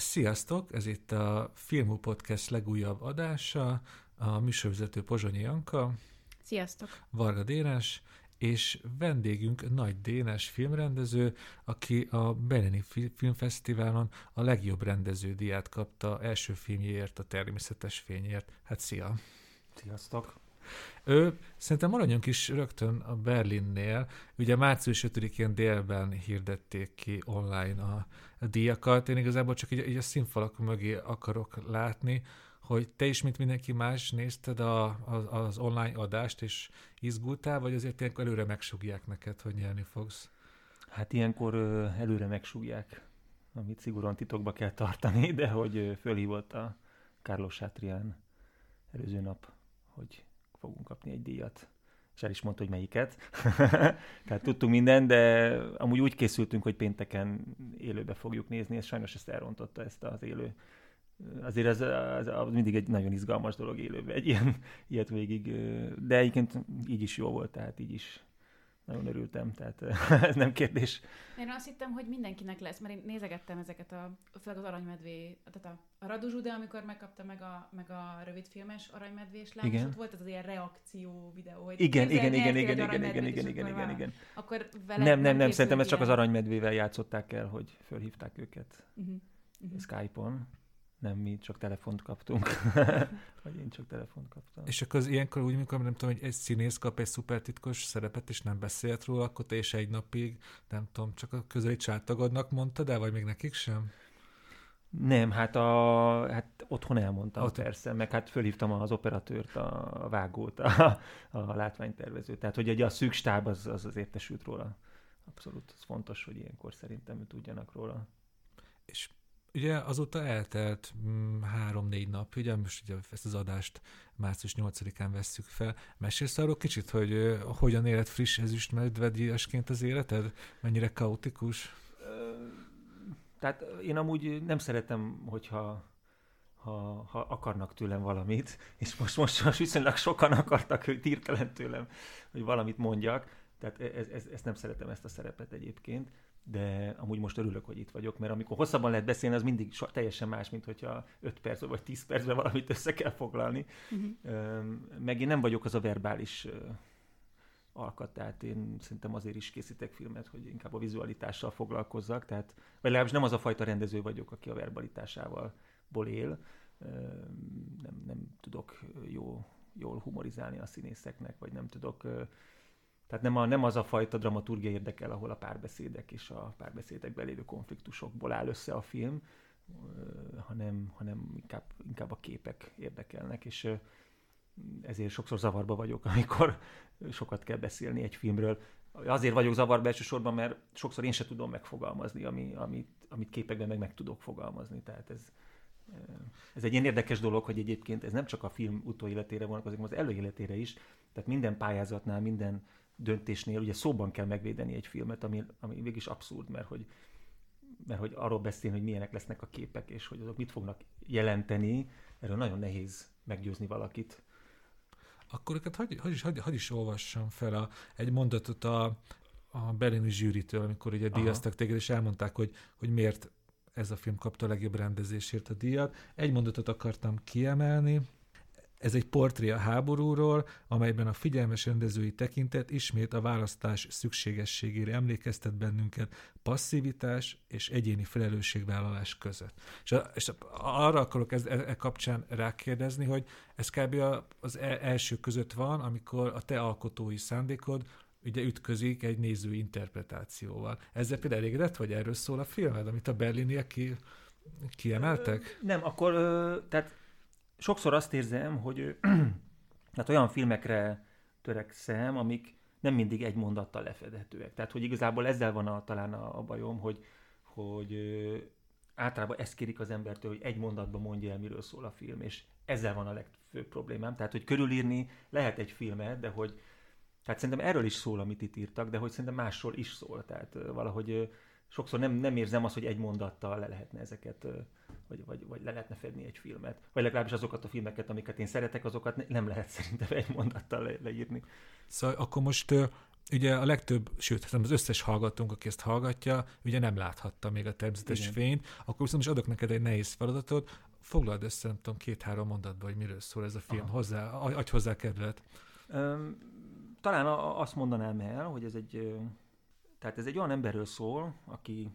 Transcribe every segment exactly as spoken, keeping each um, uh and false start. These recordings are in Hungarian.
Sziasztok! Ez itt a Filmhú Podcast legújabb adása, a műsorvezető Pozsonyi Janka. Sziasztok! Varga Dénes, és vendégünk Nagy Dénes filmrendező, aki a Berlini Filmfesztiválon a legjobb rendeződíját kapta első filmjéért, a Természetes fényért. Hát szia! Sziasztok! Ő, szerintem maradjunk is rögtön a Berlinnél. Ugye március ötödikén délben hirdették ki online a díjakat. Én igazából csak így, így a színfalak mögé akarok látni, hogy te is, mint mindenki más, nézted a, az, az online adást, és izgultál, vagy azért ilyenkor előre megsugják neked, hogy nyerni fogsz? Hát ilyenkor előre megsugják, amit szigorúan titokba kell tartani, de hogy fölhívott a Carlo Chatrian előző nap, hogy fogunk kapni egy díjat. És el is mondta, hogy melyiket. Tehát tudtunk mindent, de amúgy úgy készültünk, hogy pénteken élőbe fogjuk nézni, és sajnos ezt elrontotta, ezt az élő. Azért az, az, az mindig egy nagyon izgalmas dolog élőbe, egy ilyen, ilyet végig. De egyébként így is jó volt, tehát így is nagyon örültem, tehát ez nem kérdés. Én azt hittem, hogy mindenkinek lesz, mert én nézegettem ezeket a, főleg az Aranymedvé, tehát a, a Raduzsú, de amikor megkapta meg a, meg a rövidfilmes Aranymedvés lány, és ott volt az az ilyen reakció videó, hogy igen, igen, igen, igen, igen, igen, igen, igen, igen, igen. Akkor vele nem, nem, nem, szerintem ezt csak az Aranymedvével játszották el, hogy fölhívták őket uh-huh. Uh-huh. Skype-on. Nem, mi csak telefont kaptunk. Vagy én csak telefont kaptam. És akkor az ilyenkor úgy, mikor nem tudom, hogy egy színész kap egy szupertitkos szerepet, és nem beszélt róla, akkor te is egy napig, nem tudom, csak a közeli családtagodnak mondtad el, vagy még nekik sem? Nem, hát, a, hát otthon elmondtam, Ott. persze, meg hát fölhívtam az operatőrt, a vágót, a, a látványtervezőt. Tehát, hogy egy a szűk stáb az, az, az értesült róla. Abszolút, ez fontos, hogy ilyenkor szerintem tudjanak róla. És ugye azóta eltelt három-négy nap, ugye most ugye ezt az adást március nyolcadikán vesszük fel. Mesélsz arról kicsit, hogy uh, hogyan élet friss ezüst medvegyesként az életed? Mennyire kaotikus? Tehát én amúgy nem szeretem, hogyha ha, ha akarnak tőlem valamit, és most most viszonylag sokan akartak, hogy hirtelen tőlem, hogy valamit mondjak. Tehát ez, ez, ezt nem szeretem, ezt a szerepet egyébként. De amúgy most örülök, hogy itt vagyok, mert amikor hosszabban lehet beszélni, az mindig so- teljesen más, mint hogyha öt perc vagy tíz percben valamit össze kell foglalni. Uh-huh. Meg én nem vagyok az a verbális alkat, tehát én szerintem azért is készítek filmet, hogy inkább a vizualitással foglalkozzak, tehát, vagy legalábbis nem az a fajta rendező vagyok, aki a verbalitásával él. Nem, nem tudok jó, jól humorizálni a színészeknek, vagy nem tudok... Tehát nem, a, nem az a fajta dramaturgia érdekel, ahol a párbeszédek és a párbeszédekben lévő konfliktusokból áll össze a film, hanem, hanem inkább, inkább a képek érdekelnek, és ezért sokszor zavarba vagyok, amikor sokat kell beszélni egy filmről. Azért vagyok zavarba elsősorban, mert sokszor én se tudom megfogalmazni, ami, amit, amit képekben meg, meg tudok fogalmazni. Tehát ez, ez egy ilyen érdekes dolog, hogy egyébként ez nem csak a film utóéletére vonatkozik, az előéletére is, tehát minden pályázatnál, minden döntésnél ugye szóban kell megvédeni egy filmet, ami, ami mégis abszurd, mert hogy, mert hogy arról beszélni, hogy milyenek lesznek a képek, és hogy azok mit fognak jelenteni, erről nagyon nehéz meggyőzni valakit. Akkor őket hadd hadd, hadd, hadd is olvassam fel a, egy mondatot a, a berlini zsűritől, amikor ugye díjaztak téged, és elmondták, hogy, hogy miért ez a film kapta a legjobb rendezésért a díjat. Egy mondatot akartam kiemelni. Ez egy portré a háborúról, amelyben a figyelmes rendezői tekintet ismét a választás szükségességére emlékeztet bennünket passzivitás és egyéni felelősségvállalás között. És, a, és arra akarok ez, e, e kapcsán rákérdezni, hogy ez kb. Az első között van, amikor a te alkotói szándékod ugye ütközik egy nézői interpretációval. Ezzel például elégedett, vagy erről szól a filmed, amit a berliniek ki, kiemeltek? Nem, akkor... Tehát... Sokszor azt érzem, hogy hát olyan filmekre törekszem, amik nem mindig egy mondattal lefedhetőek. Tehát, hogy igazából ezzel van a, talán a, a bajom, hogy, hogy ö, általában ezt kérik az embertől, hogy egy mondatban mondja el, miről szól a film, és ezzel van a legfőbb problémám. Tehát, hogy körülírni lehet egy filmet, de hogy tehát szerintem erről is szól, amit itt írtak, de hogy szerintem másról is szól. Tehát ö, valahogy ö, sokszor nem, nem érzem azt, hogy egy mondattal le lehetne ezeket... Ö, Vagy, vagy, vagy le lehetne fedni egy filmet. Vagy legalábbis azokat a filmeket, amiket én szeretek, azokat nem lehet szerintem egy mondattal le, leírni. Szóval akkor most ugye a legtöbb, sőt, az összes hallgatónk, aki ezt hallgatja, ugye nem láthatta még a természetes igen. fényt, akkor viszont most adok neked egy nehéz feladatot, foglald össze, nem tudom, két-három mondatba, hogy miről szól ez a film, hozzá, adj hozzá kedvet. Um, talán azt mondanám el, hogy ez egy, tehát ez egy olyan emberről szól, aki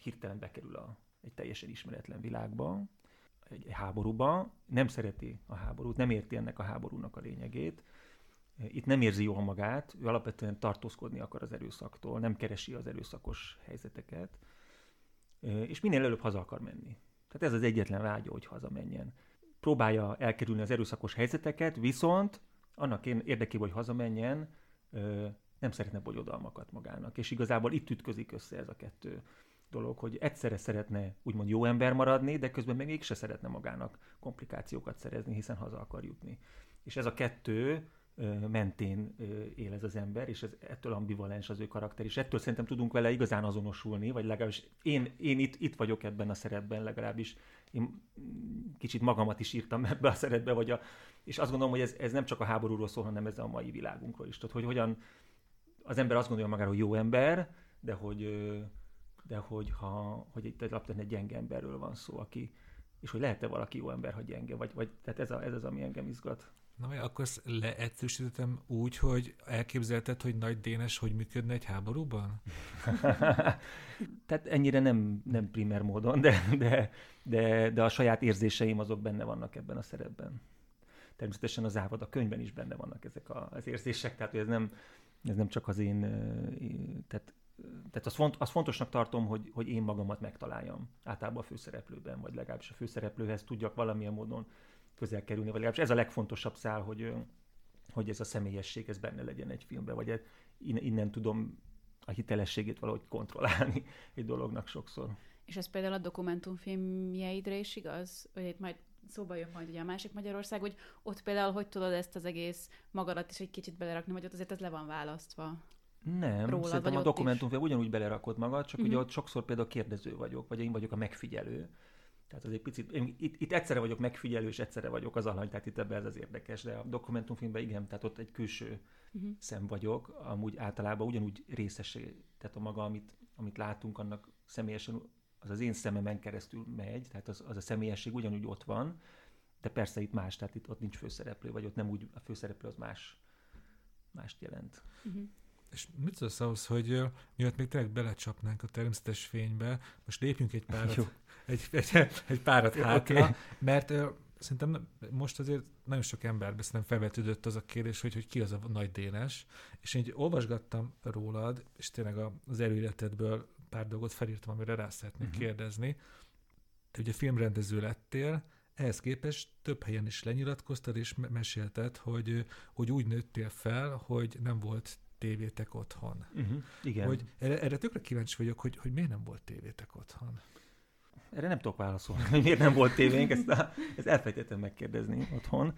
hirtelen bekerül a, egy teljesen ismeretlen világba, egy háborúba, nem szereti a háborút, nem érti ennek a háborúnak a lényegét, itt nem érzi jól magát, ő alapvetően tartózkodni akar az erőszaktól, nem keresi az erőszakos helyzeteket, és minél előbb haza akar menni. Tehát ez az egyetlen vágya, hogy hazamenjen. Próbálja elkerülni az erőszakos helyzeteket, viszont annak érdekében, hogy hazamenjen, nem szeretne bonyodalmakat magának. És igazából itt ütközik össze ez a kettő dolog, hogy egyszerre szeretne úgymond jó ember maradni, de közben meg mégse szeretne magának komplikációkat szerezni, hiszen haza akar jutni. És ez a kettő mentén él ez az ember, és ez ettől ambivalens az ő karakter, és ettől szerintem tudunk vele igazán azonosulni, vagy legalábbis én, én itt, itt vagyok ebben a szerepben, legalábbis én kicsit magamat is írtam ebbe a szerepbe, vagy a, és azt gondolom, hogy ez, ez nem csak a háborúról szól, hanem ez a mai világunkról is. Tehát, hogy hogyan az ember azt gondolja magáról, hogy jó ember, de hogy, de hogy, ha, hogy itt alapvetően egy gyenge emberről van szó, aki, és hogy lehet-e valaki jó ember, ha gyenge, vagy, vagy tehát ez, a, ez az, ami engem izgat. Na, akkor ezt leegyszerűsítettem úgy, hogy elképzelted, hogy Nagy Dénes hogy működne egy háborúban? Tehát ennyire nem, nem primer módon, de, de, de, de a saját érzéseim azok benne vannak ebben a szerepben. Természetesen az Ávad a könyvben is benne vannak ezek a, az érzések, tehát ez nem, ez nem csak az én... Tehát, tehát azt, font, azt fontosnak tartom, hogy, hogy én magamat megtaláljam általában a főszereplőben, vagy legalábbis a főszereplőhez tudjak valamilyen módon közel kerülni, vagy legalábbis ez a legfontosabb szál, hogy, hogy ez a személyesség, ez benne legyen egy filmben, vagy egy, innen tudom a hitelességét valahogy kontrollálni egy dolognak sokszor. És ez például a dokumentumfilmjeidre is igaz? Hogy itt majd szóba jön majd ugye a másik Magyarország, hogy ott például hogy tudod ezt az egész magadat is egy kicsit belerakni, vagy ott azért ez le van választva? Nem, rólad, szerintem a dokumentumfilm ugyanúgy belerakod magad, csak uh-huh. ugye ott sokszor például kérdező vagyok, vagy én vagyok a megfigyelő. Tehát az egy picit, én itt, itt egyszerre vagyok megfigyelő, és egyszerre vagyok az alany, tehát itt ebben ez az érdekes, de a dokumentumfilmben igen, tehát ott egy külső uh-huh. szem vagyok, amúgy általában ugyanúgy részes, tehát a maga, amit, amit látunk, annak személyesen az az én szememen keresztül megy, tehát az, az a személyesség ugyanúgy ott van, de persze itt más, tehát itt ott nincs főszereplő, vagy ott nem úgy, a főszereplő az más, mást jelent. Uh-huh. És mit szólsz ahhoz, hogy miatt még tényleg belecsapnánk a természetes fénybe, most lépjünk egy párat, egy, egy, egy párat hátra, okay. mert uh, szerintem most azért nagyon sok emberbe szerintem felvetődött az a kérdés, hogy, hogy ki az a Nagy Dénes, és én így olvasgattam rólad, és tényleg az előéletedből pár dolgot felírtam, amire rá szeretnék uh-huh. kérdezni. Te ugye filmrendező lettél, ehhez képest több helyen is lenyilatkoztad, és mesélted, hogy, hogy úgy nőttél fel, hogy nem volt tévétek otthon. Uh-huh. Igen. Hogy erre, erre tökre kíváncsi vagyok, hogy, hogy miért nem volt tévétek otthon? Erre nem tudok válaszolni, hogy miért nem volt tévénk, ezt, a, ezt elfelejtettem megkérdezni otthon.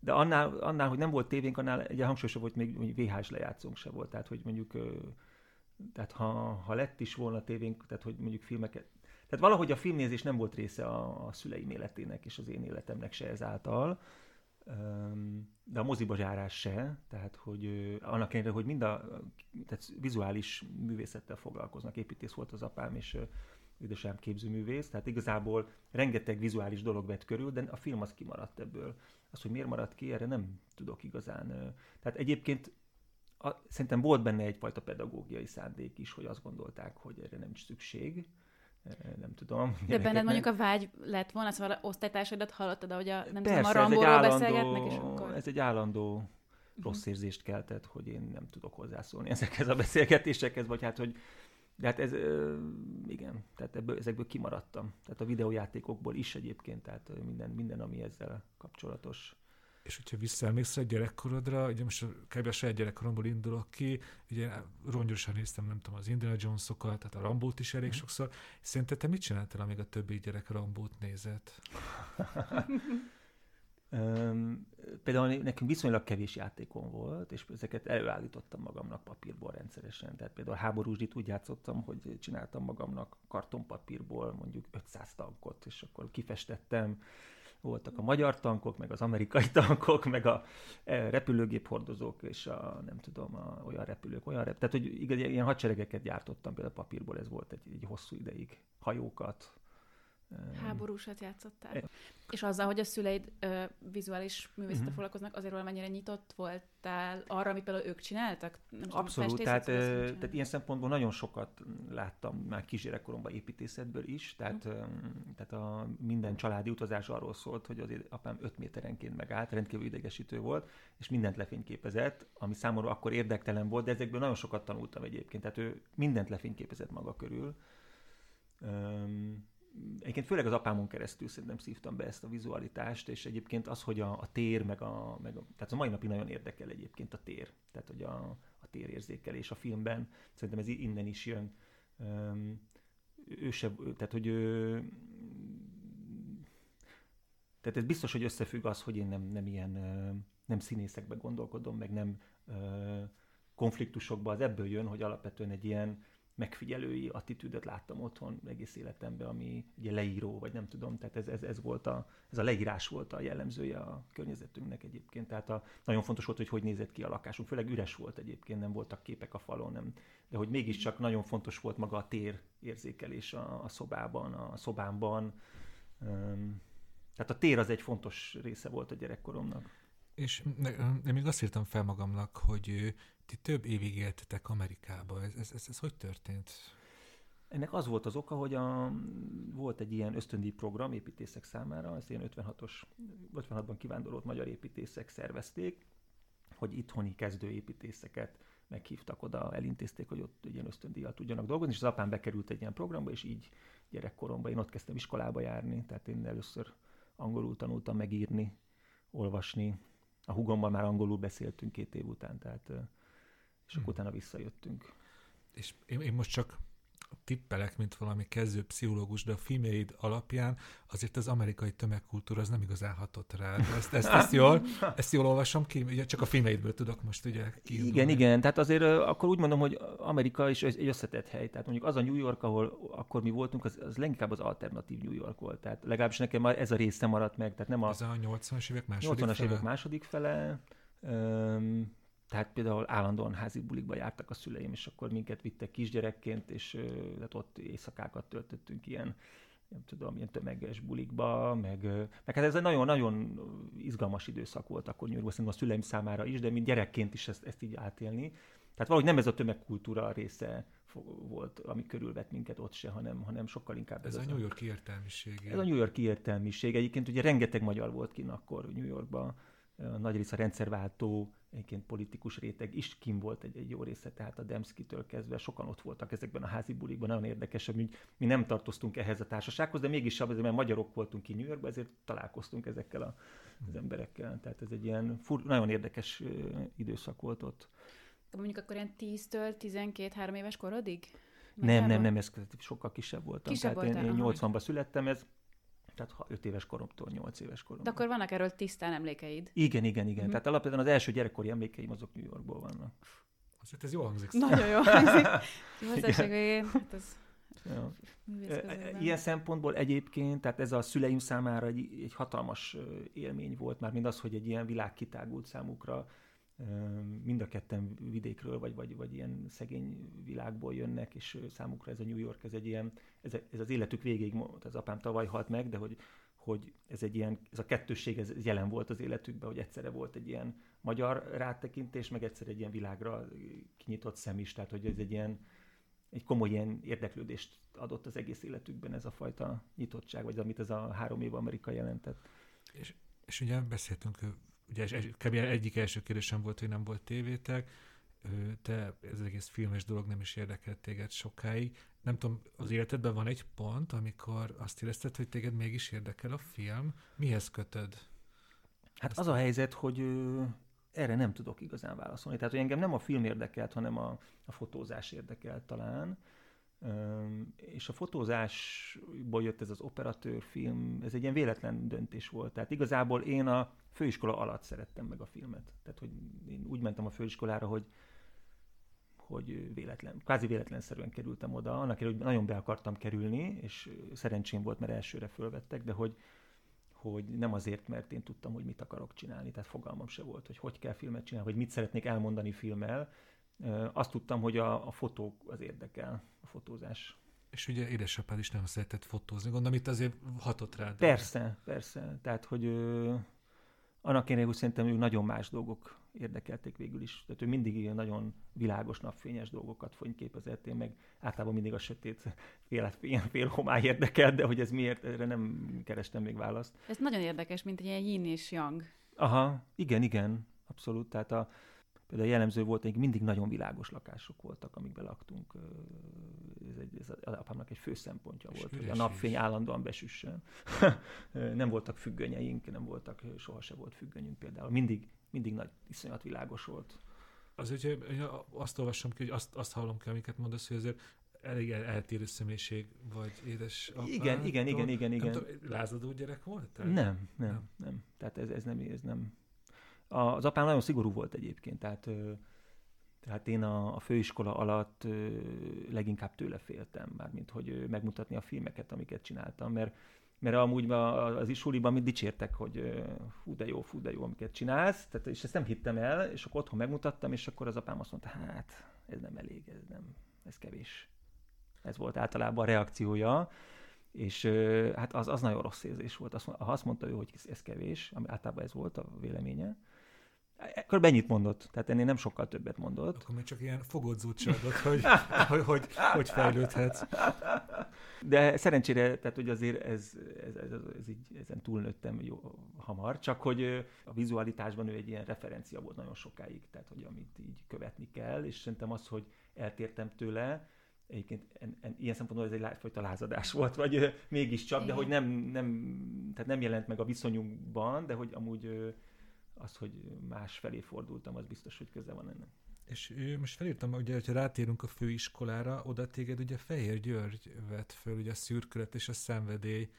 De annál, annál, hogy nem volt tévénk, annál egy hangsúlyosabb volt, még vé há-s lejátszónk se volt. Tehát, hogy mondjuk, tehát ha, ha lett is volna tévénk, tehát hogy mondjuk filmeket... Tehát valahogy a filmnézés nem volt része a, a szüleim életének és az én életemnek se ezáltal. De a moziba járás se, tehát hogy annak ellenére, hogy mind a tehát vizuális művészettel foglalkoznak, építész volt az apám, és édesem képzőművész, tehát igazából rengeteg vizuális dolog vett körül, de a film az kimaradt ebből. Az, hogy miért maradt ki, erre nem tudok igazán. Tehát egyébként a, szerintem volt benne egyfajta pedagógiai szándék is, hogy azt gondolták, hogy erre nem is szükség. Nem tudom. De benned mondjuk a vágy lett volna, szóval osztálytársadat hallottad, ahogy a, nem persze, tudom, a Rambóról beszélgetnek, és akkor... ez egy állandó uh-huh. rossz érzést keltett, hogy én nem tudok hozzászólni ezekhez a beszélgetésekhez, vagy hát, hogy... De hát ez... Igen, tehát ebből, ezekből kimaradtam. Tehát a videójátékokból is egyébként, tehát minden, minden ami ezzel kapcsolatos. És hogyha visszaemlékszel a gyerekkorodra, ugye most kb. A saját gyerekkoromból indulok ki, ugye rongyosan néztem, nem tudom, az Indiana Jones-okat, tehát a Rambót is elég mm. sokszor. Szerinted te mit csináltál, amíg a többi gyerek Rambót nézett? um, például nekünk viszonylag kevés játékom volt, és ezeket előállítottam magamnak papírból rendszeresen. Tehát például háborúsdit úgy játszottam, hogy csináltam magamnak kartonpapírból mondjuk ötszáz tankot, és akkor kifestettem. voltak a magyar tankok, meg az amerikai tankok, meg a repülőgép hordozók, és a, nem tudom, a, olyan repülők, olyan repülők. Tehát, hogy igaz, ilyen hadseregeket gyártottam például papírból, ez volt egy, egy hosszú ideig. Hajókat. Háborúsat játszottál. É. És azzal, hogy a szüleid ö, vizuális művészettel uh-huh. foglalkoznak, azért valamennyire nyitott voltál arra, amit például ők csináltak? Nem abszolút, tudom, tehát, tehát, tehát ilyen szempontból nagyon sokat láttam már kisgyerekkoromban építészetből is, tehát, uh-huh. tehát a minden családi utazás arról szólt, hogy az apám öt méterenként megállt, rendkívül idegesítő volt, és mindent lefényképezett, ami számomra akkor érdektelen volt, de ezekből nagyon sokat tanultam egyébként, tehát ő mindent lefényképezett maga körül. Um, Egyébként főleg az apámon keresztül szerintem szívtam be ezt a vizualitást, és egyébként az, hogy a, a tér, meg a, meg a... Tehát a mai napig nagyon érdekel egyébként a tér. Tehát, hogy a, a térérzékelés a filmben. Szerintem ez innen is jön. Öm, ő se, tehát, hogy... Ő, tehát ez biztos, hogy összefügg az, hogy én nem, nem ilyen... Nem színészekben gondolkodom, meg nem ö, konfliktusokban. Az ebből jön, hogy alapvetően egy ilyen... megfigyelői attitűdöt láttam otthon egész életemben, ami ugye leíró, vagy nem tudom, tehát ez, ez, ez volt a, ez a leírás volt a jellemzője a környezetünknek egyébként, tehát a, nagyon fontos volt, hogy hogy nézett ki a lakásunk, főleg üres volt egyébként, nem voltak képek a falon, nem, de hogy mégiscsak nagyon fontos volt maga a térérzékelés a, a szobában, a szobámban, tehát a tér az egy fontos része volt a gyerekkoromnak. És én még azt írtam fel magamnak, hogy ti több évig éltetek Amerikában. Ez, ez, ez, ez hogy történt? Ennek az volt az oka, hogy a, volt egy ilyen ösztöndíj program építészek számára, ezt ilyen ötvenhatos, ötvenhatban kivándorolt magyar építészek szervezték, hogy itthoni kezdő építészeket meghívtak oda, elintézték, hogy ott ilyen ösztöndíjjal tudjanak dolgozni, és az apám bekerült egy ilyen programba, és így gyerekkoromban én ott kezdtem iskolába járni, tehát én először angolul tanultam megírni, olvasni. A húgommal már angolul beszéltünk két év után, tehát, és akkor hmm. utána visszajöttünk. És én, én most csak tippelek, mint valami kezdő pszichológus, de a filmjeid alapján azért az amerikai tömegkultúra az nem igazán hatott rá. Ezt, ezt, ezt, jól, ezt jól olvasom ki, ugye csak a filmjeidből tudok most ugye kiindulni. Igen, igen, tehát azért akkor úgy mondom, hogy Amerika is egy összetett hely, tehát mondjuk az a New York, ahol akkor mi voltunk, az, az leginkább az alternatív New York volt, tehát legalábbis nekem ez a része maradt meg. Tehát nem a, ez a nyolcvanas évek második fele. Öm, Tehát például állandóan házi bulikba jártak a szüleim, és akkor minket vittek kisgyerekként, és tehát ott éjszakákat töltöttünk ilyen, nem tudom, ilyen tömeges bulikba, meg, meg hát ez egy nagyon-nagyon izgalmas időszak volt akkor New Yorkban, szerintem a szüleim számára is, de mint gyerekként is ezt, ezt így átélni. Tehát valahogy nem ez a tömegkultúra része volt, ami körülvett minket ott se, hanem, hanem sokkal inkább... Ez, ez a New York értelmiség. Ez a New York értelmiség. Egyébként ugye rengeteg magyar volt kint akkor New Yorkban, nagy rész a rendszerváltó, egyébként politikus réteg is kim volt egy, egy jó része, tehát a Dembski-től kezdve sokan ott voltak ezekben a házi bulikban, nagyon érdekes, hogy mi nem tartoztunk ehhez a társasághoz, de mégis azért, mert magyarok voltunk ki New Yorkban, ezért találkoztunk ezekkel a, az emberekkel. Tehát ez egy ilyen fur, nagyon érdekes időszak volt ott. Mondjuk akkor ilyen tíztől tizenkét-három éves korodig? Mert nem, nem, nem, ez sokkal kisebb voltam. Kisebb tehát voltál, én, én nyolcvanban születtem, ez... Tehát öt éves koromtól nyolc éves koromtól. De akkor vannak erről tisztán emlékeid. Igen, igen, igen. Mm. Tehát alapvetően az első gyerekkori emlékeim azok New Yorkból vannak. Azért ez jól hangzik. Nagyon jól hangzik. Hozzáség, hát ez... Ja. Ilyen szempontból egyébként, tehát ez a szüleim számára egy, egy hatalmas élmény volt, már mind az, hogy egy ilyen világ kitágult számukra, mind a ketten vidékről, vagy, vagy, vagy ilyen szegény világból jönnek, és számukra ez a New York, ez egy ilyen, ez, a, ez az életük végéig, az apám tavaly halt meg, de hogy, hogy ez egy ilyen, ez a kettősség ez jelen volt az életükben, hogy egyszerre volt egy ilyen magyar rátekintés, meg egyszer egy ilyen világra kinyitott szem is, tehát hogy ez egy ilyen, egy komoly ilyen érdeklődést adott az egész életükben ez a fajta nyitottság, vagy amit ez a három év Amerika jelentett. És, és ugye beszéltünk Ugye kb. Egyik első kérdésem volt, hogy nem volt tévétek, te ez egész filmes dolog nem is érdekelt téged sokáig. Nem tudom, az életedben van egy pont, amikor azt érezted, hogy téged mégis érdekel a film. Mihez kötöd? Hát ezt az a helyzet, hogy ö, erre nem tudok igazán válaszolni. Tehát, hogy engem nem a film érdekelt, hanem a, a fotózás érdekelt talán. És a fotózásból jött ez az operatőr film, ez egy ilyen véletlen döntés volt. Tehát igazából én a főiskola alatt szerettem meg a filmet. Tehát, hogy én úgy mentem a főiskolára, hogy, hogy véletlen, kvázi véletlenszerűen kerültem oda. Annak ellenére, hogy nagyon be akartam kerülni, és szerencsém volt, mert elsőre fölvettek, de hogy, hogy nem azért, mert én tudtam, hogy mit akarok csinálni, tehát fogalmam se volt, hogy hogy kell filmet csinálni, hogy mit szeretnék elmondani filmmel. Azt tudtam, hogy a, a fotók az érdekel, a fotózás. És ugye édesapád is nem szeretett fotózni, gondolom itt azért hatott rád. Persze, persze. Tehát, hogy ö, annak én hogy szerintem ő nagyon más dolgok érdekelték végül is. Tehát ő mindig ilyen nagyon világos, napfényes dolgokat fényképezett, én meg általában mindig a sötét fél, fél, fél homály érdekelt, de hogy ez miért, erre nem kerestem még választ. Ez nagyon érdekes, mint egy ilyen yin és yang. Aha, igen, igen, abszolút. Tehát a, például jellemző volt, hogy mindig nagyon világos lakások voltak, amikbe laktunk. Ez, egy, ez az apámnak egy fő szempontja és volt, hogy a napfény állandóan besüssön. Nem voltak függönyeink, nem voltak, soha se volt függönyünk például. Mindig mindig nagy, iszonyat világos volt. Azért, hogy azt olvasom ki, hogy azt, azt hallom ki, amiket mondasz, hogy azért elég el, eltérő személyiség vagy édesapád. Igen, igen, igen, igen, igen. Nem tudom, lázadó gyerek voltál? Nem, nem, nem, nem. Tehát ez, ez nem, ez nem. Az apám nagyon szigorú volt egyébként, tehát, tehát én a, a főiskola alatt leginkább tőle féltem, mármint hogy megmutatni a filmeket, amiket csináltam, mert mert amúgy az isuliban mind dicsértek, hogy fú de jó, fú de jó, amiket csinálsz, tehát, és ezt nem hittem el, és akkor otthon megmutattam, és akkor az apám azt mondta, hát ez nem elég, ez nem, ez kevés. Ez volt általában a reakciója, és hát az, az nagyon rossz érzés volt. Azt, ha azt mondta ő, hogy ez kevés, általában ez volt a véleménye, akkor ennyit mondott, tehát ennél nem sokkal többet mondott. Akkor még csak ilyen fogodzótságot, hogy, hogy, hogy, hogy fejlődhetsz. De szerencsére, tehát hogy azért ez, ez, ez, ez így, ezen túlnőttem jó, hamar, csak hogy a vizualitásban ő egy ilyen referencia volt nagyon sokáig, tehát hogy amit így követni kell, és szerintem az, hogy eltértem tőle, egyébként en, en, ilyen szempontból ez egy látfajta lázadás volt, vagy ö, mégiscsak, igen. De hogy nem, nem, tehát nem jelent meg a viszonyunkban, de hogy amúgy... Ö, az, hogy más felé fordultam, az biztos, hogy köze van ennek. És most felírtam, ugye, hogyha rátérünk a főiskolára, oda téged ugye Fehér György vett föl, ugye a Szürkület és a Szenvedély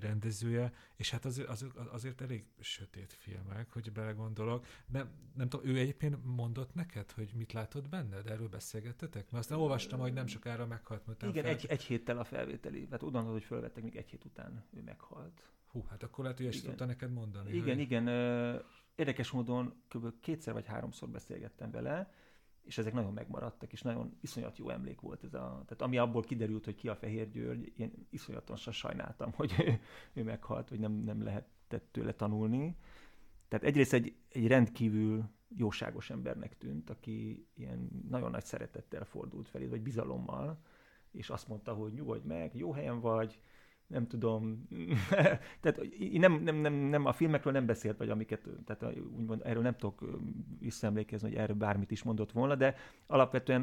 rendezője, és hát az, az, azért elég sötét filmek, hogy belegondolok. Nem, nem tudom, ő egyébként mondott neked, hogy mit látott benned? Erről beszélgettetek? Mert aztán olvastam, hogy nem sokára meghalt. Igen, fel... egy, egy héttel a felvételi. Hát oda, hogy fölvettek, még egy hét után ő meghalt. Hú, hát akkor lehet, hogy ezt tudta neked mondani. Igen, hogy... igen. Érdekes módon kb. kétszer vagy háromszor beszélgettem vele, és ezek nagyon megmaradtak, és nagyon iszonyat jó emlék volt ez a... Tehát ami abból kiderült, hogy ki a Fehér György, én iszonyatosan sajnáltam, hogy ő, ő meghalt, hogy nem, nem lehetett tőle tanulni. Tehát egyrészt egy, egy rendkívül jóságos embernek tűnt, aki ilyen nagyon nagy szeretettel fordult felé, vagy bizalommal, és azt mondta, hogy nyugodj meg, jó helyen vagy, nem tudom, tehát nem, nem, nem, nem, a filmekről nem beszélt, vagy amiket, tehát úgymond erről nem tudok visszaemlékezni, hogy erről bármit is mondott volna, de alapvetően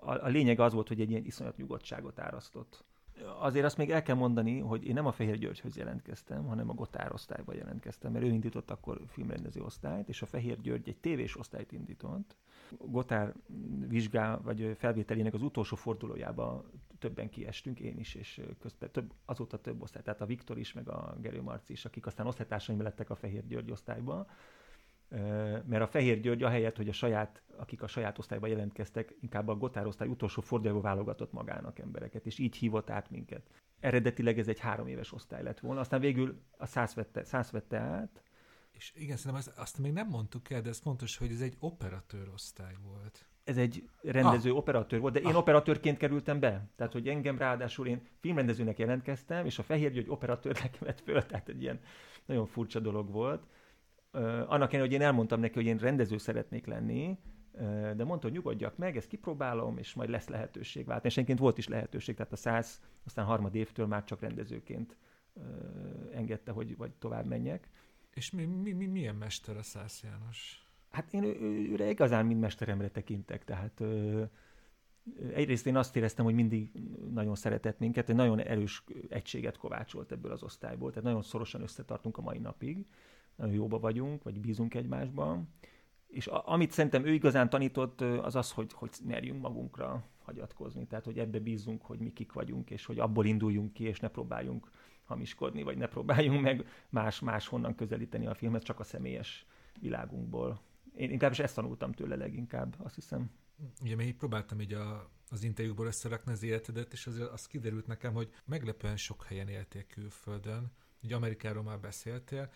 a, a lényeg az volt, hogy egy ilyen iszonyat nyugodtságot árasztott. Azért azt még el kell mondani, hogy én nem a Fehér Györgyhöz jelentkeztem, hanem a Gotár osztályba jelentkeztem, mert ő indított akkor filmrendező osztályt, és a Fehér György egy tévés osztályt indított. Gotár vizsgá, vagy felvételének az utolsó fordulójába többen kiestünk, én is, és közben több, azóta több osztály, tehát a Viktor is, meg a Gerő Marci is, akik aztán osztálytársaim lettek a Fehér György osztályba, mert a Fehér György ahelyett, hogy a saját, akik a saját osztályba jelentkeztek, inkább a Gotár osztály utolsó fordulóba válogatott magának embereket, és így hívott át minket. Eredetileg ez egy három éves osztály lett volna, aztán végül a száz vette, száz vette át. És igen, szerintem azt, azt még nem mondtuk el, de ez fontos, hogy ez egy operatőr osztály volt. Ez egy rendező ah. operatőr volt, de én ah. operatőrként kerültem be. Tehát, hogy engem ráadásul én filmrendezőnek jelentkeztem, és a Fehér György operatőrnek vett föl, tehát egy ilyen nagyon furcsa dolog volt. Annak ellenére, hogy én elmondtam neki, hogy én rendező szeretnék lenni, de mondta, hogy nyugodjak meg, ezt kipróbálom, és majd lesz lehetőség váltani. És egyébként volt is lehetőség, tehát a száz, aztán harmad évtől már csak rendezőként engedte, hogy vagy tovább menjek. És mi, mi, mi, milyen mester a Szász János? Hát én ő, őre igazán mind mesteremre tekintek, tehát ö, egyrészt én azt éreztem, hogy mindig nagyon szeretett minket, egy nagyon erős egységet kovácsolt ebből az osztályból, tehát nagyon szorosan összetartunk a mai napig, nagyon jóba vagyunk, vagy bízunk egymásban, és a, amit szerintem ő igazán tanított, az az, hogy, hogy merjünk magunkra hagyatkozni, tehát hogy ebbe bízzunk, hogy mi kik vagyunk, és hogy abból induljunk ki, és ne próbáljunk hamiskodni, vagy ne próbáljunk meg más-más honnan közelíteni a filmet, csak a személyes világunkból. Én inkább is ezt tanultam tőle leginkább, azt hiszem. Ugye, mert így próbáltam így a, az interjúkból összerakni az életedet, és azért az kiderült nekem, hogy meglepően sok helyen éltél külföldön, Ugye Amerikáról már beszéltél,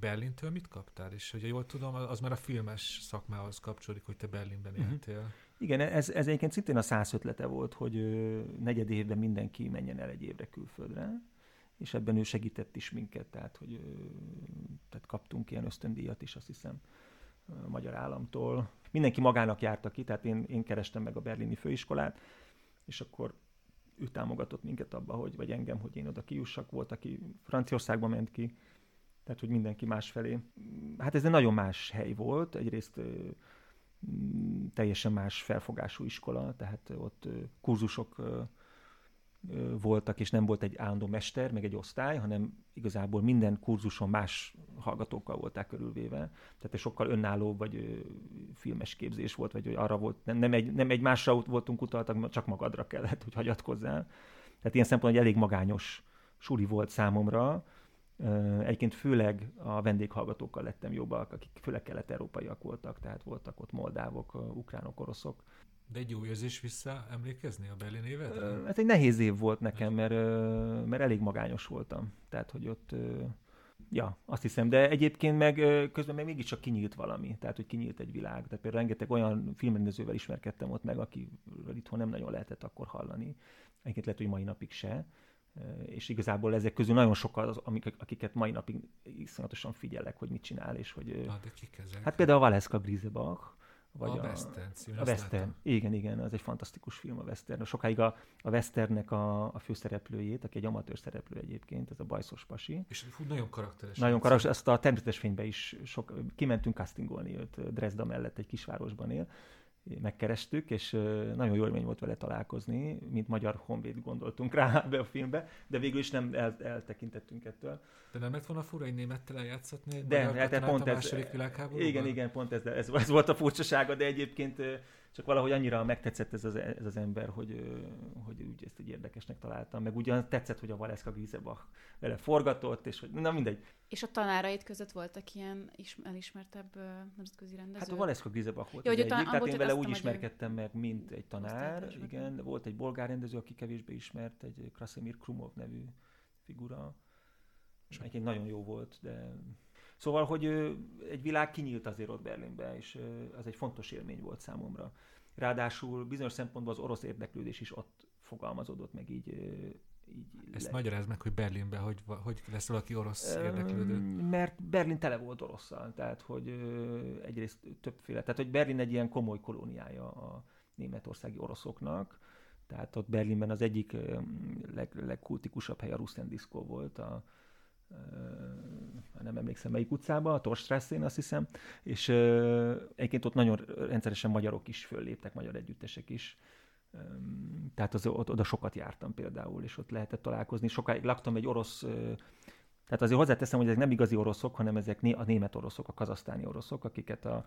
Berlintől mit kaptál? És hogyha jól tudom, az már a filmes szakmához kapcsolódik, hogy te Berlinben éltél. Uh-huh. Igen, ez, ez egyébként szintén a száz ötlete volt, hogy ö, negyed évben mindenki menjen el egy évre külföldre, és ebben ő segített is minket, tehát, hogy, ö, tehát kaptunk ilyen ösztöndíjat is, azt hiszem, a magyar államtól. Mindenki magának járta ki, tehát én, én kerestem meg a berlini főiskolát, és akkor ő támogatott minket abba, hogy, vagy engem, hogy én oda kijussak, volt, aki Franciaországba ment ki, tehát hogy mindenki másfelé. Hát ez egy nagyon más hely volt, egyrészt ö, teljesen más felfogású iskola, tehát ott ö, kurzusok ö, ö, voltak, és nem volt egy állandó mester, meg egy osztály, hanem igazából minden kurzuson más hallgatókkal volták körülvéve, tehát egy sokkal önállóbb, vagy ö, filmes képzés volt, vagy arra volt, nem, nem, egy, nem egymásra voltunk utaltak, csak magadra kellett, hogy hagyatkozzál. Tehát ilyen szempontból elég magányos suli volt számomra. Egyébként főleg a vendéghallgatókkal lettem jobbak, akik főleg kelet-európaiak voltak, tehát voltak ott moldávok, ukránok, oroszok. De egy jó érzés visszaemlékezni a Berlin évedre? Hát egy nehéz év volt nekem, mert, mert elég magányos voltam. Tehát, hogy ott, ja, azt hiszem, de egyébként meg közben meg mégiscsak kinyílt valami, tehát, hogy kinyílt egy világ. Tehát például rengeteg olyan filmrendezővel ismerkedtem ott meg, akiről itthon nem nagyon lehetett akkor hallani. Egyébként lehet, hogy mai napig se. És igazából ezek közül nagyon sokan, amik, akiket mai napig iszonyatosan figyelek, hogy mit csinál, és hogy... Na, de kik ezek? Hát például a Valeska Grisebach, vagy a... A Western című, a Western. Igen, igen, az egy fantasztikus film a Western. Sokáig a, a Westernnek a, a főszereplőjét, aki egy amatőr szereplő egyébként, ez a bajszos pasi. És hú, nagyon karakteres. Nagyon karakteres, ezt a Természetes fénybe is sok, kimentünk castingolni őt, Dresda mellett egy kisvárosban él. Megkerestük, és nagyon jó élmény volt vele találkozni, mint magyar honvéd gondoltunk rá be a filmbe, de végül is nem el, eltekintettünk ettől. De nem lett volna fura, hogy némettel eljátszatni? De, hát pont ez, igen, igen, pont ez, ez, ez volt a furcsasága, de egyébként csak valahogy annyira megtetszett ez az, ez az ember, hogy, hogy úgy ezt így érdekesnek találtam, meg ugyan tetszett, hogy a Valeska Grisebach vele forgatott, és hogy na mindegy. És a tanáraid között voltak ilyen elismertebb nemzetközi rendezők? Hát a Valeska Grisebach volt, ja, egy, tan- tehát én vele úgy ismerkedtem meg, mint egy tanár, igen, volt egy bolgár rendező, aki kevésbé ismert, egy Krasimir Krumov nevű figura, és egyébként nagyon jó volt, de... Szóval, hogy egy világ kinyílt azért ott Berlinben, és az egy fontos élmény volt számomra. Ráadásul bizonyos szempontból az orosz érdeklődés is ott fogalmazódott, meg így... így Ezt magyarázd meg, hogy Berlinben hogy, hogy lesz valaki orosz érdeklődő? Mert Berlin tele volt orosszal, tehát hogy egyrészt többféle. Tehát, hogy Berlin egy ilyen komoly kolóniája a németországi oroszoknak, tehát ott Berlinben az egyik leg, legkultikusabb hely a Rusztendiszkó volt, a Uh, nem emlékszem melyik utcába, a Torstrasszén azt hiszem, és uh, egyébként ott nagyon rendszeresen magyarok is fölléptek, magyar együttesek is. Um, tehát az, ott, oda sokat jártam például, és ott lehetett találkozni. Sokáig laktam egy orosz, uh, tehát azért hozzáteszem, hogy ezek nem igazi oroszok, hanem ezek né- a német oroszok, a kazasztáni oroszok, akiket a,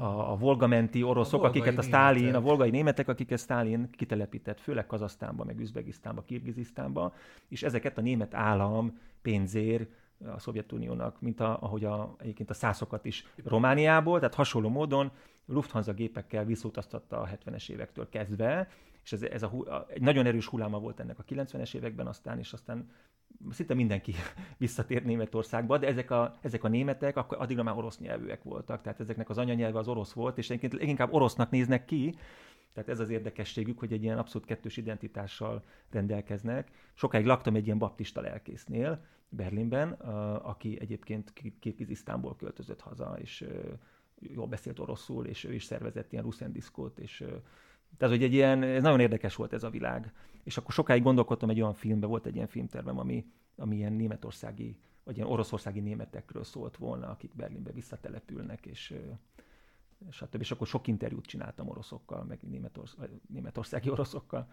a, a volgamenti oroszok, a akiket a Sztálin, a volgai németek, akiket Sztálin kitelepített, főleg Kazasztánba, meg Üzbegisztánba, Kirgizisztánba, és ezeket a német állam pénzér a Szovjetuniónak, mint a, ahogy a, egyébként a szászokat is Romániából, tehát hasonló módon Lufthansa gépekkel visszautaztatta a hetvenes évektől kezdve, és ez, ez a, a, egy nagyon erős hulláma volt ennek a kilencvenes években aztán, és aztán szinte mindenki visszatért Németországba, de ezek a, ezek a németek akkor addigra már orosz nyelvűek voltak, tehát ezeknek az anyanyelve az orosz volt, és egyébként inkább orosznak néznek ki, tehát ez az érdekességük, hogy egy ilyen abszolút kettős identitással rendelkeznek. Sokáig laktam egy ilyen baptista lelkésznél Berlinben, aki egyébként Kirgizisztánból költözött haza, és jól beszélt oroszul, és ő is szervezett ilyen ruszendiszkót, és tehát, hogy egy ilyen, ez nagyon érdekes volt ez a világ. És akkor sokáig gondolkodtam egy olyan filmben, volt egy ilyen filmtervem, ami, ami ilyen németországi, vagy ilyen oroszországi németekről szólt volna, akik Berlinbe visszatelepülnek, és stb. És akkor sok interjút csináltam oroszokkal, meg németorsz- németországi oroszokkal.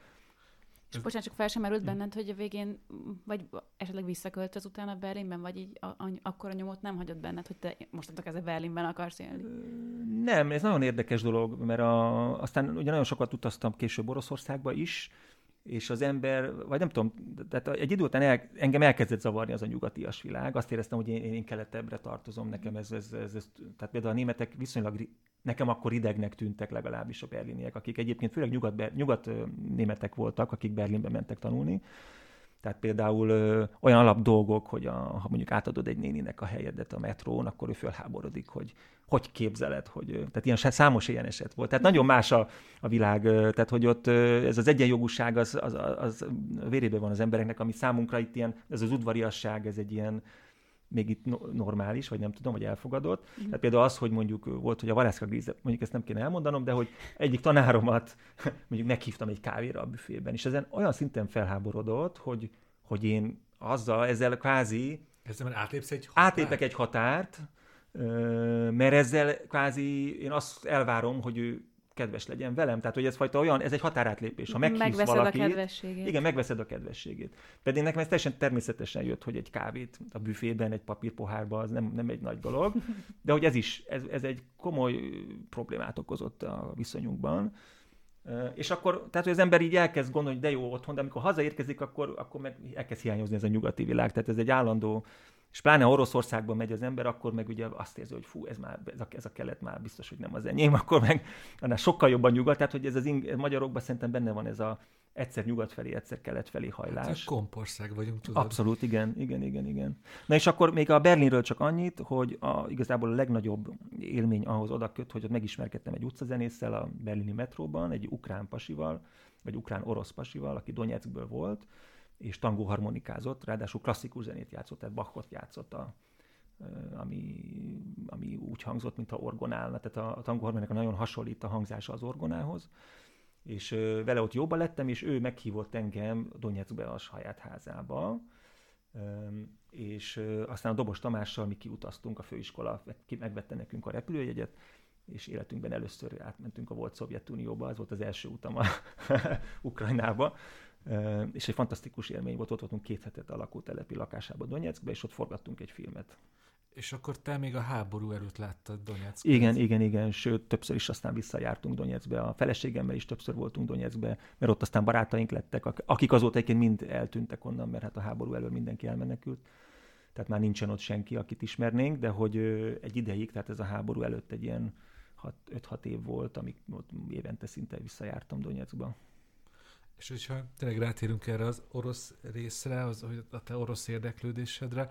És ez... bocsánat, csak fel sem merült benned, hogy a végén, vagy esetleg visszaköltöz utána Berlinben, vagy így a, a, akkora nyomot nem hagyott benned, hogy te mostantól kezdve Berlinben akarsz élni? Nem, ez nagyon érdekes dolog, mert a, aztán ugye nagyon sokat utaztam később Oroszországba is, és az ember, vagy nem tudom, tehát egy idő után el, engem elkezdett zavarni az a nyugatias világ. Azt éreztem, hogy én, én keletebbre tartozom, nekem ez, ez, ez, ez, tehát például a németek viszonylag nekem akkor idegnek tűntek legalábbis a berliniek, akik egyébként főleg nyugat, nyugat németek voltak, akik Berlinbe mentek tanulni, Tehát például ö, olyan alap dolgok, hogy a, ha mondjuk átadod egy néninek a helyedet a metrón, akkor ő fölháborodik, hogy hogy képzeled, hogy... Tehát ilyen számos ilyen eset volt. Tehát nagyon más a, a világ, tehát hogy ott ez az egyenjogúság, az, az, az vérében van az embereknek, ami számunkra itt ilyen, ez az udvariasság, ez egy ilyen még itt normális, vagy nem tudom, hogy elfogadott. Mm. Tehát például az, hogy mondjuk volt, hogy a Varászka Gríze, mondjuk ezt nem kéne elmondanom, de hogy egyik tanáromat mondjuk meghívtam egy kávéra a büfében, és ezen olyan szinten felháborodott, hogy, hogy én azzal, ezzel kvázi... Ezzel átlépsz egy határt? Átlépek egy határt, mert ezzel kvázi én azt elvárom, hogy ő kedves legyen velem. Tehát, hogy ez fajta olyan, ez egy határátlépés. Ha meghívsz megveszed valakit, a kedvességét. Igen, megveszed a kedvességét. Pedig nekem ez teljesen természetesen jött, hogy egy kávét a büfében, egy papírpohárban, az nem, nem egy nagy dolog. De hogy ez is, ez, ez egy komoly problémát okozott a viszonyunkban. És akkor, tehát, hogy az ember így elkezd gondolni, hogy de jó otthon, de amikor hazaérkezik, akkor, akkor meg elkezd hiányozni ez a nyugati világ. Tehát ez egy állandó, és pláne Oroszországban megy az ember, akkor meg ugye azt érzi, hogy fú, ez, már, ez, a, ez a kelet már biztos, hogy nem az enyém, akkor meg annál sokkal jobban nyugat, tehát hogy ez az ing- magyarokban szerintem benne van ez a egyszer nyugat felé, egyszer kelet felé hajlás. Hát kompország vagyunk, tudod. Abszolút, igen, igen, igen, igen. Na és akkor még a Berlinről csak annyit, hogy a, igazából a legnagyobb élmény ahhoz odaköt, hogy ott megismerkedtem egy utcazenésszel a berlini metróban, egy ukrán pasival, vagy ukrán-orosz pasival, aki Donyeckből volt, és tangó harmonikázott, ráadásul klasszikus zenét játszott, tehát Bachot játszott, a, ami, ami úgy hangzott, mintha orgonálna. Tehát a, a tangó harmonika nagyon hasonlít a hangzása az orgonához, és ö, vele ott jóba lettem, és ő meghívott engem Donyeckbe a saját házába, ö, és ö, aztán a Dobos Tamással mi kiutaztunk, a főiskola megvette nekünk a repülőjegyet, és életünkben először átmentünk a volt Szovjetunióba, az volt az első utam a Ukrajnába. És egy fantasztikus élmény volt, ott voltunk két hetet a lakótelepi lakásában Donyeckben, és ott forgattunk egy filmet. És akkor te még a háború előtt láttad Donyeckben? Igen, igen, igen, sőt, többször is aztán visszajártunk Donyeckbe, a feleségemmel is többször voltunk Donyeckbe, mert ott aztán barátaink lettek, akik azóta egyébként mind eltűntek onnan, mert hát a háború elől mindenki elmenekült. Tehát már nincsen ott senki, akit ismernénk, de hogy egy ideig, tehát ez a háború előtt egy ilyen öt-hat év volt, amik ott évente szinte visszajártam Donyeckba. És hogyha tényleg rátérünk erre az orosz részre, az, a te orosz érdeklődésedre,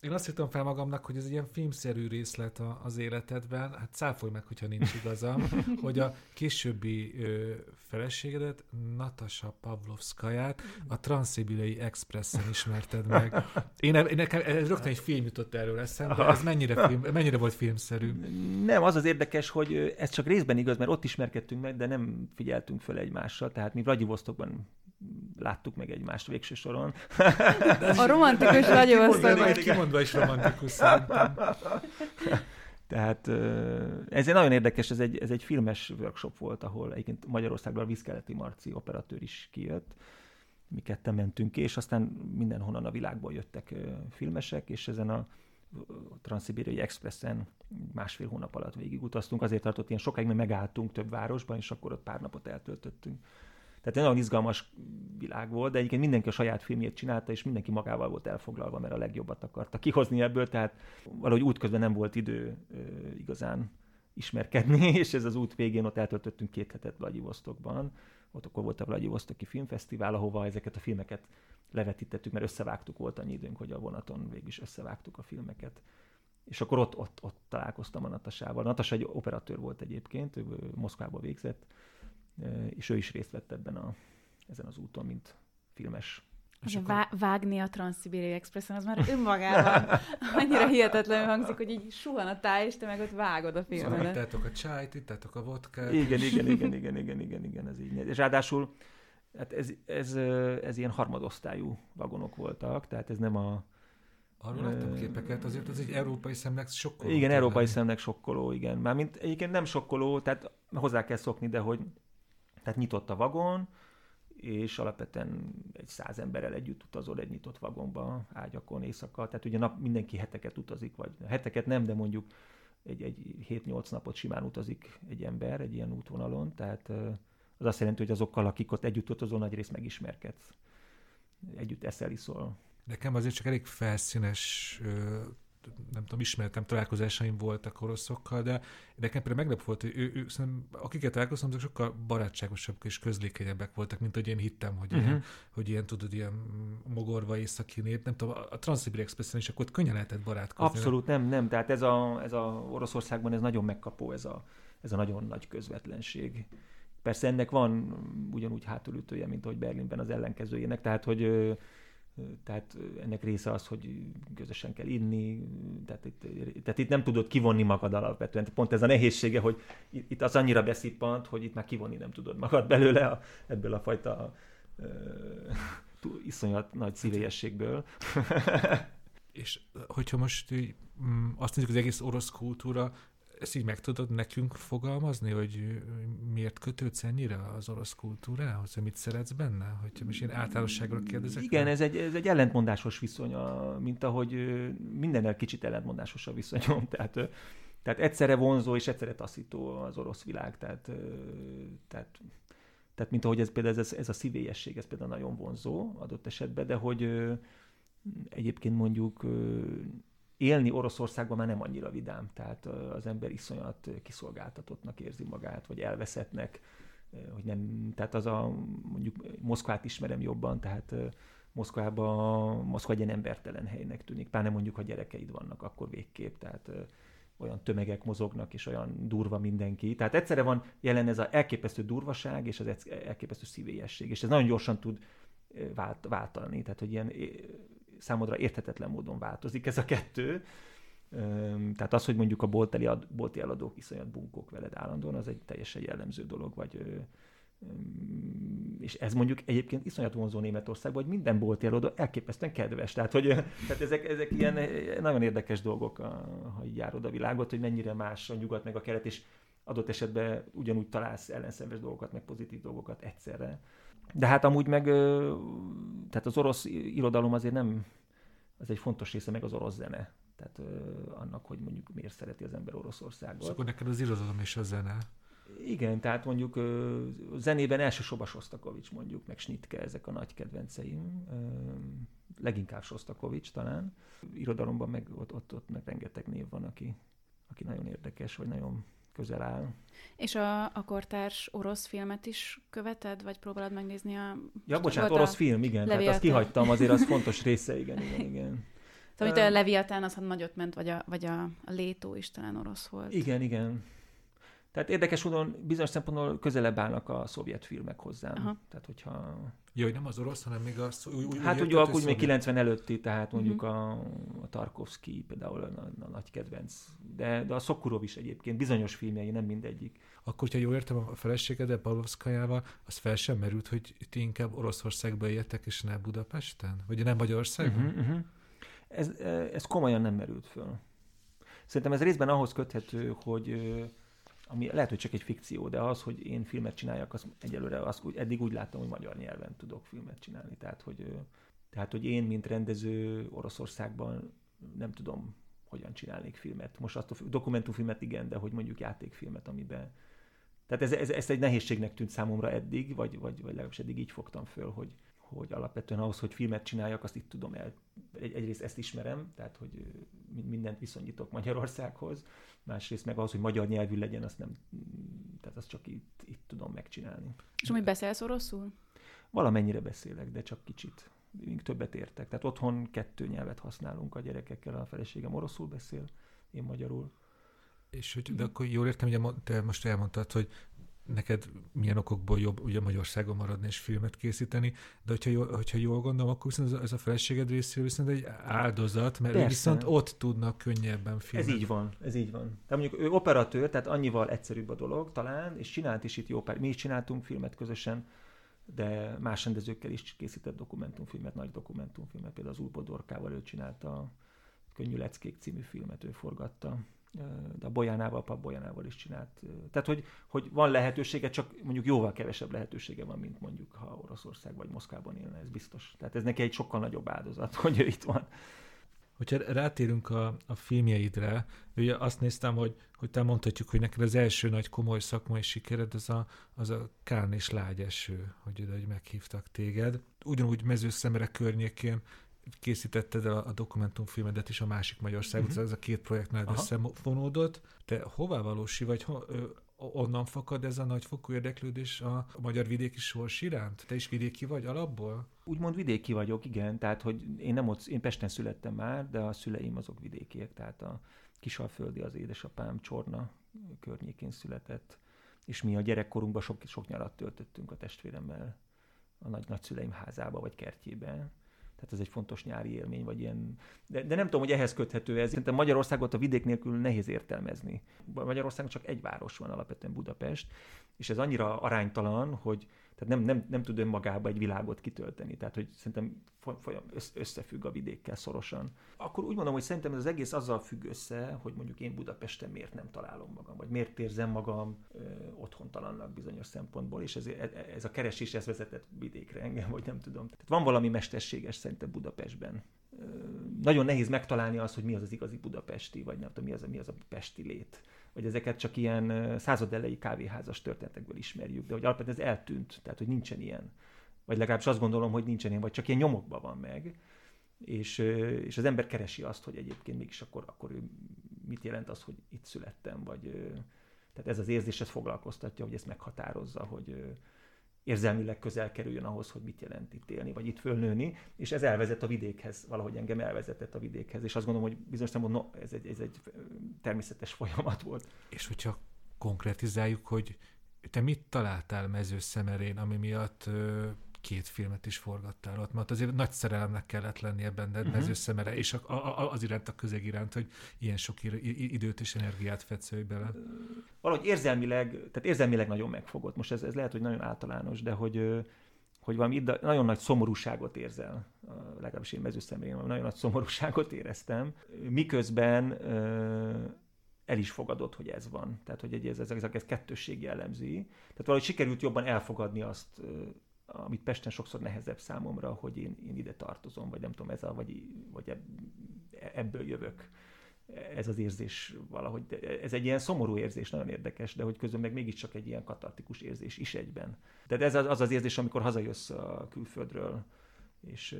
én azt hittem fel magamnak, hogy ez ilyen filmszerű részlet az életedben, hát cáfolj meg, hogyha nincs igazam, hogy a későbbi ö, feleségedet, Natasha Pavlovskaját a Transzszibériai Expressen ismerted meg. Én, én nekem rögtön egy film jutott erről eszembe, ez mennyire, film, mennyire volt filmszerű? Nem, az az érdekes, hogy ez csak részben igaz, mert ott ismerkedtünk meg, de nem figyeltünk föl egymással, tehát mi Vlagyivosztokban láttuk meg egymást végső soron. A romantikus Vlagyivosztokban. Kimondva is romantikus szerintem. Tehát ez nagyon érdekes, ez egy, ez egy filmes workshop volt, ahol egyébként Magyarországról a Vízkeleti Marci operatőr is kijött. Mi ketten mentünk ki, és aztán mindenhonnan a világból jöttek filmesek, és ezen a Transzszibériai Expressen másfél hónap alatt végigutaztunk. Azért tartott ilyen sokáig, mert megálltunk több városban, és akkor ott pár napot eltöltöttünk. Tehát egy nagyon izgalmas világ volt, de egyébként mindenki a saját filmjét csinálta, és mindenki magával volt elfoglalva, mert a legjobbat akarta kihozni ebből, tehát valahogy útközben nem volt idő ö, igazán ismerkedni, és ez az út végén ott eltöltöttünk két hetet Vlagyivosztokban. Ott akkor volt a Vlagyivosztoki Filmfesztivál, ahova ezeket a filmeket levetítettük, mert összevágtuk, volt annyi időnk, hogy a vonaton végig is összevágtuk a filmeket. És akkor ott, ott, ott találkoztam a Natasával. Natasha egy operatőr volt egyébként, ő Moszkvába végzett, és ő is részt vett ebben a, ezen az úton, mint filmes. És akkor... vá- vágni a Transzszibériai Expressen, az már önmagában annyira hihetetlenül hangzik, hogy így suhan a táj, és te meg ott vágod a filmedet. Szóval ittátok a csájt, ittátok a vodkát. Igen, igen, igen, igen, igen, igen, igen, ez így. És ráadásul hát ez, ez, ez ilyen harmadosztályú vagonok voltak, tehát ez nem a... Arról láttam képeket, azért az egy európai szemnek sokkoló. Igen, európai lenni. Szemnek sokkoló, igen. Mármint egyébként nem sokkoló, tehát hozzá kell szokni, de hogy tehát nyitott a vagon, és alapvetően egy száz emberrel együtt utazol egy nyitott vagonba, ágyakon, éjszaka. Tehát ugye nap, mindenki heteket utazik, vagy heteket nem, de mondjuk egy, egy hét-nyolc napot simán utazik egy ember egy ilyen útvonalon. Tehát az azt jelenti, hogy azokkal, akik ott együtt utazol, nagyrészt megismerkedsz. Együtt eszel, iszol. Nekem azért csak elég felszínes nem tudom, ismertem, találkozásaim voltak oroszokkal, de nekem például meglepő volt, hogy ő, ő, szerintem akiket találkoztam, azok sokkal barátságosabbak és közlékenyebbek voltak, mint hogy én hittem, hogy, uh-huh. ilyen, hogy ilyen, tudod, ilyen mogorva északi nép, nem tudom, a Transzibér Expresszen is akkor könnyen lehetett barátkozni. Abszolút nem, nem, tehát ez a, ez a Oroszországban ez nagyon megkapó, ez a, ez a nagyon nagy közvetlenség. Persze ennek van ugyanúgy hátulütője, mint ahogy Berlinben az ellenkezőjének, tehát hogy tehát ennek része az, hogy közösen kell inni, tehát itt, tehát itt nem tudod kivonni magad alapvetően. Pont ez a nehézsége, hogy itt az annyira beszippant, hogy itt már kivonni nem tudod magad belőle a, ebből a fajta ö, túl, iszonyat nagy szívélyességből. És hogyha most így, azt mondjuk, az egész orosz kultúra, ezt így meg tudod nekünk fogalmazni, hogy miért kötődsz ennyire az orosz kultúrához, hogy mit szeretsz benne? Hogyha most én általánosságra kérdezek. Igen, ez egy, ez egy ellentmondásos viszony, mint ahogy mindennel kicsit ellentmondásos a viszonyom. Tehát, tehát egyszerre vonzó és egyszerre taszító az orosz világ. Tehát, tehát, tehát mint ahogy ez, például ez, ez a szívélyesség, ez például nagyon vonzó adott esetben, de hogy egyébként mondjuk... élni Oroszországban már nem annyira vidám, tehát az ember iszonyat kiszolgáltatottnak érzi magát, vagy elveszettnek, hogy nem, tehát az a, mondjuk Moszkvát ismerem jobban, tehát Moszkvában, Moszkva egy ilyen embertelen helynek tűnik, pláne mondjuk, ha gyerekeid vannak, akkor végképp, tehát olyan tömegek mozognak, és olyan durva mindenki, tehát egyszerre van jelen ez az elképesztő durvaság, és az elképesztő szívélyesség, és ez nagyon gyorsan tud vált, váltani, tehát hogy ilyen... számodra érthetetlen módon változik ez a kettő. Tehát az, hogy mondjuk a bolti, ad, bolti eladók iszonyat bunkók veled állandóan, az egy teljesen jellemző dolog. Vagy, és ez mondjuk egyébként iszonyat vonzó Németországban, hogy minden bolti eladó elképesztően kedves. Tehát, hogy, tehát ezek, ezek ilyen nagyon érdekes dolgok, ha így járod a világot, hogy mennyire más a nyugat meg a kelet, és adott esetben ugyanúgy találsz ellenszenves dolgokat, meg pozitív dolgokat egyszerre. De hát amúgy meg, tehát az orosz irodalom azért nem, az egy fontos része meg az orosz zene. Tehát annak, hogy mondjuk miért szereti az ember Oroszországot. Szóval neked az irodalom és a zene. Igen, tehát mondjuk zenében elsősorban Sosztakovics mondjuk, meg Snitke, ezek a nagy kedvenceim. Leginkább Sosztakovics talán. Irodalomban meg ott, ott, ott meg rengeteg név van, aki, aki nagyon érdekes, vagy nagyon... közel áll. És a, a kortárs orosz filmet is követed, vagy próbálod megnézni a... Ja, bocsánat, orosz film, igen. Leviatán. Hát azt kihagytam, azért az fontos része, igen, igen, igen. Szóval itt a Leviatán, az nagyot ment, vagy a, vagy a Létó is talán orosz volt. Igen, igen. Tehát érdekes módon bizonyos szempontból közelebb állnak a szovjet filmek hozzám. Aha. Tehát hogyha... Jaj, nem az orosz, hanem még az... Új, új, hát ugye akkor még kilencven előtti, tehát mondjuk uh-huh. a, a Tarkovszky például a, a, a nagy kedvenc, de, de a Szokurov is egyébként, bizonyos filmjei, nem mindegyik. Akkor, hogyha jól értem, a feleségedet Pavlovszkajával, az fel sem merült, hogy ti inkább Oroszországba éltek, és nem Budapesten? Vagy nem Magyarországon? Uh-huh, uh-huh. Ez, ez komolyan nem merült föl. Szerintem ez részben ahhoz köthető, hogy... ami lehet, hogy csak egy fikció, de az, hogy én filmet csináljak, az egyelőre azt, eddig úgy láttam, hogy magyar nyelven tudok filmet csinálni. Tehát hogy, tehát, hogy én, mint rendező Oroszországban nem tudom, hogyan csinálnék filmet. Most azt a dokumentumfilmet igen, de hogy mondjuk játékfilmet, amiben... Tehát ez, ez, ez egy nehézségnek tűnt számomra eddig, vagy, vagy, vagy legalábbis eddig így fogtam föl, hogy, hogy alapvetően ahhoz, hogy filmet csináljak, azt itt tudom el. Egy, egyrészt ezt ismerem, tehát hogy mindent viszonyítok Magyarországhoz, másrészt meg ahhoz, hogy magyar nyelvű legyen, azt nem, tehát azt csak itt, itt tudom megcsinálni. És amúgy beszélsz oroszul? Valamennyire beszélek, de csak kicsit. Még többet értek. Tehát otthon kettő nyelvet használunk a gyerekekkel, a feleségem oroszul beszél, én magyarul. És hogy, de akkor jól értem, hogy te most elmondtad, hogy neked milyen okokból jobb ugye Magyarországon maradni és filmet készíteni, de hogyha jól, hogyha jól gondolom, akkor viszont ez a feleséged részéről viszont egy áldozat, mert persze, viszont ott tudnak könnyebben filmet. Ez így van, ez így van. Tehát mondjuk ő operatőr, tehát annyival egyszerűbb a dolog talán, és csinált is itt jó pár, mi is csináltunk filmet közösen, de más rendezőkkel is készített dokumentumfilmet, nagy dokumentumfilmet, például az Új Bodorkával ő csinálta a Könnyű leckék című filmet, ő forgatta. De a Bolyánával, a Pap Bolyánával is csinált. Tehát, hogy, hogy van lehetősége, csak mondjuk jóval kevesebb lehetősége van, mint mondjuk, ha Oroszország vagy Moszkvában élne, ez biztos. Tehát ez neki egy sokkal nagyobb áldozat, hogy ő itt van. Hogyha rátérünk a, a filmjeidre, ugye azt néztem, hogy, hogy te mondhatjuk, hogy neked az első nagy komoly szakmai sikered az a, az a Kán és Lágyeső, hogy oda meghívtak téged. Ugyanúgy Mezőszemere környékén készítetted a, a dokumentumfilmedet is a másik Magyarországot, uh-huh. ez a két projekt mellett összefonódott. Te hová valósi vagy, ho, ö, onnan fakad ez a nagyfokú érdeklődés a magyar vidéki sors iránt? Te is vidéki vagy alapból? Úgymond vidéki vagyok, igen, tehát hogy én nem ott, én Pesten születtem már, de a szüleim azok vidékiek, tehát a Kisalföldi az édesapám Csorna környékén született, és mi a gyerekkorunkban sok, sok nyarat töltöttünk a testvéremmel a nagy, nagyszüleim házába vagy kertjében. Tehát ez egy fontos nyári élmény, vagy ilyen... De, de nem tudom, hogy ehhez köthető ez. Szerintem Magyarországot a vidék nélkül nehéz értelmezni. Magyarországon csak egy város van, alapvetően Budapest, és ez annyira aránytalan, hogy tehát nem, nem, nem tud önmagába egy világot kitölteni. Tehát, hogy szerintem folyam, összefügg a vidékkel szorosan. Akkor úgy mondom, hogy szerintem ez az egész azzal függ össze, hogy mondjuk én Budapesten miért nem találom magam, vagy miért érzem magam ö, otthontalannak bizonyos szempontból, és ez, ez a keresés, ez vezetett vidékre engem, vagy nem tudom. Tehát van valami mesterséges szerintem Budapestben. Ö, nagyon nehéz megtalálni azt, hogy mi az az igazi budapesti, vagy nem tudom, mi az a, mi az a pesti lét. Vagy ezeket csak ilyen századelei kávéházas történetekből ismerjük, de hogy alapvetően ez eltűnt, tehát hogy nincsen ilyen. Vagy legalábbis azt gondolom, hogy nincsen ilyen, vagy csak ilyen nyomokban van meg. És, és az ember keresi azt, hogy egyébként mégis akkor, akkor mit jelent az, hogy itt születtem, vagy... Tehát ez az érzés, ez foglalkoztatja, hogy ezt meghatározza, hogy érzelmileg közel kerüljön ahhoz, hogy mit jelent itt élni, vagy itt fölnőni, és ez elvezet a vidékhez, valahogy engem elvezetett a vidékhez, és azt gondolom, hogy bizonyos számomra no, ez, egy, ez egy természetes folyamat volt. És hogyha konkretizáljuk, hogy te mit találtál Mezőszemerén, ami miatt ö, két filmet is forgattál ott, mert azért nagy szerelemnek kellett lennie benned uh-huh. Mezőszemere, és a, a, az iránt, a közeg iránt, hogy ilyen sok időt és energiát fetszölj bele. Valahogy érzelmileg, tehát érzelmileg nagyon megfogott. Most ez, ez lehet, hogy nagyon általános, de hogy, hogy valami idda, nagyon nagy szomorúságot érzel, legalábbis én Mezőszemerén nagyon nagy szomorúságot éreztem, miközben ö, el is fogadott, hogy ez van. Tehát, hogy egy, ez, ez, ez, ez kettősség jellemzi. Tehát valahogy sikerült jobban elfogadni azt, amit Pesten sokszor nehezebb számomra, hogy én, én ide tartozom, vagy nem tudom, ez a, vagy, vagy ebből jövök. Ez az érzés valahogy, ez egy ilyen szomorú érzés, nagyon érdekes, de hogy közben meg mégiscsak egy ilyen katartikus érzés is egyben. Tehát ez az az érzés, amikor hazajössz a külföldről, és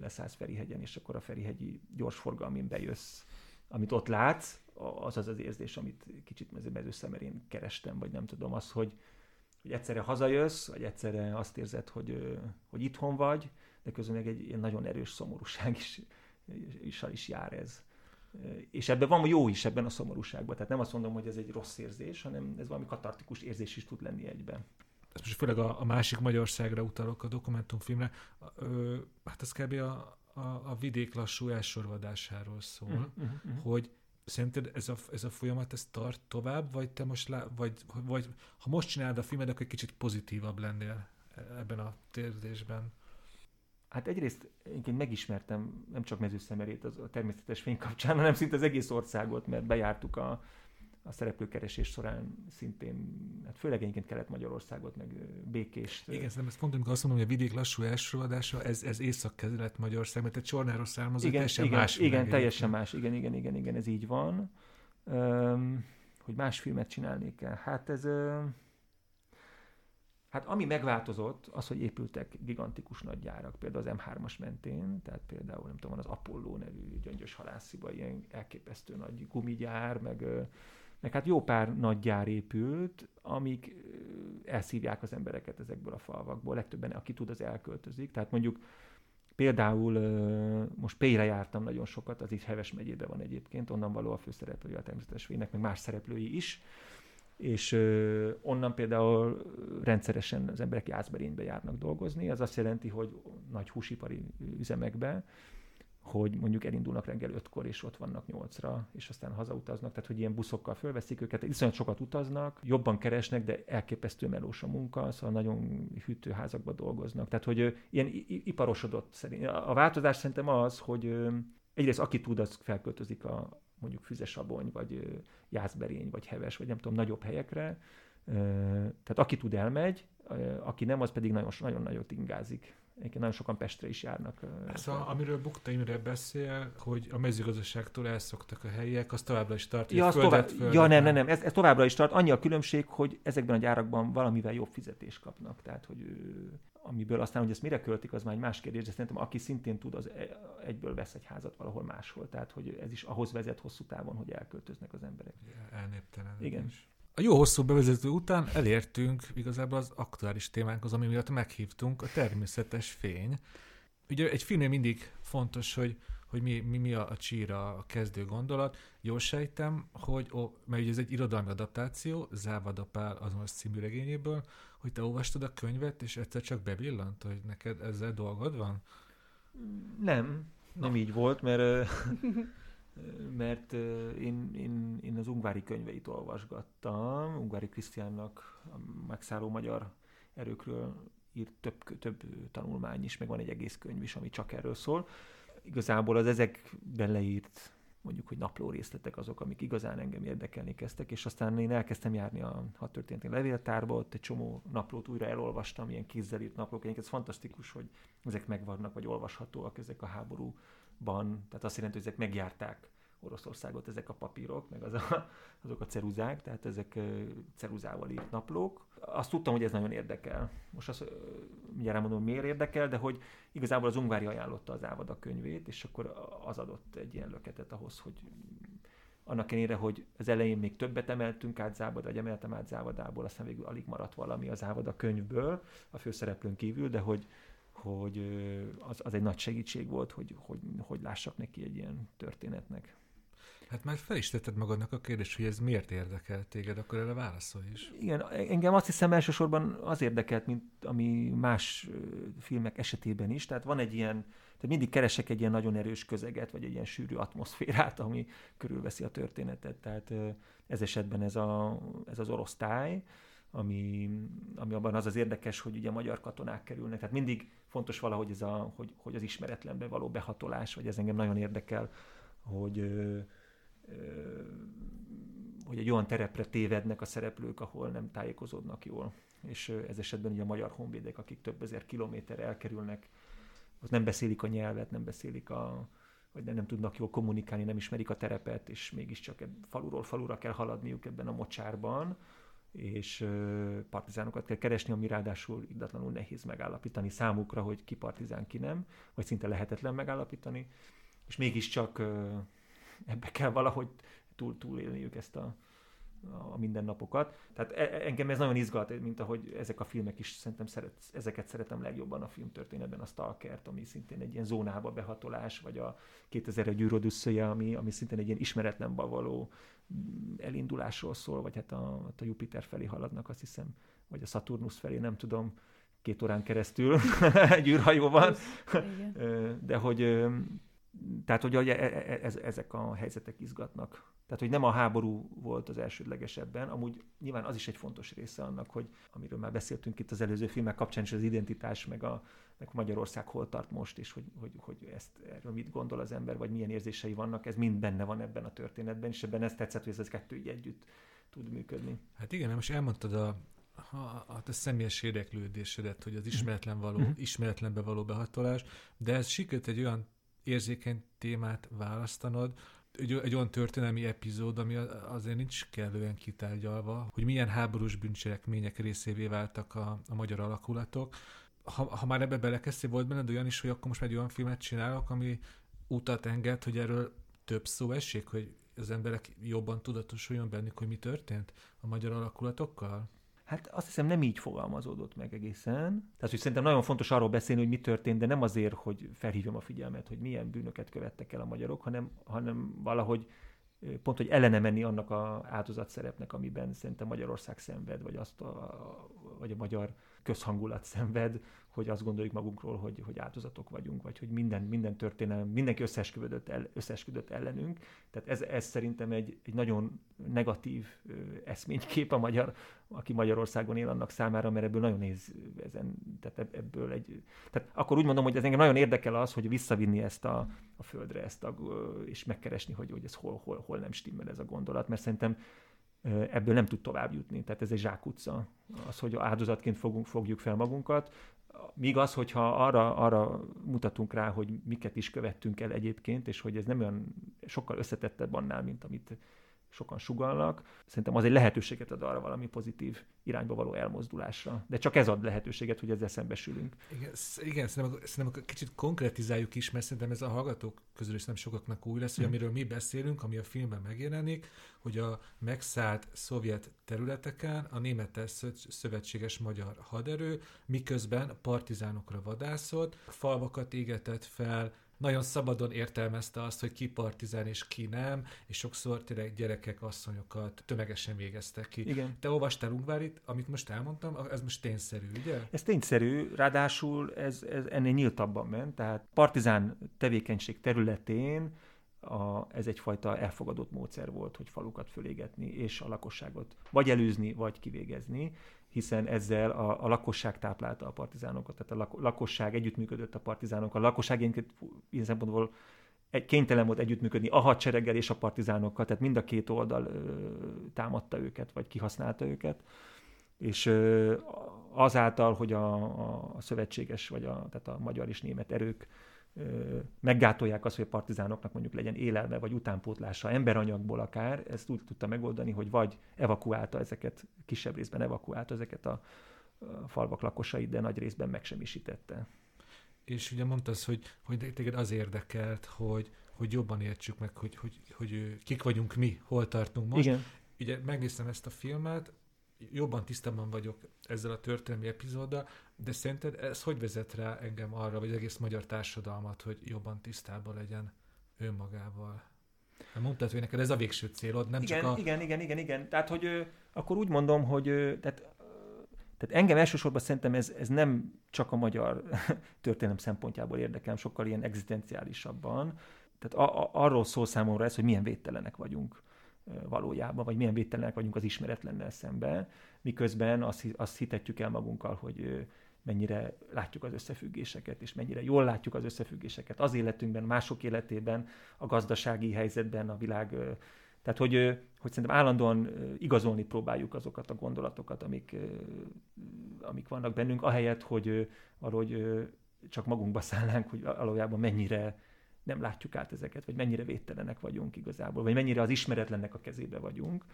leszállsz Ferihegyen, és akkor a ferihegyi gyorsforgalmin bejössz, amit ott látsz, az az az érzés, amit kicsit Mezőszemerén kerestem, vagy nem tudom, az, hogy hogy egyszerre hazajössz, vagy egyszerre azt érzed, hogy, hogy itthon vagy, de közben meg egy ilyen nagyon erős szomorúság is, is, is jár ez. És ebben van jó is, ebben a szomorúságban. Tehát nem azt mondom, hogy ez egy rossz érzés, hanem ez valami katartikus érzés is tud lenni egyben. Ezt most főleg a, a másik Magyarországra utalok, a dokumentumfilmre, ö, hát ez kb. a, a, a vidék lassú elsorvadásáról szól, uh-huh, uh-huh. hogy szerinted ez a, ez a folyamat, ez tart tovább, vagy te most, lá, vagy, vagy ha most csinálod a filmed, akkor egy kicsit pozitívabb lennél ebben a térdésben? Hát egyrészt én megismertem nem csak Mezőszemerét az a természetes fény kapcsán, hanem szinte az egész országot, mert bejártuk a, a szereplőkeresés során szintén, hát főleg egyébként Kelet-Magyarországot, meg Békést. Igen, nem, ezt pont, amikor azt mondom, hogy a vidék lassú elsorodása, ez, ez Észak-Kelet-Magyarország, mert egy Csornáról származó, igen, teljesen igen, más. Igen, igen, teljesen más, igen, igen, igen, igen, ez így van. Öm, hogy más filmet csinálnék el. Hát ez... Öm, hát ami megváltozott, az, hogy épültek gigantikus nagy gyárak, például az em hármas mentén, tehát például nem tudom, van az Apollo nevű Gyöngyös-Halásziba, ilyen elképesztő nagy gumigyár, meg... Meg hát jó pár nagy gyár épült, amik elszívják az embereket ezekből a falvakból. Legtöbben, aki tud, az elköltözik. Tehát mondjuk például most Pélyre jártam nagyon sokat, az itt Heves megyében van egyébként, onnan való a főszereplője a természetes fénynek, meg más szereplői is. És onnan például rendszeresen az emberek Jászberénybe járnak dolgozni. Az azt jelenti, hogy nagy húsipari üzemekbe, hogy mondjuk elindulnak reggel ötkor, és ott vannak nyolcra, és aztán hazautaznak, tehát hogy ilyen buszokkal fölveszik őket, iszonyat sokat utaznak, jobban keresnek, de elképesztő melós a munka, szóval nagyon hűtőházakban dolgoznak. Tehát, hogy ilyen iparosodott szerint. A változás szerintem az, hogy egyrészt aki tud, az felköltözik a mondjuk Füzesabony, vagy Jászberény, vagy Heves, vagy nem tudom, nagyobb helyekre. Tehát aki tud, elmegy, aki nem, az pedig nagyon nagyot ingázik. Egyébként nagyon sokan Pestre is járnak. Szóval, amiről Bukta Imre beszél, hogy a mezőgazdaságtól elszoktak a helyiek, az továbbra is tart. Ja, tovább... földet, ja nem, nem, nem, ez, ez továbbra is tart. Annyi a különbség, hogy ezekben a gyárakban valamivel jobb fizetést kapnak. Tehát, hogy amiből aztán, hogy ezt mire költik, az már egy más kérdés, de szerintem aki szintén tud, az egyből vesz egy házat valahol máshol. Tehát, hogy ez is ahhoz vezet hosszú távon, hogy elköltöznek az emberek. Elnéptelenedés. Igen. A jó hosszú bevezető után elértünk igazából az aktuális témánkhoz, ami miatt meghívtunk, a természetes fény. Ugye egy filmnél mindig fontos, hogy, hogy mi, mi, mi a csíra a kezdő gondolat. Jól sejtem, hogy, ó, mert ugye ez egy irodalmi adaptáció, Záváda Pál azonos című regényéből, hogy te olvastad a könyvet, és egyszer csak bevillant, hogy neked ezzel dolgod van? Nem, nem Na. így volt, mert... mert én, én, én az Ungvári könyveit olvasgattam. Ungvári Krisztiánnak a megszálló magyar erőkről írt több, több tanulmány is, meg van egy egész könyv is, ami csak erről szól. Igazából az ezekben leírt, mondjuk, hogy napló részletek azok, amik igazán engem érdekelni kezdtek, és aztán én elkezdtem járni a hadtörténeti levéltárba, ott egy csomó naplót újra elolvastam, ilyen kézzel írt naplók. Ez fantasztikus, hogy ezek megvannak, vagy olvashatóak ezek a háború Ban, tehát azt jelenti, hogy ezek megjárták Oroszországot, ezek a papírok, meg az a, azok a ceruzák, tehát ezek ceruzával írt naplók. Azt tudtam, hogy ez nagyon érdekel. Most azt mindjárt elmondom, miért érdekel, de hogy igazából az Ungvári ajánlotta az Ávada könyvét, és akkor az adott egy ilyen löketet ahhoz, hogy annak ellenére, hogy az elején még többet emeltünk át Závadába, vagy emeltem át Závadából, aztán végül alig maradt valami az Ávada könyvből, a főszereplőn kívül, de hogy hogy az, az egy nagy segítség volt, hogy, hogy, hogy lássak neki egy ilyen történetnek. Hát már fel is tetted magadnak a kérdést, hogy ez miért érdekelt téged, akkor erre válaszolj is. Igen, engem azt hiszem elsősorban az érdekelt, mint ami más filmek esetében is, tehát van egy ilyen, tehát mindig keresek egy ilyen nagyon erős közeget, vagy egy ilyen sűrű atmoszférát, ami körülveszi a történetet, tehát ez esetben ez, a, ez az orosztály, Ami, ami abban az az érdekes, hogy ugye magyar katonák kerülnek. Tehát mindig fontos valahogy ez a, hogy, hogy az ismeretlenbe való behatolás, vagy ez engem nagyon érdekel, hogy, ö, ö, hogy egy olyan terepre tévednek a szereplők, ahol nem tájékozódnak jól. És ez esetben ugye a magyar honvédek, akik több ezer kilométerre elkerülnek, ott nem beszélik a nyelvet, nem beszélik a... hogy nem, nem tudnak jól kommunikálni, nem ismerik a terepet, és mégiscsak faluról falura kell haladniuk ebben a mocsárban, és partizánokat kell keresni, ami ráadásul irdatlanul nehéz megállapítani számukra, hogy ki partizán, ki nem, vagy szinte lehetetlen megállapítani, és mégiscsak ebbe kell valahogy túl, túlélniük ezt a, a mindennapokat. Tehát engem ez nagyon izgat, mint ahogy ezek a filmek is, szerintem szeret, ezeket szeretem legjobban a filmtörténetben, a Stalkert, ami szintén egy ilyen zónába behatolás, vagy a kétezer-egy Gyűr Odüsszéje, ami, ami szintén egy ilyen ismeretlenbe való elindulásról szól, vagy hát a, a Jupiter felé haladnak, azt hiszem, vagy a Szaturnusz felé, nem tudom, két órán keresztül egy űrhajóban. De hogy, tehát hogy ez, ezek a helyzetek izgatnak. Tehát, hogy nem a háború volt az elsődlegesebben, amúgy nyilván az is egy fontos része annak, hogy amiről már beszéltünk itt az előző filmek kapcsán, és az identitás, meg a meg Magyarország hol tart most, és hogy, hogy, hogy ezt, erről mit gondol az ember, vagy milyen érzései vannak, ez mind benne van ebben a történetben, és ebben ez tetszett, hogy ez kettő így együtt tud működni. Hát igen, most elmondtad a, a, a, a személyes érdeklődésedet, hogy az ismeretlen való, ismeretlenbe való behatolás, de ez sikerült egy olyan érzékeny témát választanod, Egy, egy olyan történelmi epizód, ami azért nincs kellően kitárgyalva, hogy milyen háborús bűncselekmények részévé váltak a, a magyar alakulatok. Ha, ha már ebbe belekezdtél, volt benned olyan is, hogy akkor most már egy olyan filmet csinálok, ami utat enged, hogy erről több szó essék, hogy az emberek jobban tudatosuljon bennük, hogy mi történt a magyar alakulatokkal? Hát azt hiszem nem így fogalmazódott meg egészen. Tehát, hogy szerintem nagyon fontos arról beszélni, hogy mi történt, de nem azért, hogy felhívjam a figyelmet, hogy milyen bűnöket követtek el a magyarok, hanem, hanem valahogy pont, hogy ellene menni annak az áldozatszerepnek, amiben szerintem Magyarország szenved, vagy, azt a, vagy a magyar közhangulat szenved, hogy azt gondoljuk magunkról, hogy, hogy áldozatok vagyunk, vagy hogy minden, minden történelem, mindenki összeesküvödött, el, összeesküvödött ellenünk. Tehát ez, ez szerintem egy, egy nagyon negatív eszménykép a magyar, aki Magyarországon él, annak számára, mert ebből nagyon néz ezen, tehát ebből egy... Tehát akkor úgy mondom, hogy ez engem nagyon érdekel az, hogy visszavinni ezt a, a földre, ezt a, és megkeresni, hogy, hogy ez hol, hol, hol nem stimmel ez a gondolat, mert szerintem ebből nem tud tovább jutni. Tehát ez egy zsákutca. Az, hogy áldozatként fogunk, fogjuk fel magunkat, míg az, hogyha arra, arra mutatunk rá, hogy miket is követtünk el egyébként, és hogy ez nem olyan sokkal összetettebb annál, mint amit sokan sugallnak. Szerintem az egy lehetőséget ad arra valami pozitív irányba való elmozdulásra. De csak ez ad lehetőséget, hogy ezzel szembesülünk. Igen, igen szerintem, szerintem kicsit konkretizáljuk is, mert szerintem ez a hallgatók közül is nem sokaknak új lesz, hogy hmm. amiről mi beszélünk, ami a filmben megjelenik, hogy a megszállt szovjet területeken a német szövetséges magyar haderő miközben partizánokra vadászott, falvakat égetett fel, nagyon szabadon értelmezte azt, hogy ki partizán és ki nem, és sokszor tényleg gyerekek, asszonyokat tömegesen végeztek ki. Igen. Te olvastál Ungvárit, amit most elmondtam, ez most tényszerű, ugye? Ez tényszerű, ráadásul ez, ez ennél nyíltabban ment, tehát partizán tevékenység területén a, ez egyfajta elfogadott módszer volt, hogy falukat fölégetni és a lakosságot vagy elűzni, vagy kivégezni, hiszen ezzel a, a lakosság táplálta a partizánokat, tehát a lak, lakosság együttműködött a partizánokkal, a lakosság ilyen szempontból egy, kénytelen volt együttműködni a hadsereggel és a partizánokkal, tehát mind a két oldal ö, támadta őket, vagy kihasználta őket, és ö, azáltal, hogy a, a szövetséges, vagy a, tehát a magyar és német erők meggátolják azt, hogy a partizánoknak mondjuk legyen élelme, vagy utánpótlása emberanyagból akár, ezt úgy tudta megoldani, hogy vagy evakuálta ezeket, kisebb részben evakuálta ezeket a falvak lakosait, de nagy részben megsemmisítette. És ugye mondtad, hogy, hogy téged az érdekelt, hogy, hogy jobban értsük meg, hogy, hogy, hogy kik vagyunk mi, hol tartunk most. Igen. Ugye megnéztem ezt a filmet, jobban tisztában vagyok ezzel a történelmi epizóddal, de szerinted ez hogy vezet rá engem arra, vagy egész magyar társadalmat, hogy jobban tisztában legyen önmagával? Mondtad, hogy neked ez a végső célod, nem igen, csak a... Igen, igen, igen, igen. Tehát, hogy ö, akkor úgy mondom, hogy ö, tehát, ö, tehát engem elsősorban szerintem ez, ez nem csak a magyar történelem szempontjából érdekel, sokkal ilyen egzisztenciálisabban. Tehát a, a, arról szól számomra ez, hogy milyen védtelenek vagyunk valójában, vagy milyen védtelenek vagyunk az ismeretlennel szemben, miközben azt, azt hitetjük el magunkkal, hogy mennyire látjuk az összefüggéseket, és mennyire jól látjuk az összefüggéseket az életünkben, mások életében, a gazdasági helyzetben, a világ... Tehát, hogy, hogy szerintem állandóan igazolni próbáljuk azokat a gondolatokat, amik, amik vannak bennünk, ahelyett, hogy valahogy csak magunkba szállnánk, hogy valójában mennyire nem látjuk át ezeket, vagy mennyire védtelenek vagyunk igazából, vagy mennyire az ismeretlennek a kezébe vagyunk.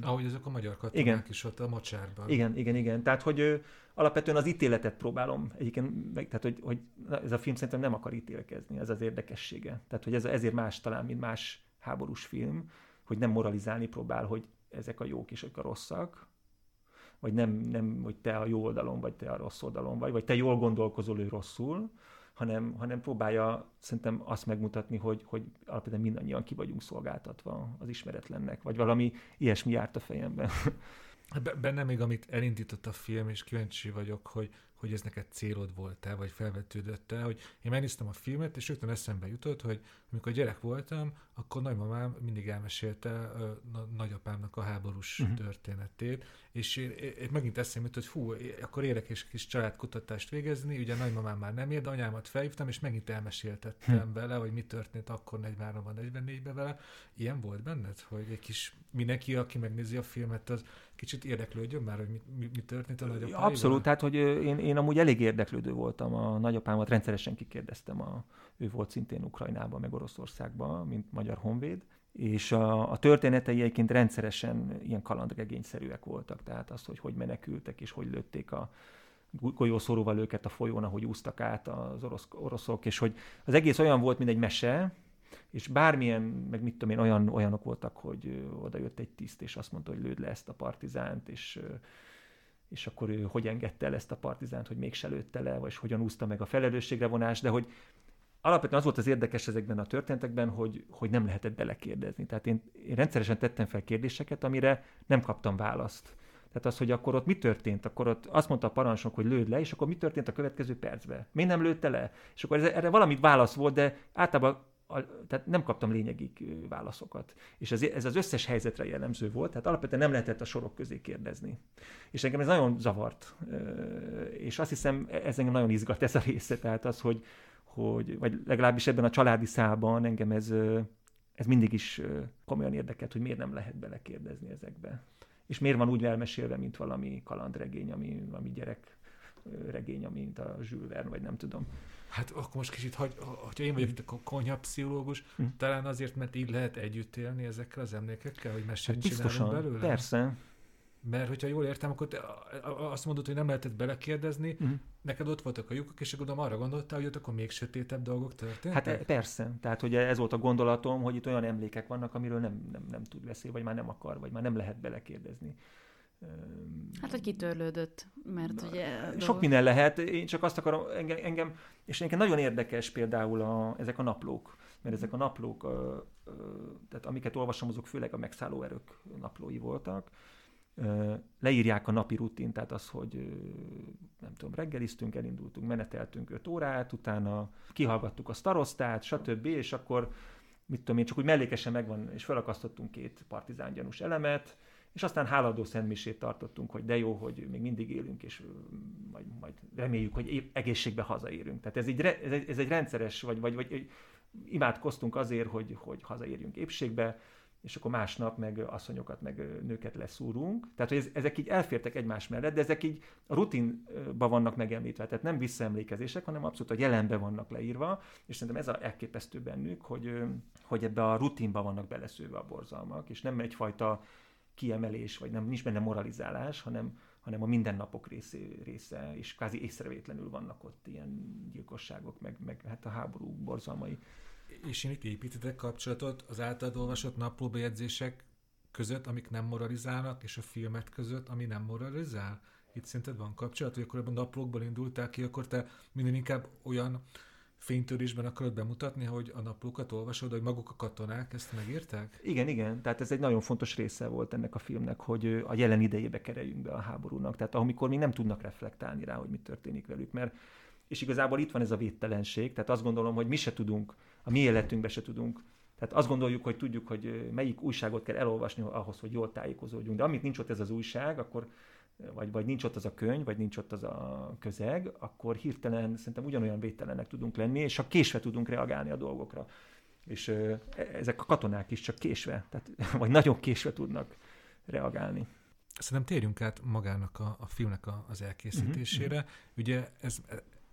Ahogy azok a magyar katonák igen. is ott a mocsárban. Igen, igen, igen. Tehát, hogy ö, alapvetően az ítéletet próbálom. Egyébként, tehát, hogy, hogy ez a film szerintem nem akar ítélkezni, ez az érdekessége. Tehát, hogy ez ezért más talán, mint más háborús film, hogy nem moralizálni próbál, hogy ezek a jók és ők a rosszak, vagy nem, nem, hogy te a jó oldalon, vagy te a rossz oldalon vagy, vagy te jól gondolkozol, ő rosszul, hanem, hanem próbálja szerintem azt megmutatni, hogy, hogy alapvetően mindannyian ki vagyunk szolgáltatva az ismeretlennek, vagy valami ilyesmi járt a fejemben. Benne még, amit elindított a film, és kíváncsi vagyok, hogy, hogy ez neked célod volt-e, vagy felvetődött-e, hogy én megnéztem a filmet, és rögtön eszembe jutott, hogy amikor gyerek voltam, akkor nagymamám mindig elmesélte nagyapámnak a háborús uh-huh. történetét, és én, én megint eszembe jutott, hogy hú, akkor érek és kis családkutatást végezni, ugye nagymamám már nem ér, de anyámat felhívtam, és megint elmeséltettem uh-huh. vele, hogy mi történt akkor negyvenháromban, negyvennégyben vele. Ilyen volt benned, hogy egy kis mindenki, aki megnézi a filmet, az kicsit érdeklődjön már, hogy mi, mi, mi történt a nagyapáival? Abszolút, tehát, hogy én, én amúgy elég érdeklődő voltam, a nagyapámat rendszeresen kikérdeztem, a, ő volt szintén Ukrajnában, meg Oroszországban, mint magyar honvéd, és a, a történetei egyébként rendszeresen ilyen kalandregényszerűek voltak, tehát az, hogy hogy menekültek, és hogy lőtték a golyószóróval őket a folyón, ahogy úsztak át az orosz, oroszok, és hogy az egész olyan volt, mint egy mese, és bármilyen, meg mit tudom én, olyan, olyanok voltak, hogy oda jött egy tiszt, és azt mondta, hogy lőd le ezt a partizánt, és, és akkor ő hogy engedte el ezt a partizánt, hogy mégse lőtte le, vagy hogyan úszta meg a felelősségre vonást, de hogy alapvetően az volt az érdekes ezekben a történetekben, hogy, hogy nem lehetett belekérdezni. Tehát én, én rendszeresen tettem fel kérdéseket, amire nem kaptam választ. Tehát az, hogy akkor ott mi történt, akkor ott azt mondta a parancsnok, hogy lőd le, és akkor mi történt a következő percben? Miért nem lőtte le? És akkor ez, erre valamit válasz volt, de általában A, tehát nem kaptam lényegi válaszokat. És ez, ez az összes helyzetre jellemző volt, tehát alapvetően nem lehetett a sorok közé kérdezni. És engem ez nagyon zavart. És azt hiszem, ez engem nagyon izgat ez a része, tehát az, hogy, hogy vagy legalábbis ebben a családi szában engem ez, ez mindig is komolyan érdekelt, hogy miért nem lehet belekérdezni ezekbe. És miért van úgy elmesélve, mint valami kalandregény, ami, ami gyerekregény, mint a Jules Verne, vagy nem tudom. hát akkor most kicsit, hogy, hogyha én vagyok itt a konyhapszichológus, hm. talán azért, mert így lehet együtt élni ezekkel az emlékekkel, hogy mesét hát csinálunk belőle? Persze. Mert hogyha jól értem, akkor te azt mondod, hogy nem lehetett belekérdezni, mm. neked ott voltak a lyukak, és gondolom arra gondoltál, hogy ott akkor még sötétebb dolgok történtek? Hát persze, tehát hogy ez volt a gondolatom, hogy itt olyan emlékek vannak, amiről nem, nem, nem tud beszélni, vagy már nem akar, vagy már nem lehet belekérdezni. Hát, hogy kitörlődött, mert ugye... Sok dolgok... minden lehet, én csak azt akarom, engem, engem és engem nagyon érdekes például a, ezek a naplók, mert ezek a naplók, a, a, tehát amiket olvasom, azok főleg a megszálló erők naplói voltak. Leírják a napi rutint, tehát az, hogy nem tudom, reggeliztünk, elindultunk, meneteltünk öt órát, utána kihallgattuk a sztarosztát, stb. És akkor, mit tudom én, csak úgy mellékesen megvan, és felakasztottunk két partizán gyanús elemet, és aztán háladó szentmisét tartottunk, hogy de jó, hogy még mindig élünk, és majd, majd reméljük, hogy egészségbe hazaérünk. Tehát ez egy, ez egy, ez egy rendszeres, vagy, vagy, vagy imádkoztunk azért, hogy, hogy hazaérjünk épségbe, és akkor másnap meg asszonyokat, meg nőket leszúrunk. Tehát, hogy ez, ezek így elfértek egymás mellett, de ezek így a rutinban vannak megemlítve. Tehát nem visszaemlékezések, hanem abszolút a jelenben vannak leírva, és szerintem ez a elképesztő bennük, hogy, hogy ebbe a rutinba vannak beleszőve a borzalmak, és nem egyfajta kiemelés, vagy nem, nincs benne moralizálás, hanem, hanem a mindennapok részé, része, és kvázi észrevétlenül vannak ott ilyen gyilkosságok, meg, meg hát a háború borzalmai. És én itt építetek kapcsolatot az általad olvasott naplóbejegyzések között, amik nem moralizálnak, és a filmet között, ami nem moralizál? Itt szerinted van kapcsolat, hogy akkor ebben a naplókból indultál ki, akkor te minden inkább olyan fénytörésben akarod bemutatni, hogy a naplókat olvasod, hogy maguk a katonák ezt megírták? Igen, igen. Tehát ez egy nagyon fontos része volt ennek a filmnek, hogy a jelen idejébe kereljünk be a háborúnak. Tehát amikor még nem tudnak reflektálni rá, hogy mi történik velük, mert és igazából itt van ez a védtelenség, tehát azt gondolom, hogy mi se tudunk, a mi életünkbe se tudunk. Tehát azt gondoljuk, hogy tudjuk, hogy melyik újságot kell elolvasni ahhoz, hogy jól tájékozódjunk. De amint nincs ott ez az újság, akkor, vagy, vagy nincs ott az a könyv, vagy nincs ott az a közeg, akkor hirtelen szerintem ugyanolyan védtelennek tudunk lenni, és csak késve tudunk reagálni a dolgokra. És ezek a katonák is csak késve, tehát, vagy nagyon késve tudnak reagálni. Szerintem térjünk át magának a, a filmnek a, az elkészítésére. Uh-huh. Ugye ez...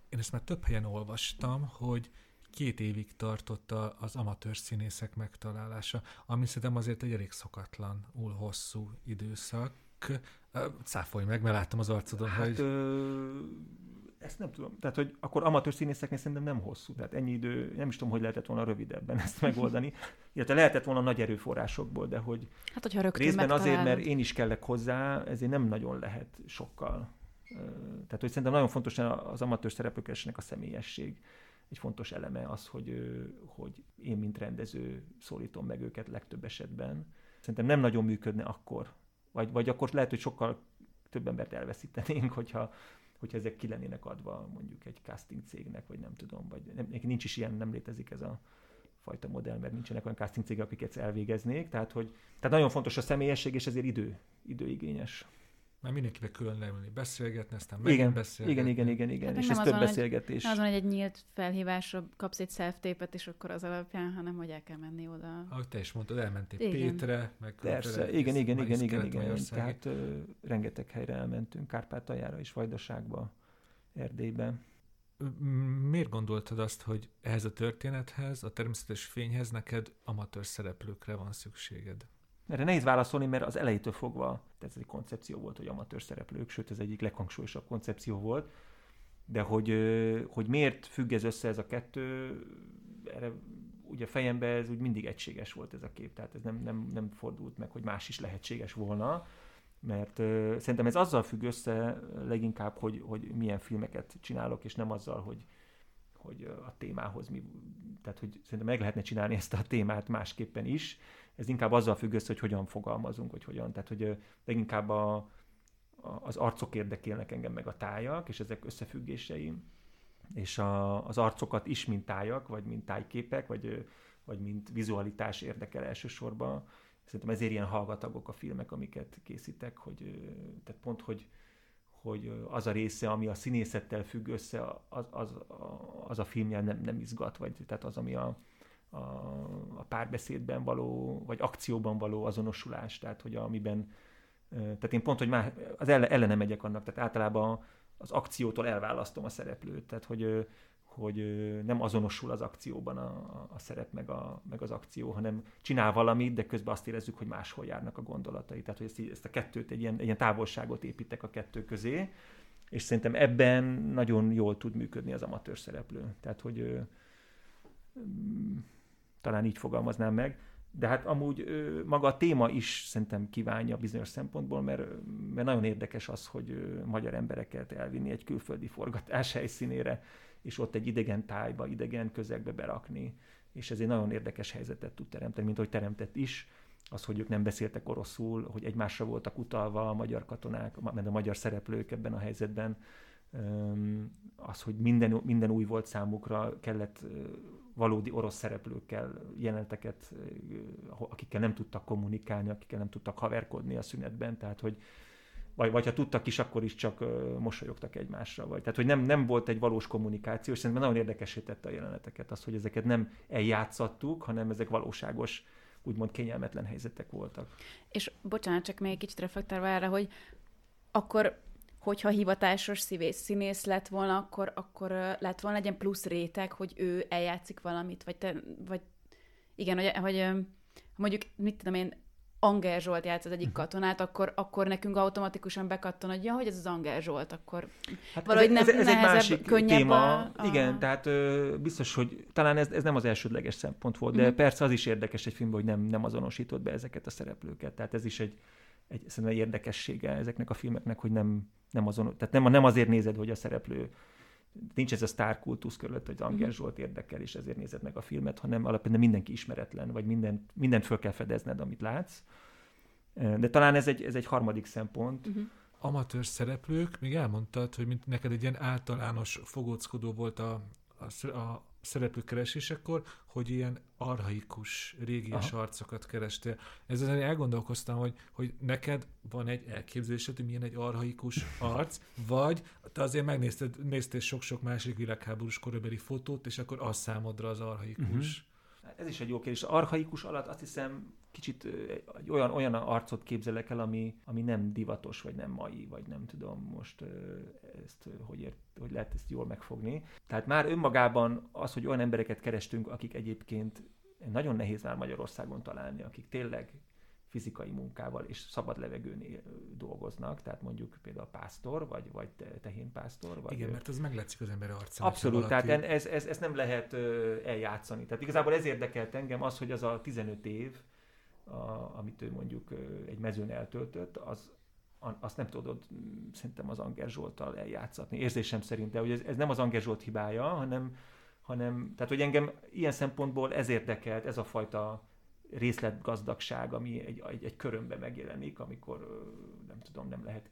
Én ezt már több helyen olvastam, hogy két évig tartott az amatőr színészek megtalálása, ami szerintem azért egy elég szokatlanul hosszú időszak. Cáfolj meg, mert láttam az arcodon, hát, hogy... Ö... Ezt nem tudom. Tehát, hogy akkor amatőr színészeknél szerintem nem hosszú. Tehát ennyi idő, nem is tudom, hogy lehetett volna rövidebben ezt megoldani. Illetve lehetett volna nagy erőforrásokból, de hogy... Hát, hogyha rögtön részben megtalálod. Azért, mert én is kellek hozzá, ezért nem nagyon lehet sokkal. Tehát, hogy szerintem nagyon fontos az amatőr szereplőknek a személyesség. Egy fontos eleme az, hogy, hogy én, mint rendező szólítom meg őket legtöbb esetben. Szerintem nem nagyon működne akkor. Vagy, vagy akkor lehet, hogy sokkal több embert elveszítenénk, hogyha, hogyha ezek ki lennének adva mondjuk egy casting cégnek, vagy nem tudom. Vagy nem, nincs is ilyen, nem létezik ez a fajta modell, mert nincsenek olyan casting cégek, akiket elvégeznék. Tehát, hogy, tehát nagyon fontos a személyesség, és ezért idő, időigényes. Már mindenkivel külön leülni, beszélgetni, aztán megint beszélgetni. Igen, igen, igen, igen. Hát és ez több van, beszélgetés. Nem az van, hogy egy nyílt felhívásra kapsz egy self-tépet, és akkor az alapján, hanem hogy el kell menni oda. Ahogy te is mondtad, elmentél igen. Pétre, meg... Persze, igen, igen, igen, igen, igen. Tehát ö, rengeteg helyre elmentünk, Kárpátaljára és Vajdaságba, Erdélybe. Miért gondoltad azt, hogy ehhez a történethez, a természetes fényhez neked amatőr szereplőkre van szükséged? Erre nehéz válaszolni, mert az elejétől fogva, tehát ez egy koncepció volt, hogy amatőr szereplők, sőt ez egyik leghangsúlyosabb koncepció volt, de hogy, hogy miért függ ez össze ez a kettő, erre ugye a fejemben ez úgy mindig egységes volt ez a kép, tehát ez nem, nem, nem fordult meg, hogy más is lehetséges volna, mert szerintem ez azzal függ össze leginkább, hogy, hogy milyen filmeket csinálok, és nem azzal, hogy hogy a témához mi, tehát hogy szerintem meg lehetne csinálni ezt a témát másképpen is. Ez inkább azzal függ össze, hogy hogyan fogalmazunk, hogy hogyan. Tehát, hogy leginkább a, a, az arcok érdekelnek engem, meg a tájak, és ezek összefüggései. És a, az arcokat is, mint tájak, vagy mint tájképek, vagy, vagy mint vizualitás érdekel elsősorban. Szerintem ezért ilyen hallgatagok a filmek, amiket készítek, hogy tehát pont, hogy hogy az a része, ami a színészettel függ össze, az, az, az a filmjel nem, nem izgat, vagy tehát az, ami a, a, a párbeszédben való, vagy akcióban való azonosulás, tehát hogy amiben, tehát én pont, hogy már az ellene megyek annak, tehát általában az akciótól elválasztom a szereplőt, tehát hogy, hogy nem azonosul az akcióban a, a szerep meg, a, meg az akció, hanem csinál valamit, de közben azt érezzük, hogy máshol járnak a gondolatai. Tehát, hogy ezt, ezt a kettőt, egy ilyen, egy ilyen távolságot építek a kettő közé, és szerintem ebben nagyon jól tud működni az amatőr szereplő. Tehát, hogy ö, ö, talán így fogalmaznám meg. De hát amúgy ö, maga a téma is szerintem kívánja bizonyos szempontból, mert, mert nagyon érdekes az, hogy ö, magyar embereket elvinni egy külföldi forgatás helyszínére, és ott egy idegen tájba, idegen közegbe berakni. És ez egy nagyon érdekes helyzetet tud teremteni, mint ahogy teremtett is. Az, hogy ők nem beszéltek oroszul, hogy egymásra voltak utalva a magyar katonák, mert a magyar szereplők ebben a helyzetben. Az, hogy minden, minden új volt számukra, kellett valódi orosz szereplőkkel jeleneteket, akikkel nem tudtak kommunikálni, akikkel nem tudtak haverkodni a szünetben, tehát hogy Vagy, vagy ha tudtak is, akkor is csak ö, mosolyogtak egymásra. Vagy. Tehát, hogy nem, nem volt egy valós kommunikáció, és szerintem nagyon érdekessé tette a jeleneteket az, hogy ezeket nem eljátszattuk, hanem ezek valóságos, úgymond kényelmetlen helyzetek voltak. És bocsánat, csak még egy kicsit reflektálva erre, hogy akkor, hogyha hivatásos szívész, színész lett volna, akkor, akkor lett volna egy ilyen plusz réteg, hogy ő eljátszik valamit, vagy, te, vagy igen, hogy, hogy mondjuk, mit tudom én, Anger Zsolt játsz az egyik katonát, akkor, akkor nekünk automatikusan bekattan, hogy ja, hogy ez az Anger Zsolt, akkor hát valahogy ez, ez, nem ez nehezebb, egy másik könnyebb téma. A... Igen, tehát ö, biztos, hogy talán ez, ez nem az elsődleges szempont volt, de mm-hmm. persze az is érdekes egy filmben, hogy nem, nem azonosított be ezeket a szereplőket. Tehát ez is egy, egy szerintem érdekessége ezeknek a filmeknek, hogy nem, nem azon, tehát nem, nem azért nézed, hogy a szereplő, nincs ez a sztárkultusz körülött, hogy Anger Zsolt érdekel, és ezért nézed meg a filmet, hanem alapvetően mindenki ismeretlen, vagy mindent, mindent föl kell fedezned, amit látsz. De talán ez egy, ez egy harmadik szempont. Uh-huh. Amatőr szereplők, még elmondtad, hogy mint neked egy ilyen általános fogóckodó volt a, a, a szereplők keresésekor, hogy ilyen archaikus, régies Aha. arcokat kerestél. Ezzel elgondolkoztam, hogy, hogy neked van egy elképzelésed, hogy milyen egy archaikus arc, vagy te azért megnézted, néztél sok-sok másik világháborús korabeli fotót, és akkor az számodra az archaikus. Uh-huh. Ez is egy jó kérdés. Archaikus alatt azt hiszem kicsit olyan, olyan arcot képzelek el, ami, ami nem divatos, vagy nem mai, vagy nem tudom most ezt, hogy, ért, hogy lehet ezt jól megfogni. Tehát már önmagában az, hogy olyan embereket kerestünk, akik egyébként nagyon nehéz már Magyarországon találni, akik tényleg fizikai munkával és szabad levegőn dolgoznak, tehát mondjuk például pásztor, vagy, vagy tehénpásztor. Vagy igen, mert az meglátszik az ember arcán. Abszolút, tehát en, ez, ez, ezt nem lehet eljátszani. Tehát igazából ez érdekelt engem az, hogy az a tizenöt év, A, amit ő mondjuk egy mezőn eltöltött, az, azt nem tudod szerintem az Anger Zsolttal eljátszatni. Érzésem szerint, de hogy ez, ez nem az Anger Zsolt hibája, hanem, hanem, tehát hogy engem ilyen szempontból ez érdekelt, ez a fajta részletgazdagság, ami egy, egy, egy körömbe megjelenik, amikor nem tudom, nem lehet,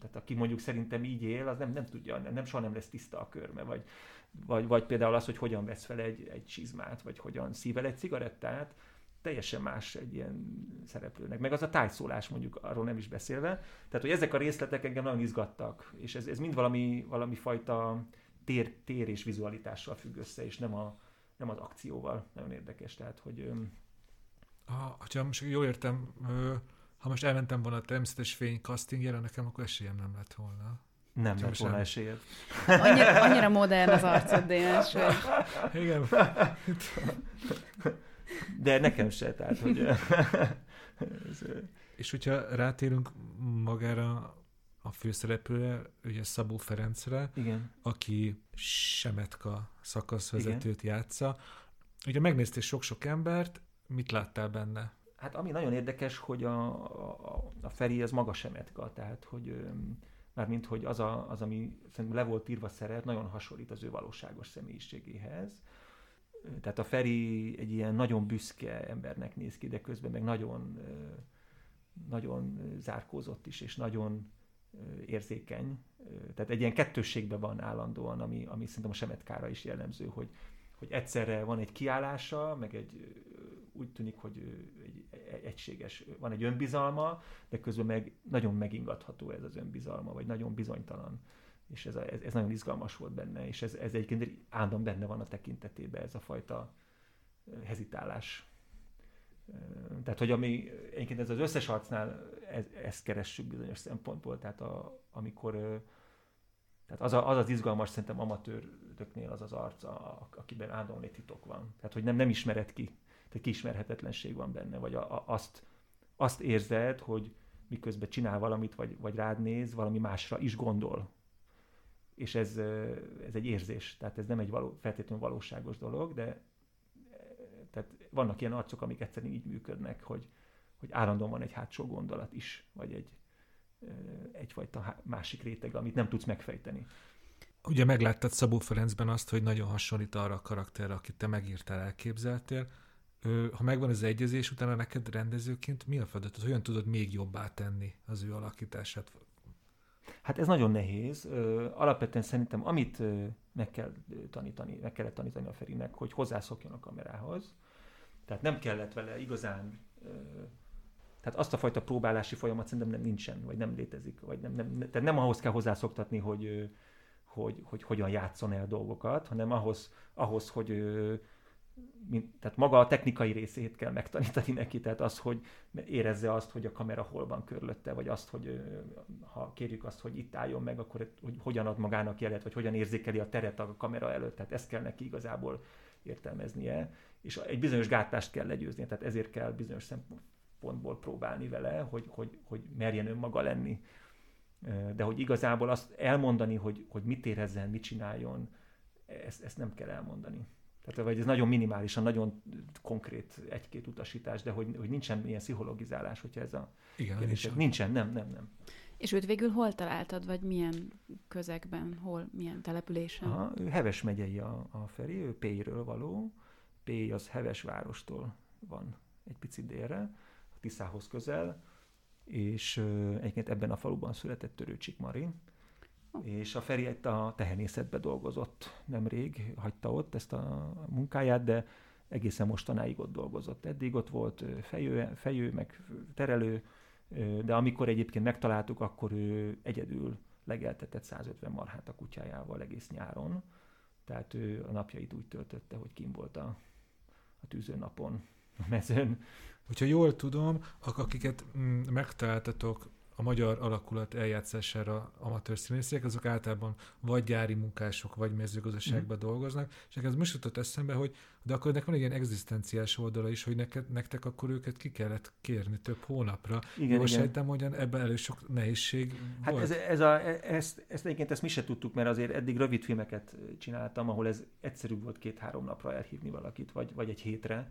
tehát aki mondjuk szerintem így él, az nem, nem tudja, nem, nem soha nem lesz tiszta a körme, vagy, vagy, vagy például az, hogy hogyan vesz fel egy, egy csizmát, vagy hogyan szível egy cigarettát, teljesen más egy ilyen szereplőnek. Meg az a tájszólás, mondjuk, arról nem is beszélve. Tehát, hogy ezek a részletek engem nagyon izgattak, és ez, ez mind valami, valami fajta tér, tér és vizualitással függ össze, és nem, a, nem az akcióval. Nagyon érdekes, tehát, hogy... Ha, ha most jól értem, ha most elmentem volna a természetes fény castingjára, nekem akkor esélyem nem lett volna. Nem lett volna esélyed. Annyira, annyira modern az arcod, Dénes, hogy... Igen. De nekem se, tehát, hogy... ez... És hogyha rátérünk magára a főszereplőre, ugye Szabó Ferencre, igen, aki Semetka szakaszvezetőt igen játsza. Ugye megnéztél sok-sok embert, mit láttál benne? Hát ami nagyon érdekes, hogy a, a, a Feri az maga Semetka, tehát, hogy mármint, hogy az, a, az ami le volt írva szerep, nagyon hasonlít az ő valóságos személyiségéhez. Tehát a Feri egy ilyen nagyon büszke embernek néz ki, de közben meg nagyon, nagyon zárkózott is, és nagyon érzékeny. Tehát egy ilyen kettősségben van állandóan, ami, ami szerintem a Semetkára is jellemző, hogy, hogy egyszerre van egy kiállása, meg egy, úgy tűnik, hogy egy egységes, van egy önbizalma, de közben meg nagyon megingatható ez az önbizalma, vagy nagyon bizonytalan. És ez, a, ez, ez nagyon izgalmas volt benne, és ez, ez egyébként állandóan benne van a tekintetében, ez a fajta hezitálás. Tehát, hogy ami, egyébként ez az összes arcnál, ez, ezt keressük bizonyos szempontból, tehát a, amikor Tehát az, a, az az izgalmas szerintem amatőröknél az az arc, a, a, akiben állandóan egy titok van. Tehát, hogy nem, nem ismered ki, tehát kiismerhetetlenség van benne, vagy a, a, azt, azt érzed, hogy miközben csinál valamit, vagy, vagy rád néz, valami másra is gondol. És ez, ez egy érzés, tehát ez nem egy való, feltétlenül valóságos dolog, de tehát vannak ilyen arcok, amik egyszerűen így működnek, hogy, hogy állandóan van egy hátsó gondolat is, vagy egy egyfajta másik réteg, amit nem tudsz megfejteni. Ugye megláttad Szabó Ferencben azt, hogy nagyon hasonlít arra a karakterre, akit te megírtál, elképzeltél. Ha megvan az egyezés, utána neked rendezőként mi a feladatod? Hogyan tudod még jobbá tenni az ő alakítását? Hát ez nagyon nehéz. Alapvetően szerintem, amit meg kell tanítani, meg kellett tanítani a Ferinek, hogy hozzászokjon a kamerához. Tehát nem kellett vele igazán... Tehát azt a fajta próbálási folyamat szerintem nem nincsen, vagy nem létezik, vagy nem, nem, tehát nem ahhoz kell hozzászoktatni, hogy, hogy, hogy hogyan játszon el dolgokat, hanem ahhoz, ahhoz hogy mint, tehát maga a technikai részét kell megtanítani neki, tehát az, hogy érezze azt, hogy a kamera hol van körülötte, vagy azt, hogy ha kérjük azt, hogy itt álljon meg, akkor hogy hogyan ad magának jelet, vagy hogyan érzékeli a teret a kamera előtt, tehát ezt kell neki igazából értelmeznie, és egy bizonyos gátlást kell legyőzni, tehát ezért kell bizonyos szempontból pontból próbálni vele, hogy, hogy, hogy merjen önmaga lenni. De hogy igazából azt elmondani, hogy, hogy mit érezzen, mit csináljon, ezt, ezt nem kell elmondani. Tehát vagy ez nagyon minimálisan, nagyon konkrét egy-két utasítás, de hogy, hogy nincsen ilyen pszichologizálás, hogyha ez a igen, kérdés. Nincsen, nem, nem, nem. És őt végül hol találtad, vagy milyen közegben, hol, milyen településen? Aha, ő Heves megyei a, a Feri, ő Péjről való. Péj az Hevesvárostól van egy picit délre. Tiszához közel, és ö, egyébként ebben a faluban született Törőcsik Mari, oh. És a Feri itt a tehenészetbe dolgozott nemrég, hagyta ott ezt a munkáját, de egészen mostanáig ott dolgozott. Eddig ott volt fejő, fejő meg terelő, ö, de amikor egyébként megtaláltuk, akkor ő egyedül legeltetett százötven marhát a kutyájával egész nyáron, tehát ő a napjait úgy töltötte, hogy kim volt a, a tűzőnapon, a mezőn. Hogyha jól tudom, akiket megtaláltatok a magyar alakulat eljátszására amatőr színészek, azok általában vagy gyári munkások, vagy mezőgazdaságban mm. dolgoznak, és ez most jutott eszembe, hogy de akkor ennek van egy ilyen egzisztenciás oldala is, hogy neked, nektek akkor őket ki kellett kérni több hónapra. Igen, most sejtem, hogy ebben elő sok nehézség hát volt. Hát ez, ez a, ezt, ezt egyébként ezt mi se tudtuk, mert azért eddig rövid filmeket csináltam, ahol ez egyszerűbb volt két-három napra elhívni valakit, vagy, vagy egy hétre.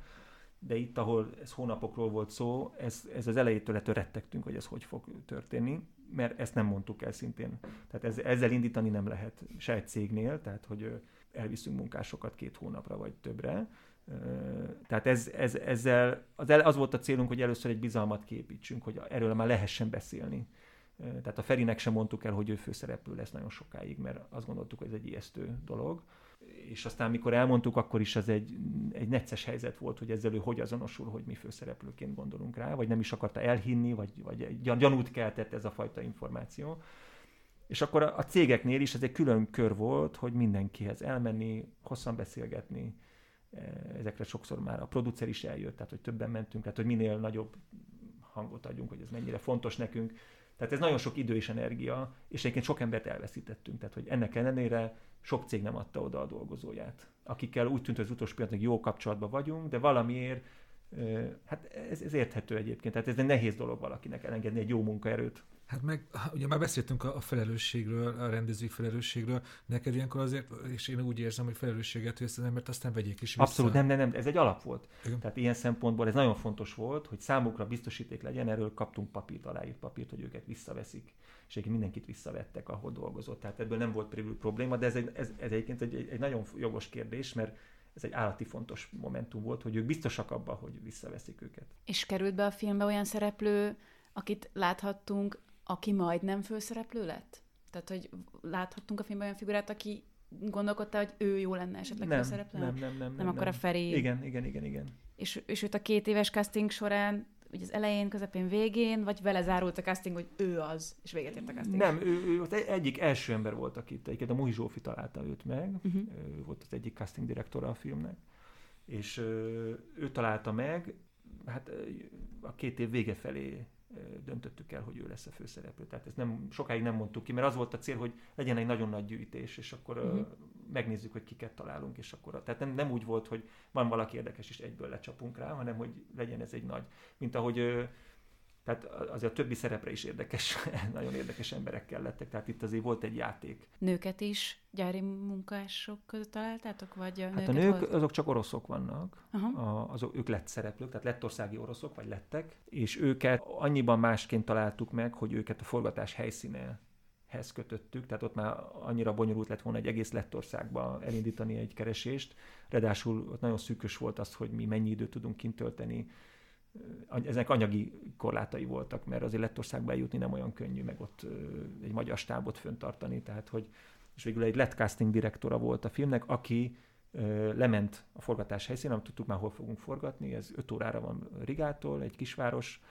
De itt, ahol ez hónapokról volt szó, ez, ez az elejétől ettől rettegtünk, hogy ez hogy fog történni, mert ezt nem mondtuk el szintén. Tehát ez, ezzel indítani nem lehet se egy cégnél, tehát hogy elviszünk munkásokat két hónapra vagy többre. Tehát ez, ez, ezzel az, az volt a célunk, hogy először egy bizalmat képítsünk, hogy erről már lehessen beszélni. Tehát a Ferinek sem mondtuk el, hogy ő főszereplő lesz nagyon sokáig, mert azt gondoltuk, hogy ez egy ijesztő dolog. És aztán, mikor elmondtuk, akkor is az egy, egy necces helyzet volt, hogy ezzel ő hogy azonosul, hogy mi főszereplőként gondolunk rá, vagy nem is akarta elhinni, vagy, vagy gyanút keltett ez a fajta információ. És akkor a, a cégeknél is ez egy külön kör volt, hogy mindenkihez elmenni, hosszan beszélgetni, ezekre sokszor már a producer is eljött, tehát hogy többen mentünk, tehát hogy minél nagyobb hangot adjunk, hogy ez mennyire fontos nekünk. Tehát ez nagyon sok idő és energia, és egyébként sok embert elveszítettünk, tehát hogy ennek ellenére sok cég nem adta oda a dolgozóját, akikkel úgy tűnt, hogy az utolsó pillanatban jó kapcsolatban vagyunk, de valamiért, hát ez, ez érthető egyébként, tehát ez egy nehéz dolog valakinek elengedni egy jó munkaerőt. Hát meg, ugye már beszéltünk a felelősségről, a rendezői felelősségről, neked ilyenkor azért, és én úgy érzem, hogy felelősséget veszem, mert aztán vegyék is vissza. Abszolút, nem, nem, nem, ez egy alap volt. Igen. Tehát ilyen szempontból ez nagyon fontos volt, hogy számukra biztosíték legyen, erről kaptunk papírt, aláírt papírt, hogy őket visszaveszik, és egyébként mindenkit visszavettek, ahol dolgozott. Tehát ebből nem volt probléma, de ez, egy, ez, ez egyébként egy, egy nagyon jogos kérdés, mert ez egy állati fontos momentum volt, hogy ők biztosak abban, hogy visszaveszik őket. És került be a filmbe olyan szereplő, akit láthattunk, aki majdnem főszereplő lett? Tehát, hogy láthattunk a filmben olyan figurát, aki gondolkodta, hogy ő jó lenne esetleg nem, főszereplő? Nem, nem, nem. Nem, nem akkor nem. A Feri... Igen, igen, igen, igen. És, és őt a két éves casting során, ugye az elején, közepén, végén, vagy vele zárult a casting, hogy ő az, és véget ért a casting? Nem, ő, ő az egyik első ember volt, akit egyébként a Mói Zsófi találta őt meg, uh-huh. Ő volt az egyik casting direktora a filmnek, és ő, ő találta meg, hát a két év vége felé döntöttük el, hogy ő lesz a főszereplő. Tehát ezt nem, sokáig nem mondtuk ki, mert az volt a cél, hogy legyen egy nagyon nagy gyűjtés, és akkor uh-huh. uh, megnézzük, hogy kiket találunk, és akkor... Tehát nem, nem úgy volt, hogy van valaki érdekes, és egyből lecsapunk rá, hanem hogy legyen ez egy nagy... Mint ahogy... Uh, tehát azért a többi szerepre is érdekes, nagyon érdekes emberekkel lettek, tehát itt azért volt egy játék. Nőket is gyári munkások között találtátok? Vagy a hát a nők, volt? Azok csak oroszok vannak, a, azok, ők lett szereplők, tehát lettországi oroszok, vagy lettek, és őket annyiban másként találtuk meg, hogy őket a forgatás helyszínéhez kötöttük, tehát ott már annyira bonyolult lett volna egy egész Lettországba elindítani egy keresést, ráadásul ott nagyon szűkös volt az, hogy mi mennyi időt tudunk kint tölteni. Ezek anyagi korlátai voltak, mert azért Lettországba eljutni nem olyan könnyű, meg ott egy magyar stábot fönntartani, tehát hogy, és végül egy lett casting direktora volt a filmnek, aki lement a forgatás helyszínen, tudtuk már, hol fogunk forgatni, ez öt órára van Rigától, egy kisváros,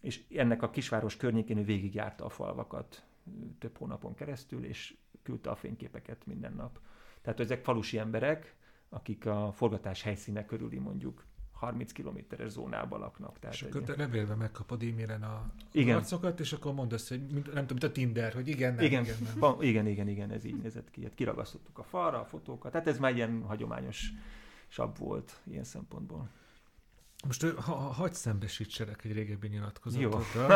és ennek a kisváros környékén ő végigjárta a falvakat több hónapon keresztül, és küldte a fényképeket minden nap. Tehát ezek falusi emberek, akik a forgatás helyszíne körüli mondjuk harminc kilométeres zónában laknak. Tehát és akkor egy... te remélve megkapod e-mailen a igen. arcokat, és akkor mondd azt, hogy nem tudom, mint a Tinder, hogy igen, nem, igen, igen, nem. Van, igen, igen, igen, ez így nézett ki. Hát kiragasztottuk a falra, a fotókat, tehát ez már ilyen hagyományosabb volt ilyen szempontból. Most ha, ha, hagyj szembesítselek egy régebbi nyilatkozatokkal.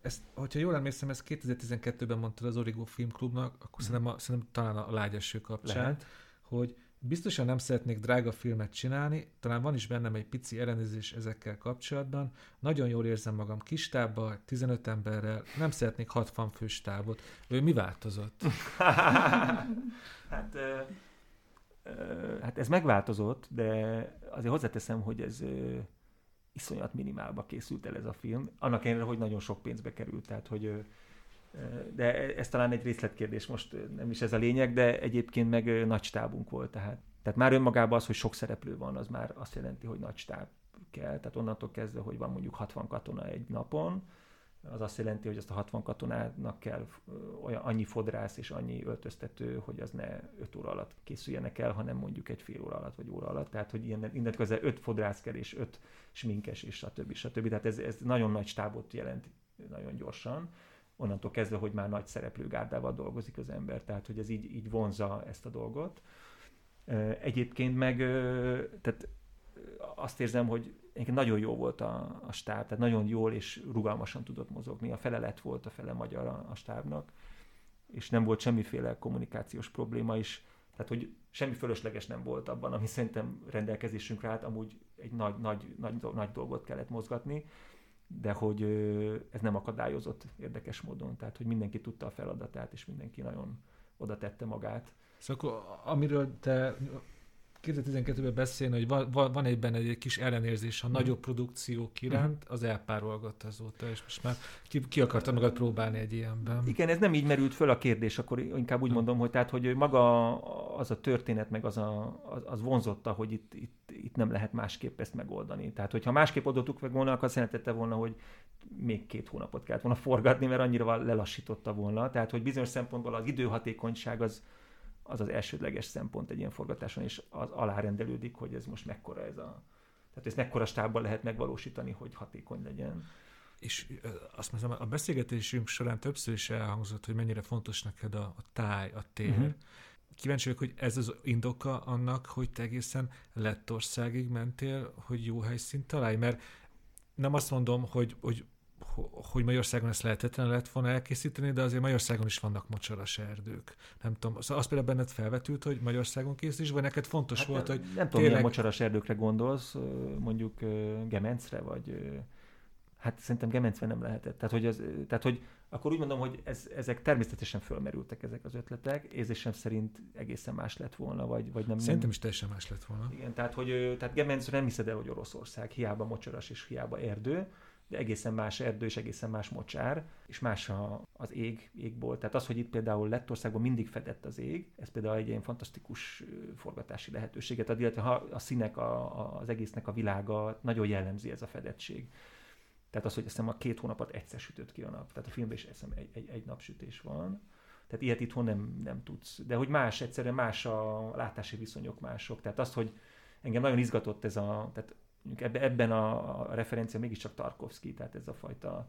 Ezt, hogyha jól emlékszem, ezt kétezer-tizenkettőben mondtad az Origo Filmklubnak, akkor hmm. szerintem, a, szerintem talán a Lágyeső kapcsán, lehet, hogy biztosan nem szeretnék drága filmet csinálni, talán van is bennem egy pici ellenérzés ezekkel kapcsolatban. Nagyon jól érzem magam kis tábbal, tizenöt emberrel, nem szeretnék hatvan fős tábot. Ő mi változott? hát, ö, ö, hát ez megváltozott, de azért hozzáteszem, hogy ez ö, iszonyat minimálba készült el ez a film. Annak ellenére, hogy nagyon sok pénzbe került, tehát hogy... Ö, de ez talán egy részletkérdés, most nem is ez a lényeg, de egyébként meg nagy stábunk volt. Tehát, tehát már önmagában az, hogy sok szereplő van, az már azt jelenti, hogy nagy stáb kell. Tehát onnantól kezdve, hogy van mondjuk hatvan katona egy napon, az azt jelenti, hogy ezt a hatvan katonának kell olyan, annyi fodrász és annyi öltöztető, hogy az ne öt óra alatt készüljenek el, hanem mondjuk egy fél óra alatt vagy óra alatt. Tehát, hogy ilyen, innen közel öt fodrász kell és öt sminkes és stb. stb. Tehát ez, ez nagyon nagy stábot jelent nagyon gyorsan. Onnantól kezdve, hogy már nagy szereplőgárdával dolgozik az ember, tehát hogy ez így, így vonzza ezt a dolgot. Egyébként meg tehát azt érzem, hogy nagyon jó volt a, a stáb, tehát nagyon jól és rugalmasan tudott mozogni. A fele lett volt, a fele magyar a, a stábnak, és nem volt semmiféle kommunikációs probléma is, tehát hogy semmi fölösleges nem volt abban, ami szerintem rendelkezésünkre állt, amúgy egy nagy, nagy, nagy, nagy dolgot kellett mozgatni, de hogy ez nem akadályozott érdekes módon, tehát hogy mindenki tudta a feladatát, és mindenki nagyon oda tette magát. Szóval akkor, amiről te kétezer-tizenkettőben beszélni, hogy van, van egyben egy kis ellenérzés a nagyobb produkciók iránt, az elpárolgott azóta, és most már ki, ki akarta magad próbálni egy ilyenben. Igen, ez nem így merült föl a kérdés, akkor inkább úgy mondom, hogy tehát, hogy maga az a történet, meg az, a, az, az vonzotta, hogy itt, itt, itt nem lehet másképp ezt megoldani. Tehát, hogyha másképp adottuk meg volna, akkor szeretette volna, hogy még két hónapot kellett volna forgatni, mert annyira lelassította volna. Tehát, hogy bizonyos szempontból az időhatékonyság az az az elsődleges szempont egy ilyen forgatáson, és az alárendelődik, hogy ez most mekkora ez a... Tehát ezt mekkora stábban lehet megvalósítani, hogy hatékony legyen. És azt mondom, a beszélgetésünk során többször is elhangzott, hogy mennyire fontos neked a, a táj, a tér. Uh-huh. Kíváncsi vagyok, hogy ez az indoka annak, hogy te egészen Lettországig mentél, hogy jó helyszínt találj, mert nem azt mondom, hogy... hogy hogy Magyarországon ezt lehetetlen lehet volna elkészíteni, de azért Magyarországon is vannak mocsaras erdők. Nem tudom, szóval azt például benned felvetült, hogy Magyarországon készíts, vagy neked fontos hát volt, nem, hogy... Nem tudom, tényleg... milyen mocsaras erdőkre gondolsz, mondjuk Gemencre, vagy... Hát szerintem Gemencre nem lehetett. Tehát, hogy, az, tehát, hogy akkor úgy mondom, hogy ez, ezek természetesen fölmerültek ezek az ötletek, érzésem szerint egészen más lett volna, vagy, vagy nem... Szerintem nem... is teljesen más lett volna. Igen, tehát, hogy, tehát Gemencre nem hiszed el, hogy Oroszország, hiába mocsaras és hiába erdő, de egészen más erdő és egészen más mocsár, és más a, az ég, égbolt. Tehát az, hogy itt például Lettországban mindig fedett az ég, ez például egy ilyen fantasztikus forgatási lehetőséget ad, illetve a színek, a, a, az egésznek a világa nagyon jellemzi ez a fedettség. Tehát az, hogy azt hiszem a két hónapot egyszer sütött ki a nap. Tehát a filmben is azt hiszem egy, egy, egy napsütés van. Tehát ilyet itthon nem, nem tudsz. De hogy más, egyszerűen más a látási viszonyok mások. Tehát az, hogy engem nagyon izgatott ez a... Tehát ebben a referencia mégiscsak Tarkovszky, tehát ez a fajta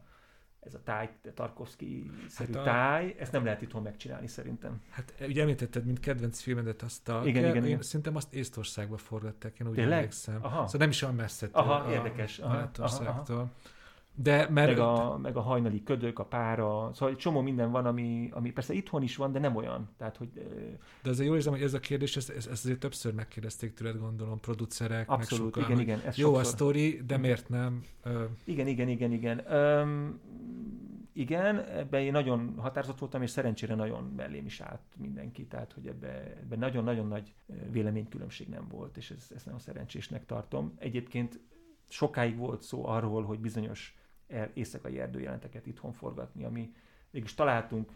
ez a táj, Tarkovszky-szerű hát a... táj, ezt nem lehet itthon megcsinálni szerintem. Hát ugye említetted, mint kedvenc filmedet azt a... Igen, igen, én igen. Szerintem azt Észtországban forgatták, én úgy emlékszem. Szóval nem is olyan messze. Aha, érdekes. A Lettországtól. De mert... meg, a, meg a hajnali ködök, a pára, szóval csomó minden van, ami, ami persze itthon is van, de nem olyan. Tehát, hogy... De azért jól érzem, hogy ez a kérdés, ezt, ezt azért többször megkérdezték tőled, gondolom, producerek, abszolút, meg sokan. Igen, igen, jó sokszor. A sztori, de miért nem? Igen, igen, igen, igen. Öm, igen, ebben én nagyon határozott voltam, és szerencsére nagyon mellém is állt mindenki, tehát hogy ebben ebbe nagyon-nagyon nagy véleménykülönbség nem volt, és ezt, ezt nagyon szerencsésnek tartom. Egyébként sokáig volt szó arról, hogy bizonyos éjszakai erdőjelenteket itthon forgatni, ami mégis találtunk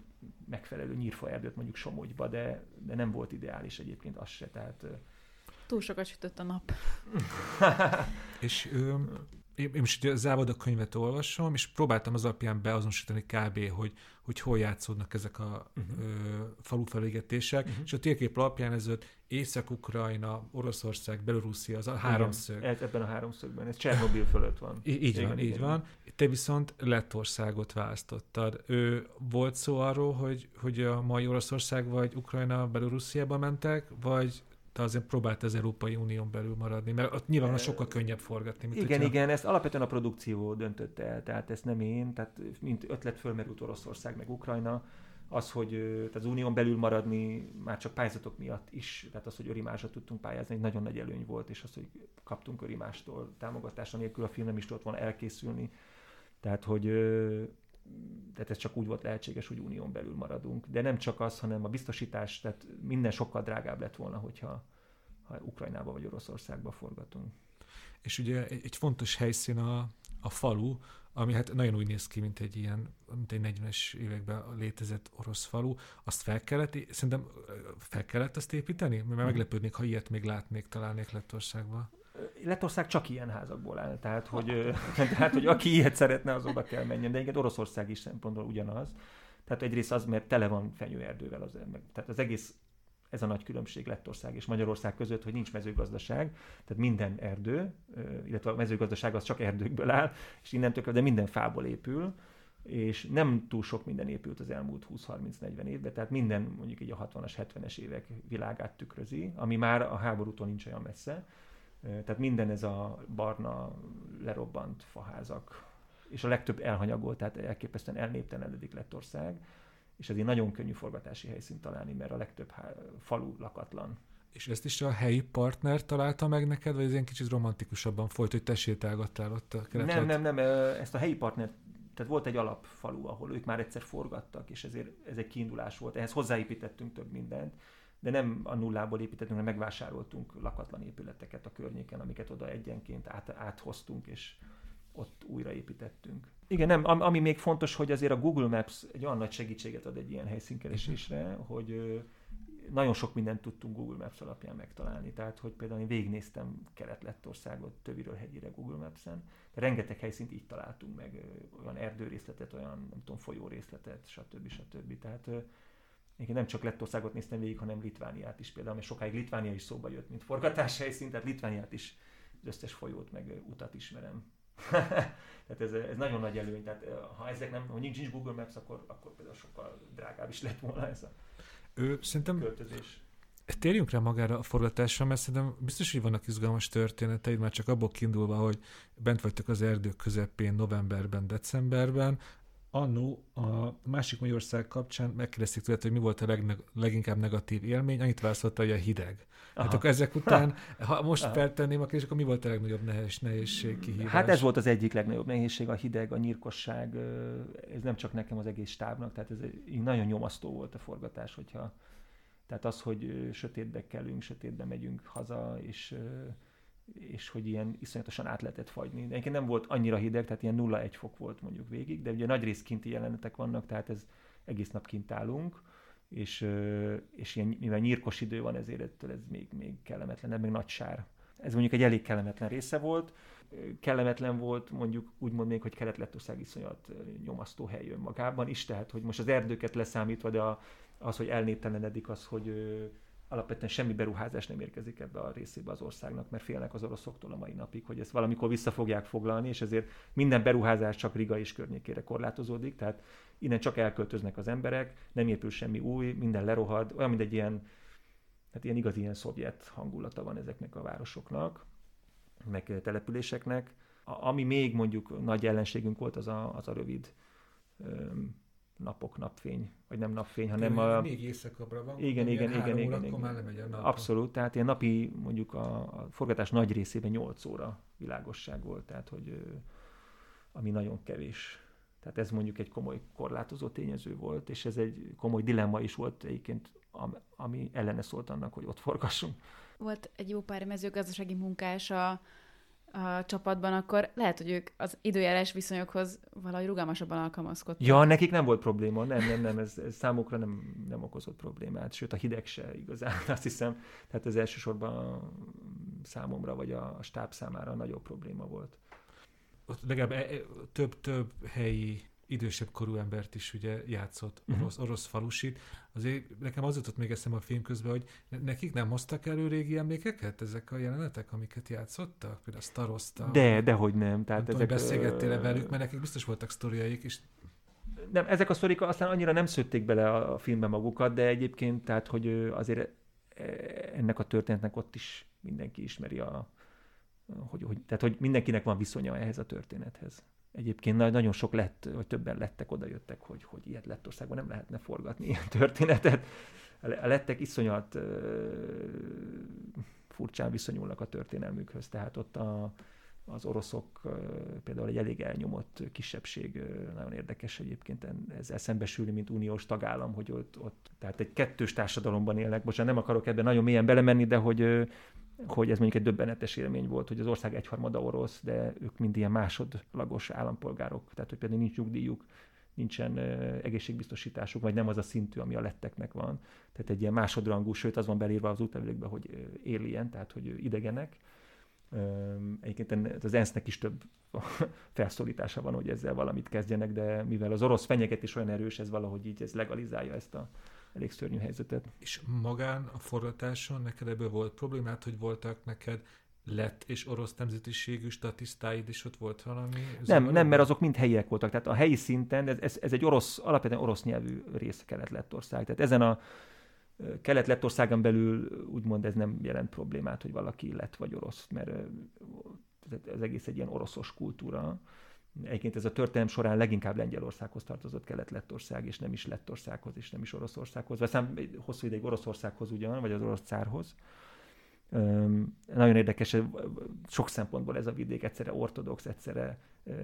megfelelő nyírfaerdőt mondjuk Somogyba, de, de nem volt ideális egyébként az se, tehát... Túl sokat sütött a nap. És ö, én, én most ugye Závoda könyvet olvasom, és próbáltam az alapján beazonosítani kb., hogy, hogy hol játszódnak ezek a uh-huh. ö, falufelégetések, uh-huh. és a térkép alapján ez öt Észak-Ukrajna, Oroszország, Belorusszia, az a háromszög. Ez ebben a háromszögben, ez Csernobil fölött van. Így, így van, van, így igen. van. Te viszont Lettországot választottad. Ő, volt szó arról, hogy, hogy a mai Oroszország vagy Ukrajna, Belorussziába mentek, vagy te azért próbált az Európai Unión belül maradni, mert ott nyilván sokkal könnyebb forgatni. Mint igen, igen, ezt alapvetően a produkció döntött el, tehát ezt nem én, tehát mint ötlet fölmerült Oroszország meg Ukrajna, az, hogy az unión belül maradni már csak pályázatok miatt is, tehát az, hogy Örimásra tudtunk pályázni, egy nagyon nagy előny volt, és az, hogy kaptunk Örimástól támogatása nélkül a film nem is tudott volna elkészülni, tehát hogy tehát ez csak úgy volt lehetséges, hogy unión belül maradunk. De nem csak az, hanem a biztosítás, tehát minden sokkal drágább lett volna, hogyha ha Ukrajnába vagy Oroszországba forgatunk. És ugye egy fontos helyszín a, a falu, ami hát nagyon úgy néz ki, mint egy ilyen, mint egy negyvenes években létezett orosz falu, azt fel kellett, szerintem fel kellett azt építeni? Mert hmm. meglepődnék, ha ilyet még látnék, találnék Lettországban. Lettország csak ilyen házakból áll, tehát hogy, tehát, hogy aki ilyet szeretne, az oda kell menjen, de egyébként Oroszország is szempontból ugyanaz. Tehát egyrészt az, mert tele van fenyőerdővel, az, tehát az egész, ez a nagy különbség Lettország és Magyarország között, hogy nincs mezőgazdaság, tehát minden erdő, illetve a mezőgazdaság az csak erdőkből áll, és innentől, de minden fából épül, és nem túl sok minden épült az elmúlt húsz-harminc-negyven évben, tehát minden mondjuk így a hatvanas-hetvenes évek világát tükrözi, ami már a háborútól nincs olyan messze. Tehát minden ez a barna, lerobbant faházak, és a legtöbb elhanyagolt, tehát elképesztően elnéptelenedik Lettország, és ezért nagyon könnyű forgatási helyszínt találni, mert a legtöbb há- falu lakatlan. És ezt is a helyi partner találta meg neked, vagy ez ilyen kicsit romantikusabban folyt, hogy te sétálgattál ott a keretlet? Nem, nem, nem, ezt a helyi partner, tehát volt egy alapfalu, ahol ők már egyszer forgattak, és ezért ez egy kiindulás volt, ehhez hozzáépítettünk több mindent, de nem a nullából építettünk, hanem megvásároltunk lakatlan épületeket a környéken, amiket oda egyenként át, áthoztunk, és ott újraépítettünk. Igen, nem, ami még fontos, hogy azért a Google Maps egy olyan nagy segítséget ad egy ilyen helyszínkeresésre, hogy nagyon sok mindent tudtunk Google Maps alapján megtalálni. Tehát, hogy például én végignéztem Kelet-Lettországot töviről hegyire Google Maps-en, de rengeteg helyszínt így találtunk meg, olyan erdőrészletet, olyan nem tudom, folyórészletet, stb. Stb. Tehát én nem csak Lettországot néztem végig, hanem Litvániát is például, mert sokáig Litvánia is szóba jött, mint forgatáshelyszín, tehát Litvániát is, az összes folyót, meg utat ismerem. Tehát ez, ez nagyon nagy előny, tehát ha ezek nem, ha nincs Google Maps, akkor, akkor például sokkal drágább is lett volna ez a ő, szerintem... költözés. Térjünk rá magára a forgatásra, mert szerintem biztos, hogy vannak izgalmas történeteid, már csak abból kiindulva, hogy bent vagytok az erdők közepén novemberben, decemberben. Annó a másik Magyarország kapcsán megkérdezték tőled, hogy mi volt a leg, leginkább negatív élmény, annyit válaszolta, hogy a hideg. Aha. Hát akkor ezek után, ha most aha. feltenném a kérdést, akkor mi volt a legnagyobb nehéz, nehézség, kihívás? Hát ez volt az egyik legnagyobb nehézség, a hideg, a nyírkosság, ez nem csak nekem, az egész stábnak, tehát ez így nagyon nyomasztó volt a forgatás, hogyha, tehát az, hogy sötétbe kelünk, sötétbe megyünk haza, és... és hogy ilyen iszonyatosan át lehetett fagyni. De egyébként nem volt annyira hideg, tehát ilyen nulla egy fok volt mondjuk végig, de ugye nagy rész kinti jelenetek vannak, tehát ez egész nap kint állunk, és, és ilyen, mivel nyírkos idő van, ezért ettől ez még, még kellemetlenebb, még nagy sár. Ez mondjuk egy elég kellemetlen része volt. Kellemetlen volt mondjuk úgymond még, hogy Kelet-Lettország iszonyat nyomasztó hely önmagában is, tehát hogy most az erdőket leszámítva, de az, hogy elnéptelenedik, az, hogy alapvetően semmi beruházás nem érkezik ebbe a részébe az országnak, mert félnek az oroszoktól a mai napig, hogy ezt valamikor vissza fogják foglalni, és ezért minden beruházás csak Riga és környékére korlátozódik, tehát innen csak elköltöznek az emberek, nem épül semmi új, minden lerohad, olyan, mint egy ilyen, hát ilyen igazi ilyen szovjet hangulata van ezeknek a városoknak, meg településeknek. A, ami még mondjuk nagy ellenségünk volt, az a, az a rövid öm, napok, napfény, vagy nem napfény, hanem a... Még éjszakabbra van. Igen, igen, igen, igen, igen. Már nem megy a napra. Abszolút, tehát ilyen napi, mondjuk a, a forgatás nagy részében nyolc óra világosság volt, tehát hogy ami nagyon kevés. Tehát ez mondjuk egy komoly korlátozó tényező volt, és ez egy komoly dilemma is volt egyébként, ami ellene szólt annak, hogy ott forgassunk. Volt egy jó pár mezőgazdasági munkás a, a csapatban, akkor lehet, hogy ők az időjárás viszonyokhoz valahogy rugalmasabban alkalmazkodtak. Ja, nekik nem volt probléma, nem, nem, nem, ez, ez számukra nem, nem okozott problémát, sőt a hideg se igazán, azt hiszem, tehát ez elsősorban számomra, vagy a, a stáb számára nagyobb probléma volt. Ott legalább több-több helyi idősebb korú embert is ugye játszott, orosz, orosz falusit. Azért nekem az jutott még eszembe a film közben, hogy nekik nem hoztak elő régi emlékeket ezek a jelenetek, amiket játszottak? Például Starosta. De, dehogy nem. Tehát nem ezek... tudom, beszélgettél-e velük, mert nekik biztos voltak sztoriaik is. Nem, ezek a sztorik aztán annyira nem szőtték bele a filmbe magukat, de egyébként, tehát, hogy azért ennek a történetnek ott is mindenki ismeri a... Hogy, hogy, tehát, hogy mindenkinek van viszonya ehhez a történethez. Egyébként nagyon sok lett, vagy többen lettek, odajöttek, hogy, hogy ilyet Lettországban nem lehetne forgatni ilyen történetet. A lettek iszonyat furcsán viszonyulnak a történelmükhöz. Tehát ott a, az oroszok például egy elég elnyomott kisebbség, nagyon érdekes egyébként ezzel szembesülni, mint uniós tagállam, hogy ott, ott tehát egy kettős társadalomban élnek. Bocsánat, nem akarok ebben nagyon mélyen belemenni, de hogy hogy ez mondjuk egy döbbenetes élmény volt, hogy az ország egyharmada orosz, de ők mind ilyen másodlagos állampolgárok, tehát hogy például nincs nyugdíjuk, nincsen egészségbiztosításuk, vagy nem az a szintű, ami a letteknek van. Tehát egy ilyen másodrangú, sőt az van belírva az útlevélükben, hogy alien, tehát hogy idegenek. Egyébként az ensznek is több felszólítása van, hogy ezzel valamit kezdjenek, de mivel az orosz fenyegetés olyan erős, ez valahogy így ez legalizálja ezt a elég szörnyű helyzetet. És magán a forgatáson neked ebből volt problémát, hogy voltak neked lett és orosz nemzetiségű statisztáid, és ott volt valami? Nem, nem, mert azok mind helyiek voltak. Tehát a helyi szinten, ez, ez, ez egy orosz, alapvetően orosz nyelvű rész Kelet-Lettország. Tehát ezen a Kelet-Lettországon belül úgymond ez nem jelent problémát, hogy valaki lett vagy orosz, mert az egész egy ilyen oroszos kultúra. Egyébként ez a történelem során leginkább Lengyelországhoz tartozott Kelet-Lettország, és nem is Lettországhoz, és nem is Oroszországhoz. Aztán hosszú ideig Oroszországhoz ugyan, vagy az orosz cárhoz. Üm, nagyon érdekes, sok szempontból ez a vidék egyszerre ortodox, egyszerre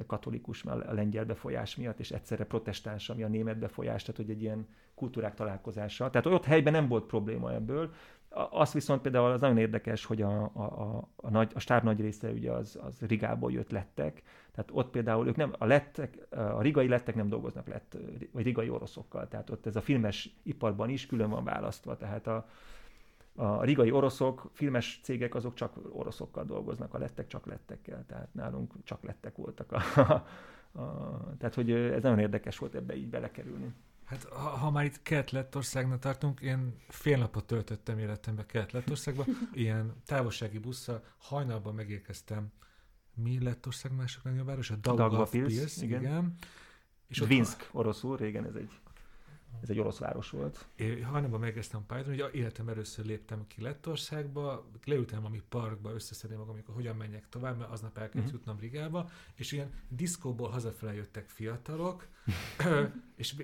katolikus, a lengyel befolyás miatt, és egyszerre protestáns, ami a német befolyás, tehát hogy egy ilyen kultúrák találkozása. Tehát ott helyben nem volt probléma ebből. Az viszont például az nagyon érdekes, hogy a, a, a, a, nagy, a stáb nagy része ugye az, az Rigából jött lettek, tehát ott például ők nem, a, lettek, a rigai lettek nem dolgoznak lett, vagy rigai oroszokkal, tehát ott ez a filmes iparban is külön van választva, tehát a, a rigai oroszok, filmes cégek azok csak oroszokkal dolgoznak, a lettek csak lettekkel, tehát nálunk csak lettek voltak. A, a, a, tehát hogy ez nagyon érdekes volt ebbe így belekerülni. Hát ha, ha már itt Kelet-Lettországnál tartunk, én fél napot töltöttem életembe Kelet-Lettországba, ilyen távolsági busszal hajnalban megérkeztem. Mi Lettország mások legnagyobb város? A Daugavpils, igen. igen. És Dvinsk, oroszul, régen ez egy, ez egy orosz város volt. Én hajnalban megérkeztem Pályadon, hogy életem először léptem ki Lettországba, leültem ami parkba, összeszedni magam, amikor hogyan menjek tovább, mert aznap el kellett jutnom Rigába, és ilyen diszkóból hazafelé jöttek fiatalok, és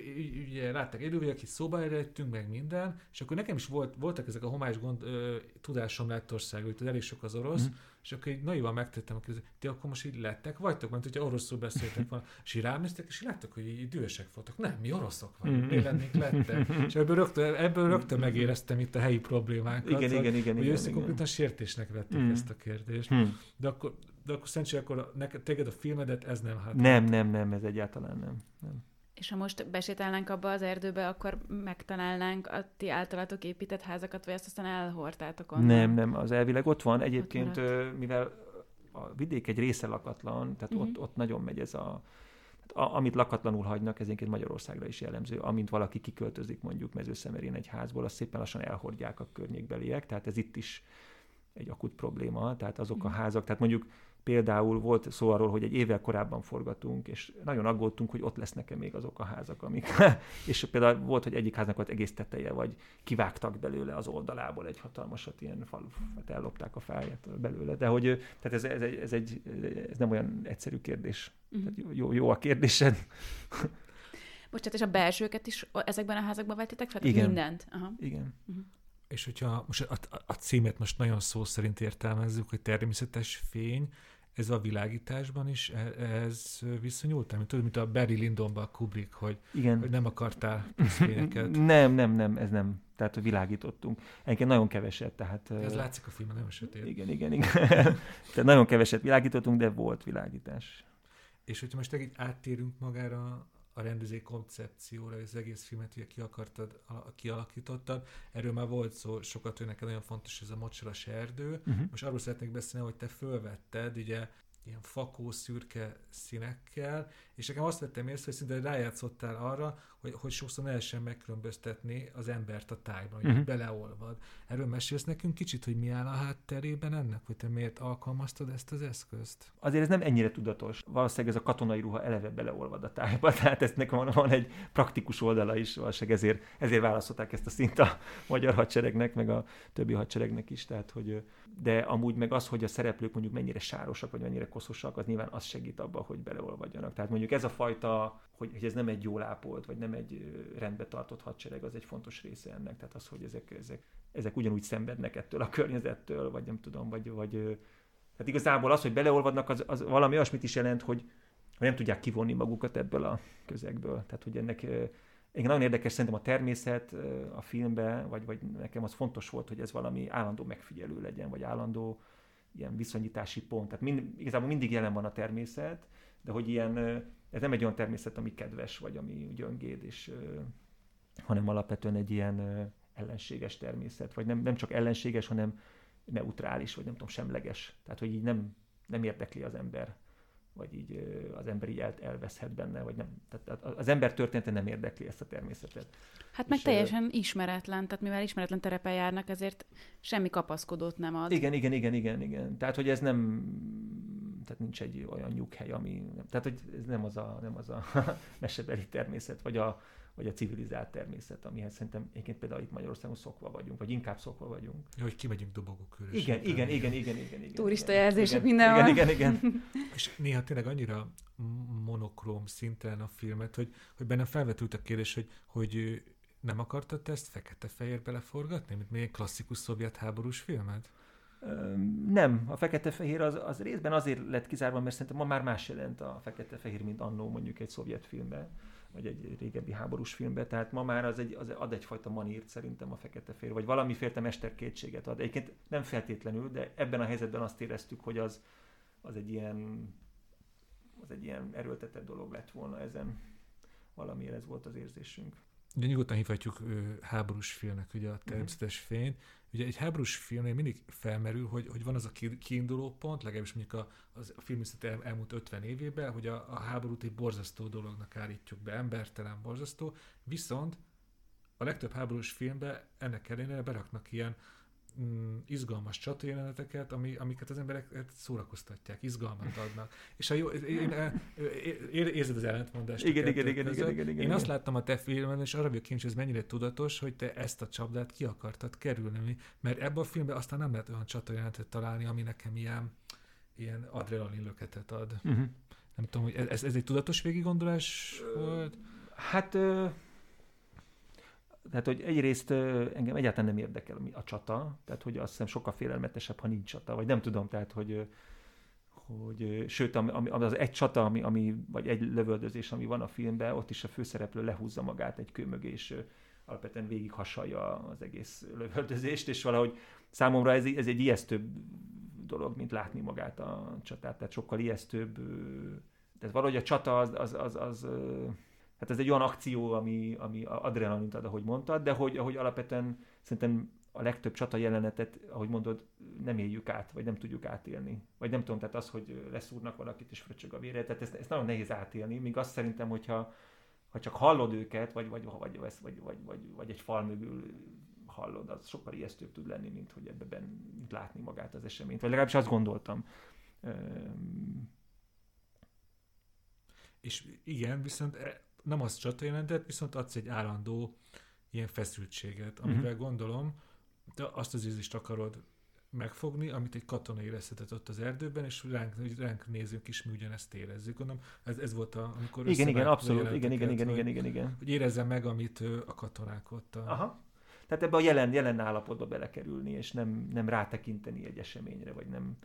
ugye látták élővé, akik szóba rejtünk, meg minden, és akkor nekem is volt, voltak ezek a homályos gond, ö, tudásom Lettországról, itt elég sok az orosz, mm-hmm. és akkor így naivan megtettem, hogy ti akkor most így lettek vagytok, mert hogyha oroszul beszéltek volna, és így rám néztek, és így láttak, hogy így dühösek voltak. Nem, mi oroszok vagyunk, mi lennénk lettek. És ebből rögtön, ebből rögtön megéreztem itt a helyi problémákat. Igen, igen, igen. igen, igen összekonkrétan sértésnek vették mm. ezt a kérdést. Mm. De akkor, de akkor szerintem, akkor neked, téged a filmedet ez nem hát. Nem, nem, nem, ez egyáltalán nem. nem. És ha most besétálnánk abba az erdőbe, akkor megtalálnánk a ti általatok épített házakat, vagy ezt aztán elhordtátok onnan? Nem, nem, az elvileg ott van. Egyébként, ott mivel a vidék egy része lakatlan, tehát uh-huh. ott, ott nagyon megy ez a... A, amit lakatlanul hagynak, ez egyébként Magyarországra is jellemző, amint valaki kiköltözik mondjuk Mezőszemerén egy házból, azt szépen lassan elhordják a környékbeliek, tehát ez itt is egy akut probléma, tehát azok a házak, tehát mondjuk például volt szó arról, hogy egy évvel korábban forgatunk, és nagyon aggódtunk, hogy ott lesznek-e még azok a házak, amik... és például volt, hogy egyik háznak volt egész teteje, vagy kivágtak belőle az oldalából egy hatalmasat, ilyen fal, ellopták a fáját belőle. De hogy tehát ez, ez, ez, egy, ez nem olyan egyszerű kérdés. Uh-huh. Tehát jó, jó a kérdésed. Bocsát, és a belsőket is ezekben a házakban vettétek fel? Igen. Mindent? Aha. Igen. Uh-huh. És hogyha most a, a címet most nagyon szó szerint értelmezzük, hogy természetes fény, ez a világításban is, ez viszonyultam. Tudod, mint a Barry Lyndonban a Kubrick, hogy, hogy nem akartál pluszfényeket. nem, nem, nem, ez nem. Tehát világítottunk. Egyébként nagyon keveset, tehát... Ez euh... látszik a filmen, nem a sötét. Igen, igen, igen. Tehát nagyon keveset világítottunk, de volt világítás. És hogyha most egy áttérünk magára a rendező koncepcióra, az egész filmet ugye ki akartad, kialakítottad. Erről már volt szó sokat, hogy neked nagyon fontos ez a mocsaras erdő. Uh-huh. Most arról szeretnék beszélni, hogy te fölvetted, ugye, ilyen fakó, szürke színekkel, és nekem azt vettem észre, hogy szinte rájátszottál arra, hogy, hogy sokszor ne lehessen megkülönböztetni az embert a tájban, hogy uh-huh. beleolvad. Erről mesélsz nekünk kicsit, hogy mi áll a hátterében ennek, hogy te miért alkalmaztad ezt az eszközt? Azért ez nem ennyire tudatos. Valószínűleg ez a katonai ruha eleve beleolvad a tájba, tehát ez nekem van egy praktikus oldala is, valószínűleg ezért, ezért választották ezt a szint a magyar hadseregnek, meg a többi hadseregnek is, tehát hogy... de amúgy meg az, hogy a szereplők mondjuk mennyire sárosak, vagy mennyire koszosak, az nyilván az segít abban, hogy beleolvadjanak. Tehát mondjuk ez a fajta, hogy, hogy ez nem egy jól ápolt, vagy nem egy rendbe tartott hadsereg, az egy fontos része ennek. Tehát az, hogy ezek, ezek, ezek ugyanúgy szenvednek ettől a környezettől, vagy nem tudom, vagy... vagy tehát igazából az, hogy beleolvadnak, az, az valami olyasmit is jelent, hogy, hogy nem tudják kivonni magukat ebből a közegből. Tehát, hogy ennek... Igen, nagyon érdekes szerintem a természet a filmben, vagy, vagy nekem az fontos volt, hogy ez valami állandó megfigyelő legyen, vagy állandó ilyen viszonyítási pont. Tehát mind, igazából mindig jelen van a természet, de hogy ilyen, ez nem egy olyan természet, ami kedves, vagy ami gyöngéd, és, hanem alapvetően egy ilyen ellenséges természet, vagy nem, nem csak ellenséges, hanem neutrális, vagy nem tudom, semleges. Tehát, hogy így nem, nem érdekli az ember. Vagy így az ember így el, elveszhet benne, vagy nem. Tehát az ember története nem érdekli ezt a természetet. Hát meg és teljesen ö... ismeretlen, tehát mivel ismeretlen terepen járnak, ezért semmi kapaszkodót nem ad. Igen, igen, igen, igen, igen. Tehát, hogy ez nem, tehát nincs egy olyan nyughely, ami, tehát, hogy ez nem az a, nem az a mesebeli természet, vagy a, vagy a civilizált természet, amihez szerintem egyébként például itt Magyarországon szokva vagyunk, vagy inkább szokva vagyunk. Ja, hogy kimegyünk dobogókörre. Igen, igen, igen, igen, igen, igen. Turista jelzések mindenhol. Igen, igen, igen. És néha tényleg annyira monokróm szinten a filmet, hogy, hogy bennem felvetült a kérdés, hogy, hogy nem akartad te ezt fekete-fehér beleforgatni, mint még egy klasszikus szovjet háborús filmet? Nem, a fekete-fehér az, az részben azért lett kizárva, mert szerintem ma már más jelent a fekete-fehér, mint annó mondjuk egy szovjet filmben, vagy egy régebbi háborús filmbe, tehát ma már az, egy, az ad egyfajta manírt szerintem a fekete-fehér, vagy valamiféle mesterkétséget ad. Egyébként nem feltétlenül, de ebben a helyzetben azt éreztük, hogy az, az, egy, ilyen, az egy ilyen erőltetett dolog lett volna ezen. Valamiért ez volt az érzésünk. De nyugodtan hívhatjuk ő, háborús filmnek ugye a természetes fényt. Ugye egy háborús filmnél mindig felmerül, hogy, hogy van az a kiinduló pont, legalábbis mondjuk a, a filmészet el, elmúlt ötven évében, hogy a, a háborút egy borzasztó dolognak állítjuk be, embertelen, borzasztó, viszont a legtöbb háborús filmben ennek ellenére beraknak ilyen mm, izgalmas csatajeleneteket, ami, amiket az emberek szórakoztatják, izgalmat adnak. És a jó, én, én, érzed az ellentmondást. Igen, igen, igen, igen, igen, igen. Én azt láttam a te filmen, és arra vagyok kíváncsi, hogy ez mennyire tudatos, hogy te ezt a csapdát ki akartad kerülni, mert ebben a filmben aztán nem lehet olyan csatajelenetet találni, ami nekem ilyen, ilyen adrenalin löketet ad. Uh-huh. Nem tudom, hogy ez, ez egy tudatos végiggondolás volt? Hát... Ö... Tehát, hogy egyrészt engem egyáltalán nem érdekel a csata, tehát, hogy azt hiszem sokkal félelmetesebb, ha nincs csata, vagy nem tudom, tehát, hogy, hogy sőt, az egy csata, ami, ami, vagy egy lövöldözés, ami van a filmben, ott is a főszereplő lehúzza magát egy kő mögé, és alapvetően végig hasalja az egész lövöldözést, és valahogy számomra ez, ez egy ijesztőbb dolog, mint látni magát a csatát, tehát sokkal ijesztőbb, tehát valahogy a csata az... az, az, az hát ez egy olyan akció, ami, ami adrenalint ad, ahogy mondtad, de hogy, ahogy alapvetően szerintem a legtöbb csata jelenetet, ahogy mondod, nem éljük át, vagy nem tudjuk átélni. Vagy nem tudom, tehát az, hogy leszúrnak valakit és fröcsög a vére, tehát ezt, ezt nagyon nehéz átélni, míg azt szerintem, hogyha ha csak hallod őket, vagy, vagy, vagy, vagy, vagy, vagy, vagy egy fal mögül hallod, az sokkal ijesztőbb tud lenni, mint hogy ebben látni magát az eseményt. Vagy legalábbis azt gondoltam. És igen, viszont nem az csata jelentet, viszont adsz egy állandó ilyen feszültséget, amivel mm-hmm. gondolom, de azt az ízlist akarod megfogni, amit egy katona érezhetett ott az erdőben, és ránk, ránk nézők is mi ugyanezt érezzük. Gondolom, ez, ez volt a, amikor igen, igen, abszolút, igen, igen, igen, igen, igen, igen. Hogy érezzen meg, amit a katonák ott. A... Aha. Tehát ebbe a jelen, jelen állapotba belekerülni, és nem, nem rátekinteni egy eseményre, vagy nem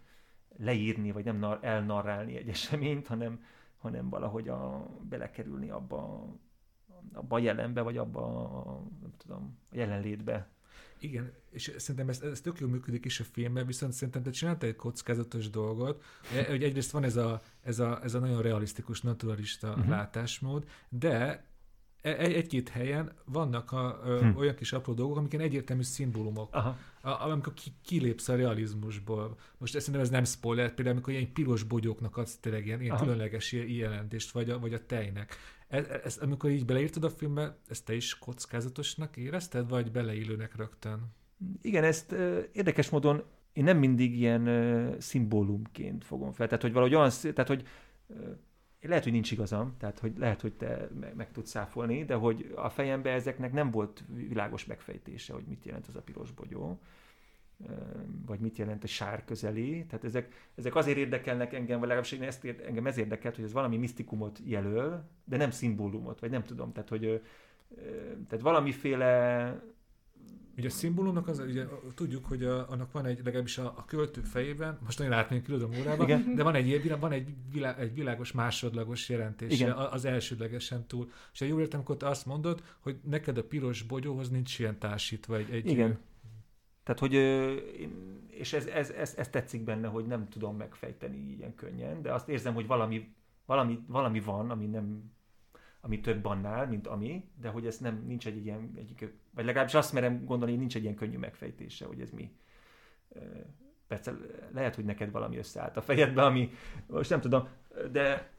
leírni, vagy nem nar- elnarrálni egy eseményt, hanem, hanem valahogy a, belekerülni abba abba a jelenbe, vagy abba a, nem tudom, a jelenlétbe. Igen, és szerintem ez, ez tök jól működik is a filmben, viszont szerintem te csináltál egy kockázatos dolgot, hogy egyrészt van ez a, ez a, ez a nagyon realisztikus, naturalista uh-huh. látásmód, de egy-két helyen vannak a, ö, hm. olyan kis apró dolgok, amiken egyértelmű szimbólumok, a, amikor ki, kilépsz a realizmusból. Most szerintem ez nem spoiler, például amikor ilyen piros bogyóknak adsz tényleg ilyen, ilyen különleges jelentést, vagy a, vagy a tejnek. Ez, ez, amikor így beleírtad a filmbe, ezt te is kockázatosnak érezted, vagy beleillőnek rögtön? Igen, ezt ö, érdekes módon én nem mindig ilyen ö, szimbólumként fogom fel. Tehát, hogy valahogy olyan, tehát, hogy ö, lehet, hogy nincs igazam, tehát hogy lehet, hogy te meg, meg tudsz száfolni, de hogy a fejemben ezeknek nem volt világos megfejtése, hogy mit jelent az a piros bogyó, vagy mit jelent a sár közeli. Tehát ezek, ezek azért érdekelnek engem, vagy legalábbis én ezt érde, engem ez érdekelt, hogy ez valami misztikumot jelöl, de nem szimbólumot, vagy nem tudom, tehát hogy tehát valamiféle... Ugye a szimbólumnak az, ugye tudjuk, hogy a, annak van egy, legalábbis a, a költő fejében, most nagyon látnék kilődöm órában, igen. de van egy, van egy, vilá, egy világos másodlagos jelentése, az elsődlegesen túl. És jól értem, akkor te azt mondod, hogy neked a piros bogyóhoz nincs ilyen társítva egy... egy igen. Tehát, hogy, és ez, ez, ez, ez tetszik benne, hogy nem tudom megfejteni ilyen könnyen, de azt érzem, hogy valami, valami, valami van, ami nem... ami több annál, mint ami, de hogy ez nem, nincs egy ilyen, egy, vagy legalábbis azt merem gondolni, hogy nincs egy ilyen könnyű megfejtése, hogy ez mi. Persze lehet, hogy neked valami összeállt a fejedbe, ami, most nem tudom, de...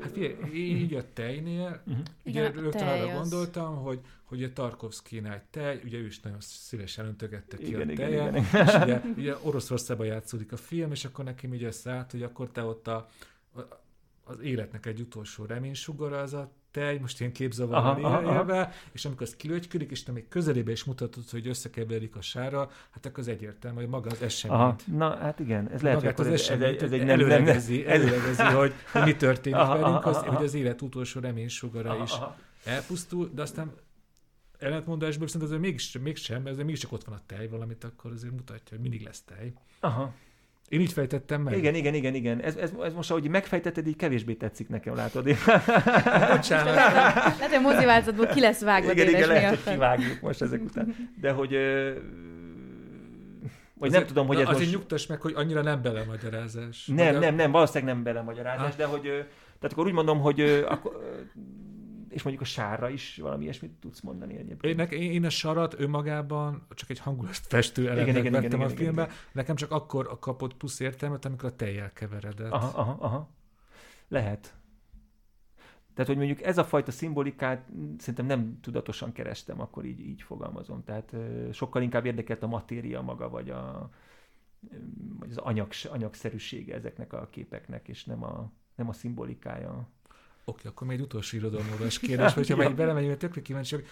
Hát figyelj, így a tejnél, uh-huh. ugye igen, rögtön arra az... gondoltam, hogy, hogy a Tarkovszkijnál egy tej, ugye ő is nagyon szívesen öntögette ki igen, a igen, tejet, igen, igen. és ugye, ugye Oroszországban játszódik a film, és akkor nekem így összeállt, hogy akkor te ott a, az életnek egy utolsó reménysugara az a tej, most ilyen képzavarral élve, és amikor az kilötyködik, és te még közelébe is mutatod, hogy összekeverik a sárral, hát akkor az egyértelmű, hogy maga az esemény. Aha. Na, hát igen, ez lehet, magát hogy az eseményt ez, ez, ez előlegezi, előlegezi hogy mi történik aha, velünk, az, aha, aha. hogy az élet utolsó reménysugara aha, is aha. elpusztul, de aztán ellentmondásból viszont azért mégis, mégsem, mert azért mégiscsak ott van a tej, valamit akkor azért mutatja, hogy mindig lesz tej. Aha. Én így fejtettem meg. Igen, igen, igen, igen. Ez, ez, ez most, ahogy megfejtetted, így kevésbé tetszik nekem, látod. Bocsánat. Lehet, hogy motiváltadból ki lesz vágva. Igen, igen, lehet, hogy kivágjuk most ezek után. De hogy... Ö... Vagy azért, nem tudom, hogy ez azért most... Azért nyugtass meg, hogy annyira nem belemagyarázás. Nem, magyar... nem, nem, valószínűleg nem belemagyarázás, ah. de hogy... Tehát akkor úgy mondom, hogy... Ö, akkor, ö, és mondjuk a sárra is valami ilyesmit tudsz mondani egyébként. Én, én a sarat önmagában csak egy hangulatfestő elemet vettem a filmbe. Igen, igen. Nekem csak akkor kapott plusz értelmet, amikor a tejjel keveredett. Aha, aha, aha. Lehet. Tehát, hogy mondjuk ez a fajta szimbolikát szerintem nem tudatosan kerestem, akkor így, így fogalmazom. Tehát sokkal inkább érdekelt a matéria maga, vagy, a, vagy az anyag, anyagszerűsége ezeknek a képeknek, és nem a, nem a szimbolikája. Oké, okay, akkor még egy utolsó irodalmolvás kérdés, hogyha ja. belemegyünk, mert tökre kíváncsiak.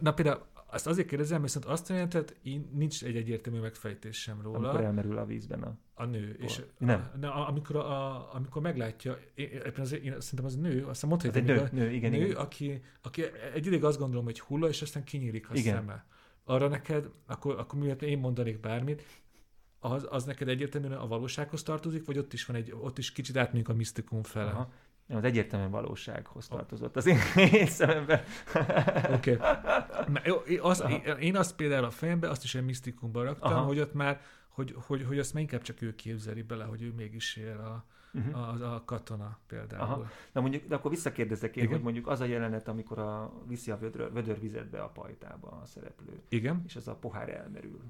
Na például azt azért kérdezem, viszont azt jelentett, én nincs egy egyértelmű megfejtésem róla. Amikor elmerül a vízben a... A nő. Pol. És nem. A, a, amikor, a, amikor meglátja, én, én, én szerintem az nő, aztán mondta, hogy nő, a, nő, igen, nő igen. Aki, aki egy ideig azt gondolom, hogy hulla, és aztán kinyílik a igen. szeme. Arra neked, akkor, akkor miért én mondanék bármit, az, az neked egyértelműen a valósághoz tartozik, vagy ott is van egy, ott is kicsit átmegyünk a misztikum fele? Aha. Nem, az egyértelműen valósághoz tartozott az én, én szememben. Oké. Okay. Én, én azt például a fejembe, azt is egy misztikumban raktam, aha. hogy ott már, hogy, hogy, hogy azt már inkább csak ő képzeli bele, hogy ő mégis él a, uh-huh. a, a katona például. Aha. Na mondjuk, de akkor visszakérdezek én, igen? Hogy mondjuk az a jelenet, amikor a, viszi a vödör, vödörvizetbe a pajtába a szereplő, igen? És az a pohár elmerül.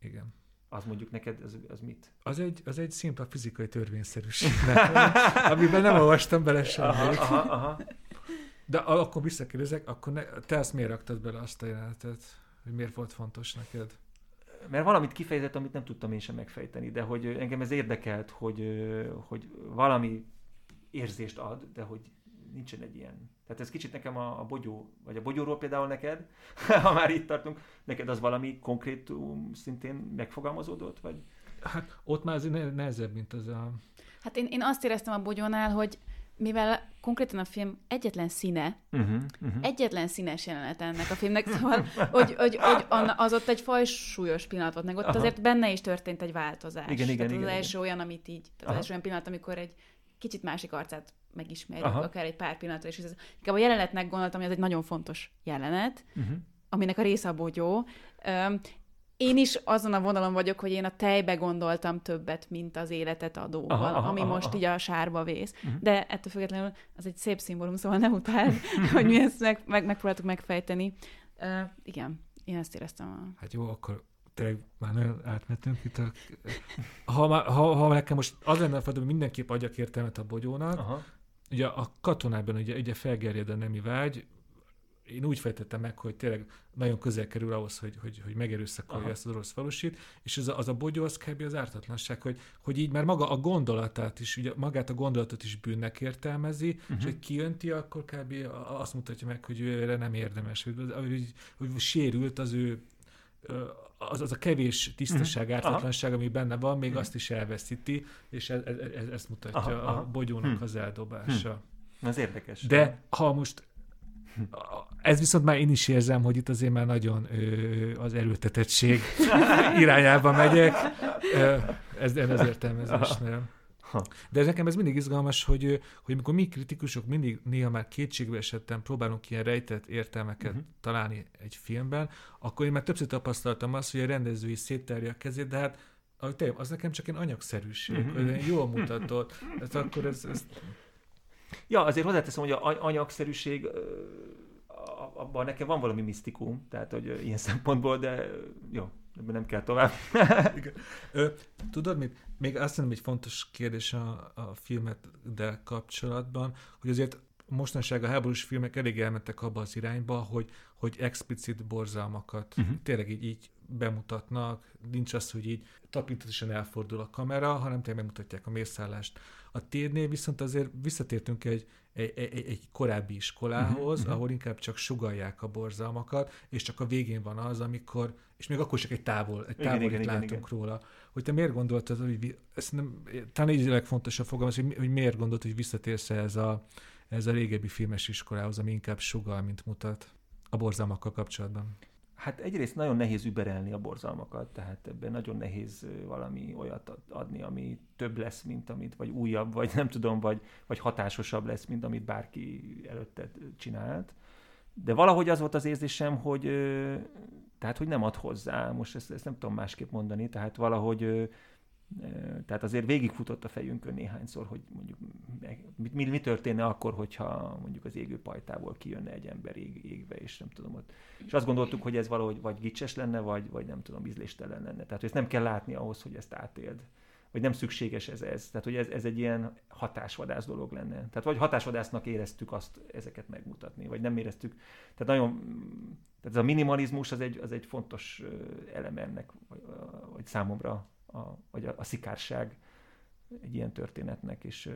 Igen. Az mondjuk neked, az, az mit? Az egy, az egy szimpla fizikai törvényszerűség, amiben nem olvastam bele semmit. Aha, aha, aha. De akkor visszakérdezek, akkor ne, te azt miért raktad bele azt a jelenetet? Hogy miért volt fontos neked? Mert valamit kifejezett, amit nem tudtam én sem megfejteni, de hogy engem ez érdekelt, hogy, hogy valami érzést ad, de hogy nincsen egy ilyen. Tehát ez kicsit nekem a, a bogyó, vagy a bogyóról például neked, ha már itt tartunk, neked az valami konkrétum szintén megfogalmazódott? Vagy? Hát ott már nehezebb, mint az a... Hát én, én azt éreztem a bogyónál, hogy mivel konkrétan a film egyetlen színe, uh-huh, uh-huh. egyetlen színes jelenet ennek a filmnek, szóval, hogy, hogy, hogy az ott egy fajsúlyos pillanat volt, meg ott aha. azért benne is történt egy változás. Igen, igen, tehát igen, az igen, első igen. olyan, amit így, tehát az első olyan pillanat, amikor egy kicsit másik arcát megismerjük, aha. akár egy pár pillanatra, és ez, inkább a jelenetnek gondoltam, hogy ez egy nagyon fontos jelenet, uh-huh. aminek a része a bogyó. Um, Én is azon a vonalon vagyok, hogy én a tejbe gondoltam többet, mint az életet adóval, aha, aha, ami aha, most aha. így a sárba vész. Uh-huh. De ettől függetlenül az egy szép szimbólum, szóval nem utáld, hogy mi ezt meg, meg, megpróbáltuk megfejteni. Uh, igen, én ezt éreztem. A... Hát jó, akkor tényleg már nagyon átmentünk itt a... Ha, már, ha, ha nekem most az lenne a feladat, hogy mindenképp adjak értelmet a bogyónak, aha. ugye a katonában ugye, ugye felgerjed a nemi vágy, én úgy fejtettem meg, hogy tényleg nagyon közel kerül ahhoz, hogy, hogy, hogy megerőszakolja aha. ezt az orosz falusit, és az a, az a bogyó, az kb. Az ártatlanság, hogy, hogy így már maga a gondolatát is, ugye magát a gondolatot is bűnnek értelmezi, uh-huh. és hogy kijönti, akkor kb. Azt mutatja meg, hogy őre nem érdemes, hogy, hogy, hogy sérült az ő, az, az a kevés tisztaság, uh-huh. ártatlanság, aha. ami benne van, még uh-huh. azt is elveszíti, és ez, ez, ez, ezt mutatja aha, a aha. bogyónak hmm. az eldobása. Hmm. Ez érdekes. De ha most ez viszont már én is érzem, hogy itt azért már nagyon ö, az erőltetettség irányába megyek. Ö, ez, ez az értelmezésnél. De nekem ez mindig izgalmas, hogy, hogy amikor mi kritikusok mindig néha már kétségbe esetten próbálunk ilyen rejtett értelmeket uh-huh. találni egy filmben, akkor én már többször tapasztaltam azt, hogy a rendezői széttárja a kezét, de hát az nekem csak ilyen anyagszerűség, uh-huh. jól mutatott. Hát akkor ez... ez ja, azért hozzáteszem, hogy a anyagszerűség, abban nekem van valami misztikum, tehát hogy ilyen szempontból, de jó, ebben nem kell tovább. Tudod mit? Még azt hiszem, egy fontos kérdés a, a filmeddel kapcsolatban, hogy azért mostanság a háborús filmek elég elmentek abba az irányba, hogy, hogy explicit borzalmakat uh-huh. tényleg így, így bemutatnak, nincs az, hogy így tapintatosan elfordul a kamera, hanem tényleg megmutatják a mészállást. A térnél viszont azért visszatértünk egy, egy, egy, egy korábbi iskolához, uh-huh, ahol inkább csak sugallják a borzalmakat, és csak a végén van az, amikor, és még akkor csak egy távol, egy távolit igen, látunk igen, róla. Igen. Hogy te miért gondoltad, hogy nem, talán így a legfontosabb fogalmaz, hogy, mi, hogy miért gondolt, hogy visszatérsz ez a, ez a régebbi filmes iskolához, ami inkább sugall, mint mutat a borzalmakkal kapcsolatban? Hát egyrészt nagyon nehéz überelni a borzalmakat, tehát ebben nagyon nehéz valami olyat adni, ami több lesz, mint amit, vagy újabb, vagy nem tudom, vagy, vagy hatásosabb lesz, mint amit bárki előtte csinált. De valahogy az volt az érzésem, hogy, tehát, hogy nem ad hozzá, most ezt, ezt nem tudom másképp mondani, tehát valahogy, tehát azért végigfutott a fejünkön néhányszor, hogy mondjuk mi, mi, mi történne akkor, hogyha mondjuk az égő pajtából kijönne egy ember ég, égve, és nem tudom ott. És azt gondoltuk, hogy ez valahogy vagy gicses lenne, vagy, vagy nem tudom, ízléstelen lenne. Tehát, hogy ezt nem kell látni ahhoz, hogy ezt átéld. Vagy nem szükséges ez ez. Tehát, hogy ez, ez egy ilyen hatásvadász dolog lenne. Tehát, vagy hatásvadásznak éreztük azt ezeket megmutatni, vagy nem éreztük. Tehát nagyon, tehát ez a minimalizmus az egy, az egy fontos elem ennek, vagy, vagy számomra. A, vagy a, a szikárság egy ilyen történetnek, és,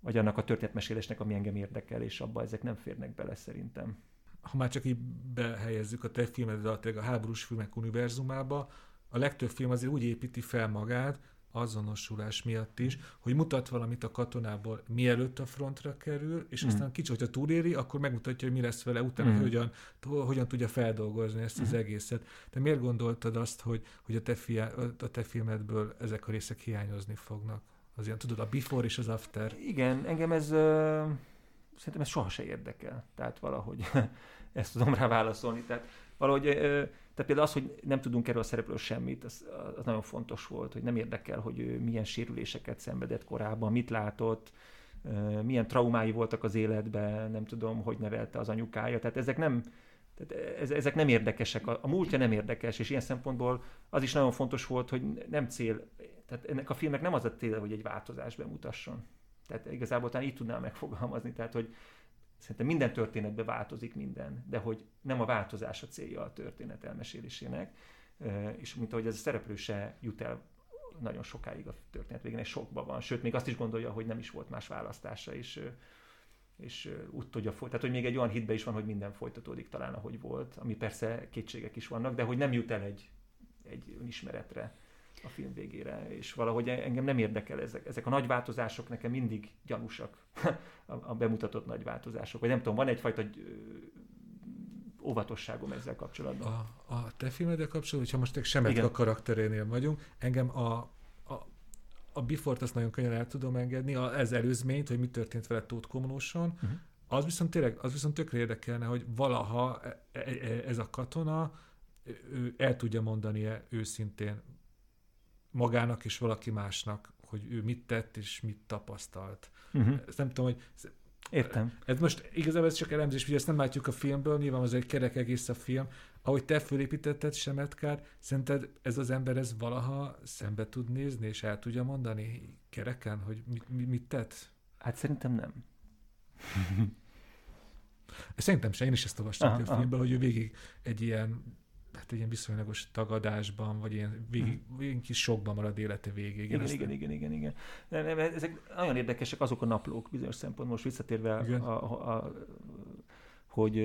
vagy annak a történetmesélésnek, ami engem érdekel, és abba ezek nem férnek bele szerintem. Ha már csak így behelyezzük a te filmedet a háborús filmek univerzumába, a legtöbb film azért úgy építi fel magát, azonosulás miatt is, hogy mutat valamit a katonából, mielőtt a frontra kerül, és mm. aztán kicsit, hogyha túléri, akkor megmutatja, hogy mi lesz vele utána, mm. hogy hogyan, hogyan tudja feldolgozni ezt mm. az egészet. Te miért gondoltad azt, hogy, hogy a, te fia, a te filmedből ezek a részek hiányozni fognak? Az ilyen, tudod, a before és az after. Igen, engem ez, ö, szerintem ez soha se érdekel. Tehát valahogy ezt tudom rá válaszolni. Tehát valahogy... Ö, Tehát például az, hogy nem tudunk erről a szereplőről semmit, az, az nagyon fontos volt, hogy nem érdekel, hogy ő milyen sérüléseket szenvedett korábban, mit látott, milyen traumái voltak az életben, nem tudom, hogy nevelte az anyukája. Tehát ezek nem, tehát ezek nem érdekesek, a múltja nem érdekes, és ilyen szempontból az is nagyon fontos volt, hogy nem cél, tehát ennek a filmnek nem az a cél, hogy egy változást bemutasson. Tehát igazából talán így tudnám megfogalmazni, tehát hogy szerintem minden történetben változik minden, de hogy nem a változás a célja a történet elmesélésének, és mint ahogy ez a szereplő se jut el nagyon sokáig a történet végén, és sokban van, sőt, még azt is gondolja, hogy nem is volt más választása, és, és úgy tudja, tehát hogy még egy olyan hitben is van, hogy minden folytatódik talán, ahogy volt, ami persze kétségek is vannak, de hogy nem jut el egy, egy önismeretre a film végére, és valahogy engem nem érdekel ezek. Ezek a nagy változások nekem mindig gyanúsak, a bemutatott nagy változások. Vagy nem tudom, van egyfajta óvatosságom ezzel kapcsolatban. A, a te filmeddel kapcsolatban, hogyha most Semetka karakterénél vagyunk, engem a, a, a before-t azt nagyon könnyen el tudom engedni, a, ez előzményt, hogy mi történt vele Tóth Komlóson, uh-huh. az viszont tényleg, az viszont tökre érdekelne, hogy valaha ez a katona el tudja mondani őszintén magának és valaki másnak, hogy ő mit tett és mit tapasztalt. Uh-huh. Ezt nem tudom, hogy... Értem. Ez most igazából ez csak elemzés, ugye ezt nem látjuk a filmből, nyilván az egy kerek egész a film. Ahogy te fölépítetted Semetkát, szerinted ez az ember ez valaha szembe tud nézni és el tudja mondani kereken, hogy mit, mit tett? Hát szerintem nem. Szerintem se, én is ezt olvastam aha, a filmből, aha. hogy ő végig egy ilyen hát egy ilyen viszonylagos tagadásban, vagy ilyen, végig, ilyen kis sokban marad élete végig. Igen, igen, nem... igen, igen, igen. Nem, nem, ezek nagyon érdekesek azok a naplók bizonyos szempontból, most visszatérve, a, a, a, hogy,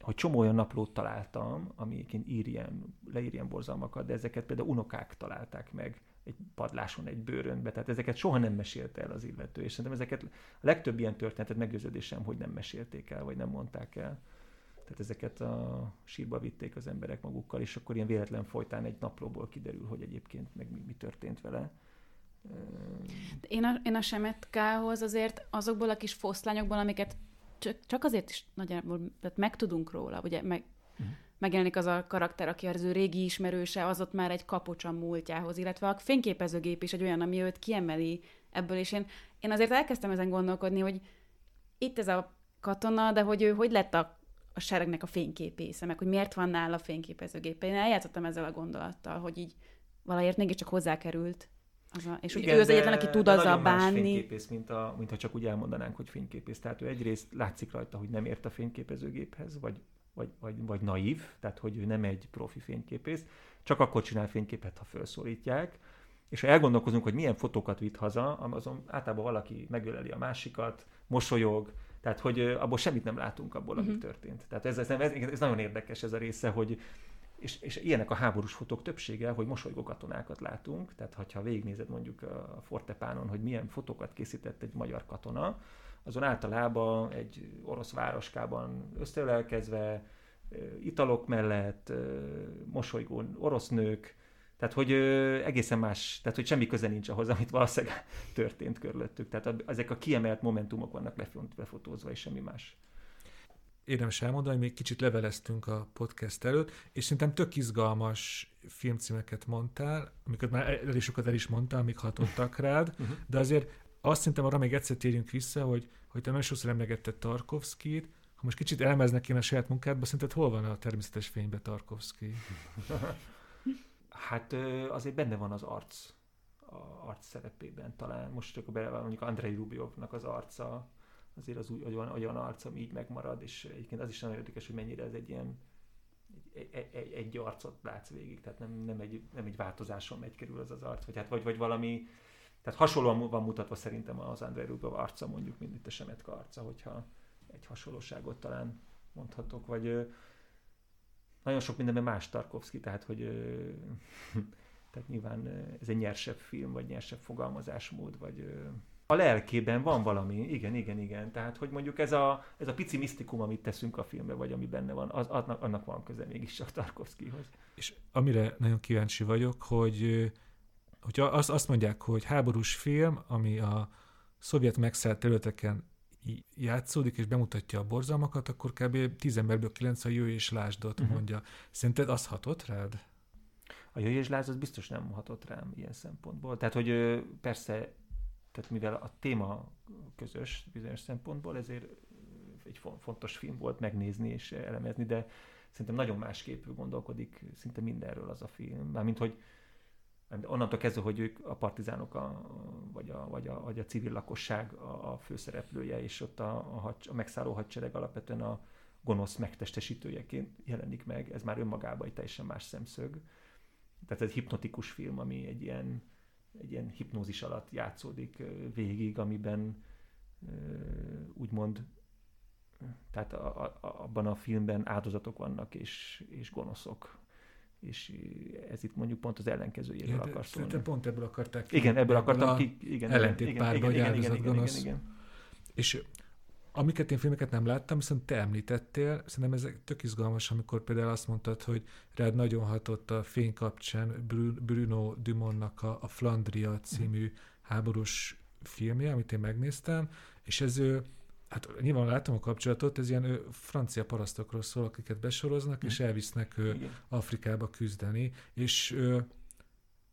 hogy csomó olyan naplót találtam, amikén ír ilyen, leír ilyen borzalmakat, de ezeket például unokák találták meg egy padláson, egy bőrönbe, tehát ezeket soha nem mesélte el az illető, és szerintem ezeket a legtöbb ilyen történetet meggyőződésem, hogy nem mesélték el, vagy nem mondták el. Tehát ezeket a sírba vitték az emberek magukkal, és akkor ilyen véletlen folytán egy naplóból kiderül, hogy egyébként meg mi, mi történt vele. Én a, én a Semetkához azért azokból a kis foszlányokból, amiket csak, csak azért is nagyjából tehát megtudunk róla, ugye meg, uh-huh. megjelenik az a karakter, aki az ő régi ismerőse, az ott már egy kapocs a múltjához, illetve a fényképezőgép is egy olyan, ami őt kiemeli ebből, és én, én azért elkezdtem ezen gondolkodni, hogy itt ez a katona, de hogy ő hogy lett a a seregnek a fényképésze, meg hogy miért van nála a fényképezőgépe. Én eljátszottam ezzel a gondolattal, hogy így valamiért mégiscsak hozzákerült. Az a, és igen, ő az egyetlen, aki tud azzal bánni. Nagyon más fényképész, mint, a, mint ha csak úgy elmondanánk, hogy fényképész. Tehát ő egyrészt látszik rajta, hogy nem ért a fényképezőgéphez, vagy, vagy, vagy, vagy naív, tehát hogy ő nem egy profi fényképész, csak akkor csinál fényképet, ha felszólítják. És ha elgondolkozunk, hogy milyen fotókat vitt haza, azon általában valaki megöleli a másikat, mosolyog. Tehát, hogy abból semmit nem látunk abból, ami uh-huh. történt. Tehát ez, ez, ez, ez nagyon érdekes ez a része, hogy és, és ilyenek a háborús fotók többsége, hogy mosolygó katonákat látunk. Tehát, hogyha végignézed mondjuk a Fortepánon, hogy milyen fotókat készített egy magyar katona, azon általában egy orosz városkában összeölelkezve, italok mellett, mosolygó orosz nők, tehát, hogy egészen más, tehát, hogy semmi köze nincs ahhoz, amit valószínűleg történt körülöttük. Tehát a, ezek a kiemelt momentumok vannak befotózva, és semmi más. Érdemes elmondani, még kicsit leveleztünk a podcast előtt, és szerintem tök izgalmas filmcímeket mondtál, amiket már elég sokat el is mondtál, amik hatottak rád, de azért azt szerintem arra még egyszer térjünk vissza, hogy, hogy te nagyon sokszor emlegetted Tarkovszkijt. Ha most kicsit elmeznek én a saját munkádba, szerinted hol van a természetes fénybe Tarkovszkij? Hát azért benne van az arc, a arc szerepében talán. Most csak mondjuk Andrei Rubjovnak az arca, azért az úgy, olyan, olyan arc, ami így megmarad, és egyébként az is nagyon érdekes, hogy mennyire ez egy ilyen, egy, egy, egy arcot látsz végig, tehát nem, nem, egy, nem egy változáson megy kerül az az arc, vagy, hát, vagy, vagy valami, tehát hasonlóan van mutatva szerintem az Andrei Rubjov arca, mondjuk, mint itt a Semetka arca, hogyha egy hasonlóságot talán mondhatok, vagy... Nagyon sok mindenben más Tarkovszkij, tehát hogy ö, tehát nyilván ez egy nyersebb film, vagy nyersebb fogalmazásmód, vagy ö, a lelkében van valami, igen, igen, igen, tehát hogy mondjuk ez a, ez a pici misztikum, amit teszünk a filmbe, vagy ami benne van, az, annak, annak van köze mégis a Tarkovszkijhoz. És amire nagyon kíváncsi vagyok, hogy, hogy azt mondják, hogy háborús film, ami a szovjet megszállt területeken játszódik és bemutatja a borzalmakat, akkor kb. tíz emberből kilenc a jöjj és lásdot uh-huh. mondja. Szerinted az hatott rád? A jöjj és lásd az biztos nem hatott rám ilyen szempontból. Tehát, hogy persze, tehát mivel a téma közös bizonyos szempontból, ezért egy fontos film volt megnézni és elemezni, de szerintem nagyon másképp gondolkodik szinte mindenről az a film. Mármint, hogy onnantól kezdve, hogy ők a partizánok, a, vagy, a, vagy, a, vagy a civil lakosság a, a főszereplője, és ott a, a, hadsz, a megszálló hadsereg alapvetően a gonosz megtestesítőjeként jelenik meg. Ez már önmagában egy teljesen más szemszög. Tehát ez egy hipnotikus film, ami egy ilyen, egy ilyen hipnózis alatt játszódik végig, amiben úgymond, tehát a, a, abban a filmben áldozatok vannak, és, és gonoszok. És ez itt mondjuk pont az ellenkezőjéről ja, akarsz szólni. Szerintem pont ebből akarták ki. Igen, ebből akartam ki. Igen, ellentétpárba, hogy áldozat gonosz. És amiket én filmeket nem láttam, viszont te említettél, szerintem ez tök izgalmas, amikor például azt mondtad, hogy rád nagyon hatott a Fény kapcsán Bruno Dumontnak a, a Flandria című mm. háborús filmje, amit én megnéztem, és ez ő, hát nyilván látom a kapcsolatot, ez ilyen ő, francia parasztokról szól, akiket besoroznak, mm. és elvisznek ő, igen. Afrikába küzdeni, és ő,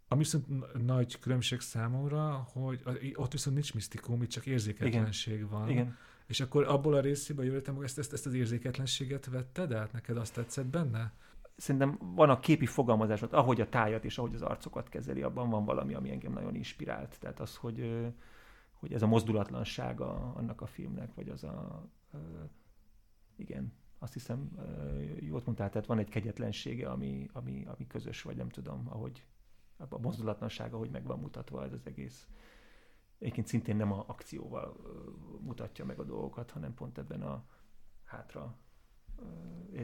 ami viszont nagy különbség számomra, hogy ott viszont nincs misztikum, itt csak érzéketlenség igen. van. Igen. És akkor abból a részében jöttem, hogy ezt, ezt, ezt az érzéketlenséget vetted át? Neked azt tetszett benne? Szerintem van a képi fogalmazás, ahogy a tájat és ahogy az arcokat kezeli, abban van valami, ami engem nagyon inspirált. Tehát az, hogy, hogy ez a mozdulatlansága annak a filmnek, vagy az a... Igen, azt hiszem, jót mondtál, tehát van egy kegyetlensége, ami, ami, ami közös, vagy nem tudom, ahogy a mozdulatlansága, ahogy meg van mutatva ez az egész. Egyébként szintén nem a akcióval mutatja meg a dolgokat, hanem pont ebben a hátra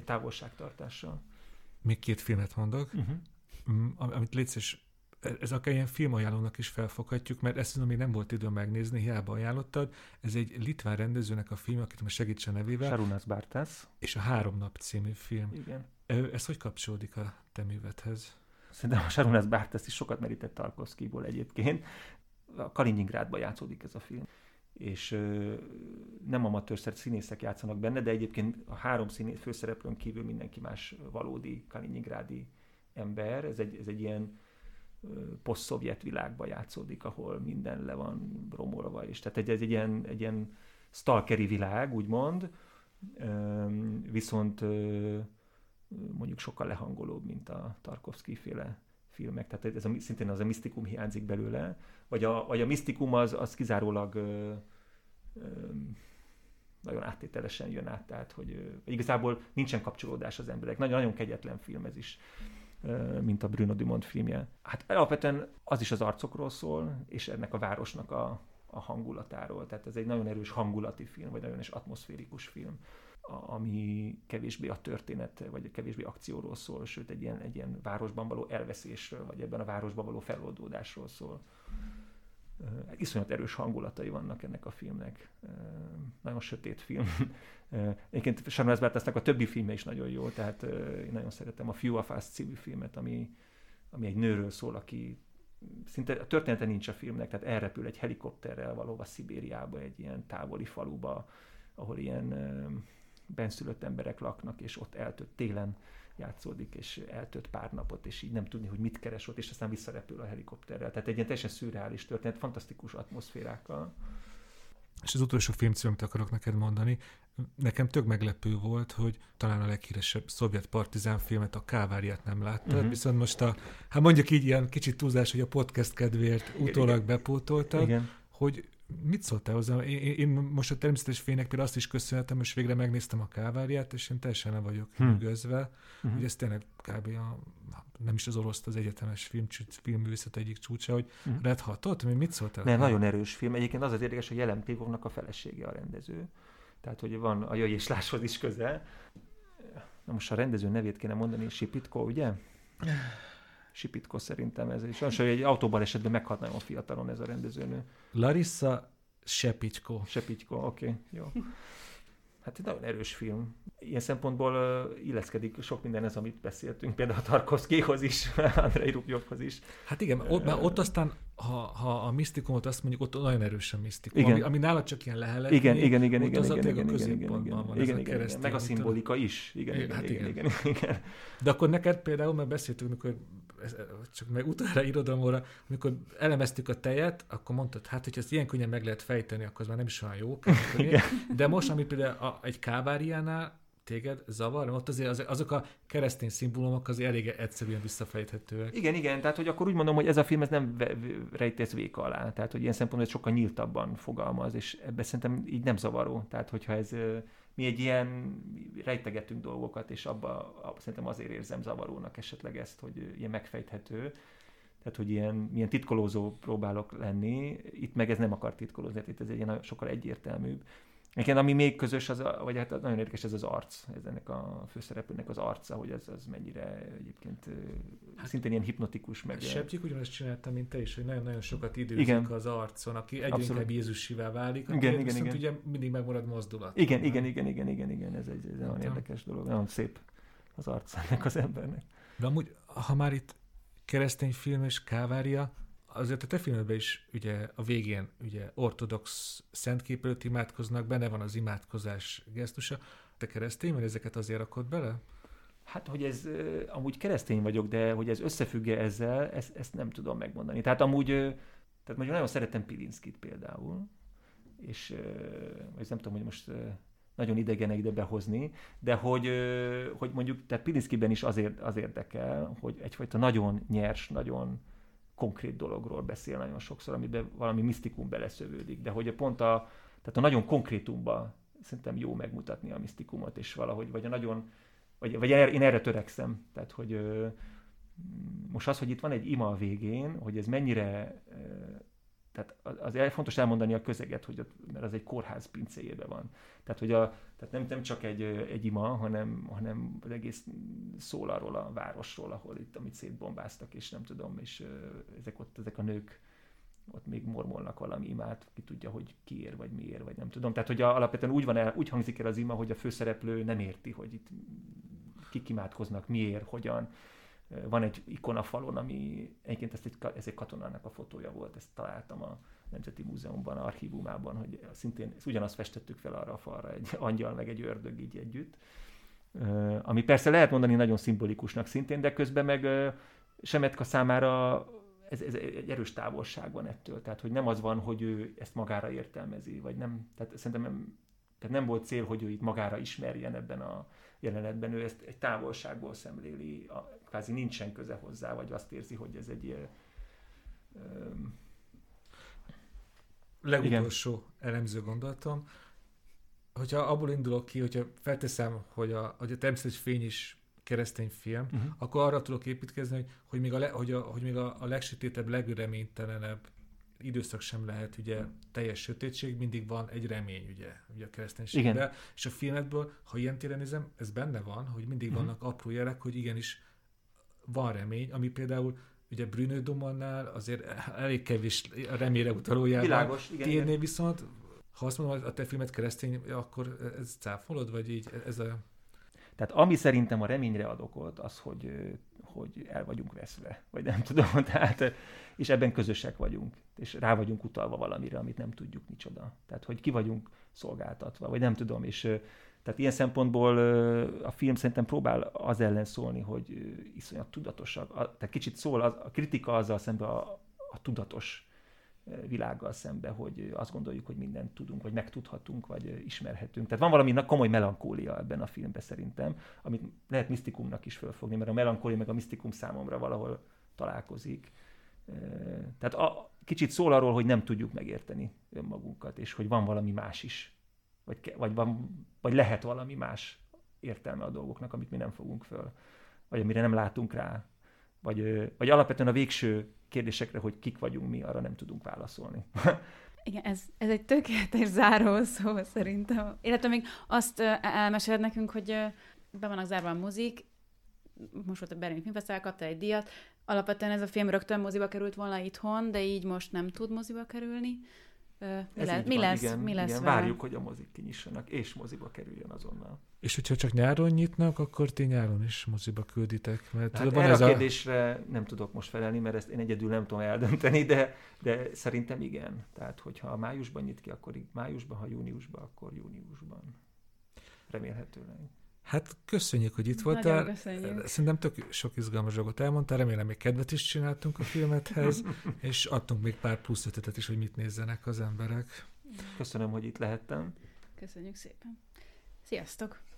távolságtartással. Még két filmet mondok, uh-huh. amit létszés, ez akár ilyen filmajánlónak is felfoghatjuk, mert ezt mondom, még nem volt időm megnézni, hiába ajánlottad. Ez egy litván rendezőnek a film, akit most segíts a nevével. Šarūnas Bartas. És a Három nap című film. Igen. Ez hogy kapcsolódik a te művedhez? Szerintem a Šarūnas Bartas is sokat merített Tarkovszkiból egyébként. A Kaliningrádban játszódik ez a film, és ö, nem amatőr színészek játszanak benne, de egyébként a három színész főszereplőn kívül mindenki más valódi kaliningrádi ember. Ez egy, ez egy ilyen poszt-szovjet világban játszódik, ahol minden le van romolva, és tehát egy, ez egy ilyen, egy ilyen stalkeri világ, úgymond, ö, viszont ö, mondjuk sokkal lehangolóbb, mint a Tarkovszky féle filmek, tehát ez a, szintén az a misztikum hiányzik belőle, vagy a, vagy a misztikum az, az kizárólag ö, ö, nagyon áttételesen jön át, tehát hogy ö, igazából nincsen kapcsolódás az emberek. Nagyon, nagyon kegyetlen film ez is, ö, mint a Bruno Dumont filmje. Hát alapvetően az is az arcokról szól, és ennek a városnak a, a hangulatáról, tehát ez egy nagyon erős hangulati film, vagy nagyon erős atmoszférikus film, ami kevésbé a történet, vagy kevésbé akcióról szól, sőt egy ilyen, egy ilyen városban való elveszésről, vagy ebben a városban való feloldódásról szól. Iszonyat erős hangulatai vannak ennek a filmnek. Nagyon sötét film. Egyébként Šarūnas Bartasnak a többi filmje is nagyon jó, tehát én nagyon szeretem a Few of Us című filmet, ami, ami egy nőről szól, aki szinte a története nincs a filmnek, tehát elrepül egy helikopterrel valahova Szibériába, egy ilyen távoli faluba, ahol ilyen benszülött emberek laknak, és ott eltört télen játszódik, és eltört pár napot, és így nem tudni, hogy mit keres ott, és aztán visszarepül a helikopterrel. Tehát egy ilyen teljesen szürreális történet, fantasztikus atmoszférákkal. És az utolsó filmcímet akarok neked mondani. Nekem tök meglepő volt, hogy talán a leghíresebb szovjet partizán filmet, a Káváriát nem láttad, uh-huh. viszont most a, hát mondjuk így ilyen kicsit túlzás, hogy a podcast kedvéért utólag bepótoltad, hogy mit szóltál hozzá? Én, én most a Természetes fénynek például azt is köszönhetem, és végre megnéztem a Káváriát, és én teljesen nem vagyok nyűgözve, hmm. hogy ez tényleg kb. A, nem is az orosz, az egyetemes film, filmművészet egyik csúcsa, hogy hmm. rád hatott? Mit szóltál? Nem, nagyon erős film. Egyébként az az érdekes, hogy Jelen Pívovnak a felesége a rendező. Tehát, hogy van a Jöjj és Láshoz is közel. Na most a rendező nevét kéne mondani, Sipitko, ugye? Sipitko szerintem ez is. Sajnos, hogy egy autóbalesetben meghalt nagyon fiatalon ez a rendezőnő. Larissa Sipitko. Sipitko, oké, okay, jó. Hát egy nagyon erős film. Ilyen szempontból uh, illeszkedik sok minden ez, amit beszéltünk, például a Tarkovszkyhoz is, Andrei Rubjovhoz is. Hát igen, ott, már ott aztán ha, ha a misztikumot azt mondjuk, ott nagyon erősen misztikum, ami, ami nálad csak ilyen leheletni, igen, igen, igen, igen, az igen, a tényleg a középpontban van, igen, ez igen, a keresztény. Meg a szimbolika is. Igen, igen, hát igen, igen, igen, igen. De akkor neked például, mert beszéltünk, amikor csak meg utára irodalomra, amikor elemeztük a tejet, akkor mondtad, hát, hogyha ezt ilyen könnyen meg lehet fejteni, akkor az már nem is olyan jó. De most, ami például a, egy káváriánál téged zavar, ott azért az, azok a keresztény szimbólumok azért elég egyszerűen visszafejthetőek. Igen, igen, tehát hogy akkor úgy mondom, hogy ez a film ez nem rejtett véka alá, tehát hogy ilyen szempontból ez sokkal nyíltabban fogalmaz, és ebben szerintem így nem zavaró, tehát hogyha ez... Mi egy ilyen rejtegetünk dolgokat, és abba, abba szerintem azért érzem zavarónak esetleg ezt, hogy ilyen megfejthető, tehát hogy ilyen, ilyen titkolózó próbálok lenni, itt meg ez nem akar titkolózni, tehát itt ez egy ilyen sokkal egyértelműbb. Nekem ami még közös, az a, vagy hát nagyon érdekes, ez az arc, ez ennek a főszereplőnek az arca, hogy ez az mennyire egyébként hát, szintén ilyen hipnotikus. Meg Sebtyik ugyanazt csináltam, mint te is, hogy nagyon-nagyon sokat időzik az arcon, aki egyre inkább Jézussivá válik, aki igen, viszont igen, ugye mindig megmarad mozdulat. Igen, igen, igen, igen, igen, igen, ez egy ez nagyon érdekes dolog, nagyon szép az arc ennek az embernek. De amúgy, ha már itt keresztény film és kávária, azért a te filmedben is ugye a végén ugye ortodox szentkép előtt imádkoznak, benne van az imádkozás gesztusa. Te keresztény, mert ezeket azért rakod bele? Hát, hogy ez, amúgy keresztény vagyok, de hogy ez összefügg-e ezzel, ezt, ezt nem tudom megmondani. Tehát amúgy, tehát mondjuk nagyon szeretem Pilinszkit például, és vagy nem tudom, hogy most nagyon idegenek ide behozni, de hogy, hogy mondjuk, tehát Pilinszkiben is azért, az érdekel, hogy egyfajta nagyon nyers, nagyon konkrét dologról beszél nagyon sokszor, amiben valami misztikum beleszövődik, de hogy pont a, tehát a nagyon konkrétumban szerintem jó megmutatni a misztikumot, és valahogy, vagy a nagyon, vagy, vagy én erre törekszem, tehát hogy most az, hogy itt van egy ima a végén, hogy ez mennyire, tehát az fontos elmondani a közeget, hogy ott, mert az egy kórház pincéjében van. Tehát, hogy a, tehát nem, nem csak egy, egy ima, hanem, hanem az egész szól arról a városról, ahol itt, amit szétbombáztak, és nem tudom, és ezek, ott, ezek a nők ott még mormolnak valami imát, ki tudja, hogy kiér, vagy miért, vagy nem tudom. Tehát, hogy a, alapvetően úgy, van el, úgy hangzik el az ima, hogy a főszereplő nem érti, hogy itt kik imádkoznak, miért, hogyan. Van egy ikona falon, ami egyébként ezt egy, ez egy katonának a fotója volt, ezt találtam a Nemzeti Múzeumban, a archívumában, hogy szintén ugyanazt festettük fel arra a falra, egy angyal meg egy ördög így együtt. Ami persze lehet mondani nagyon szimbolikusnak szintén, de közben meg Semetka számára ez, ez egy erős távolság van ettől. Tehát, hogy nem az van, hogy ő ezt magára értelmezi, vagy nem, tehát szerintem nem, tehát nem volt cél, hogy ő itt magára ismerjen ebben a jelenetben, ő ezt egy távolságból szemléli, a, kvázi nincsen köze hozzá, vagy azt érzi, hogy ez egy ilyen... Um... Legutolsó elemző gondolatom. Hogyha abból indulok ki, hogyha felteszem, hogy a, hogy a természetes fény is keresztény film, uh-huh. akkor arra tudok építkezni, hogy, hogy még, a, le, hogy a, hogy még a, a legsötétebb, legreménytelenebb időszak sem lehet ugye teljes sötétség, mindig van egy remény ugye, ugye a kereszténységben. Igen. És a filmekből, ha ilyen téren nézem, ez benne van, hogy mindig mm-hmm. vannak apró jelek, hogy igenis van remény, ami például ugye Bruno Dumannál azért elég kevés a reményre utalójában térnél viszont, ha azt mondom, hogy a te filmet keresztény, akkor ez cáfolod, vagy így ez a... Tehát ami szerintem a reményre ad okot, az, hogy, hogy el vagyunk veszve, vagy nem tudom, tehát, és ebben közösek vagyunk, és rá vagyunk utalva valamire, amit nem tudjuk micsoda. Tehát, hogy ki vagyunk szolgáltatva, vagy nem tudom, és tehát ilyen szempontból a film szerintem próbál az ellen szólni, hogy iszonyat tudatosak, a, tehát kicsit szól az, a kritika azzal szemben a, a tudatos világgal szembe, hogy azt gondoljuk, hogy mindent tudunk, vagy megtudhatunk, vagy ismerhetünk. Tehát van valami komoly melankólia ebben a filmben szerintem, amit lehet misztikumnak is fölfogni, mert a melankólia meg a misztikum számomra valahol találkozik. Tehát a, kicsit szól arról, hogy nem tudjuk megérteni önmagunkat, és hogy van valami más is, vagy, vagy, van, vagy lehet valami más értelme a dolgoknak, amit mi nem fogunk föl, vagy amire nem látunk rá, vagy, vagy alapvetően a végső kérdésekre, hogy kik vagyunk mi, arra nem tudunk válaszolni. Igen, ez, ez egy tökéletes zárószó szerintem. Illetve még azt elmeséled nekünk, hogy be vannak zárva a mozik, most volt a Berlin Filmfesztivál, kaptál egy díjat, alapvetően ez a film rögtön moziba került volna itthon, de így most nem tud moziba kerülni. Mi, le, mi lesz, igen, mi lesz igen. Várjuk, hogy a mozik kinyissanak, és moziba kerüljön azonnal. És hogyha csak nyáron nyitnak, akkor ti nyáron is moziba külditek. Mert hát van erre ez a kérdésre a... nem tudok most felelni, mert ezt én egyedül nem tudom eldönteni, de, de szerintem igen. Tehát, hogyha májusban nyit ki, akkor májusban, ha júniusban, akkor júniusban. Remélhetőleg. Hát köszönjük, hogy itt voltál. Szerintem tök sok izgalmas dolgot elmondtál, remélem még kedvet is csináltunk a filmethez, és adtunk még pár plusz ötletet is, hogy mit nézzenek az emberek. Köszönöm, hogy itt lehettem. Köszönjük szépen. Sziasztok!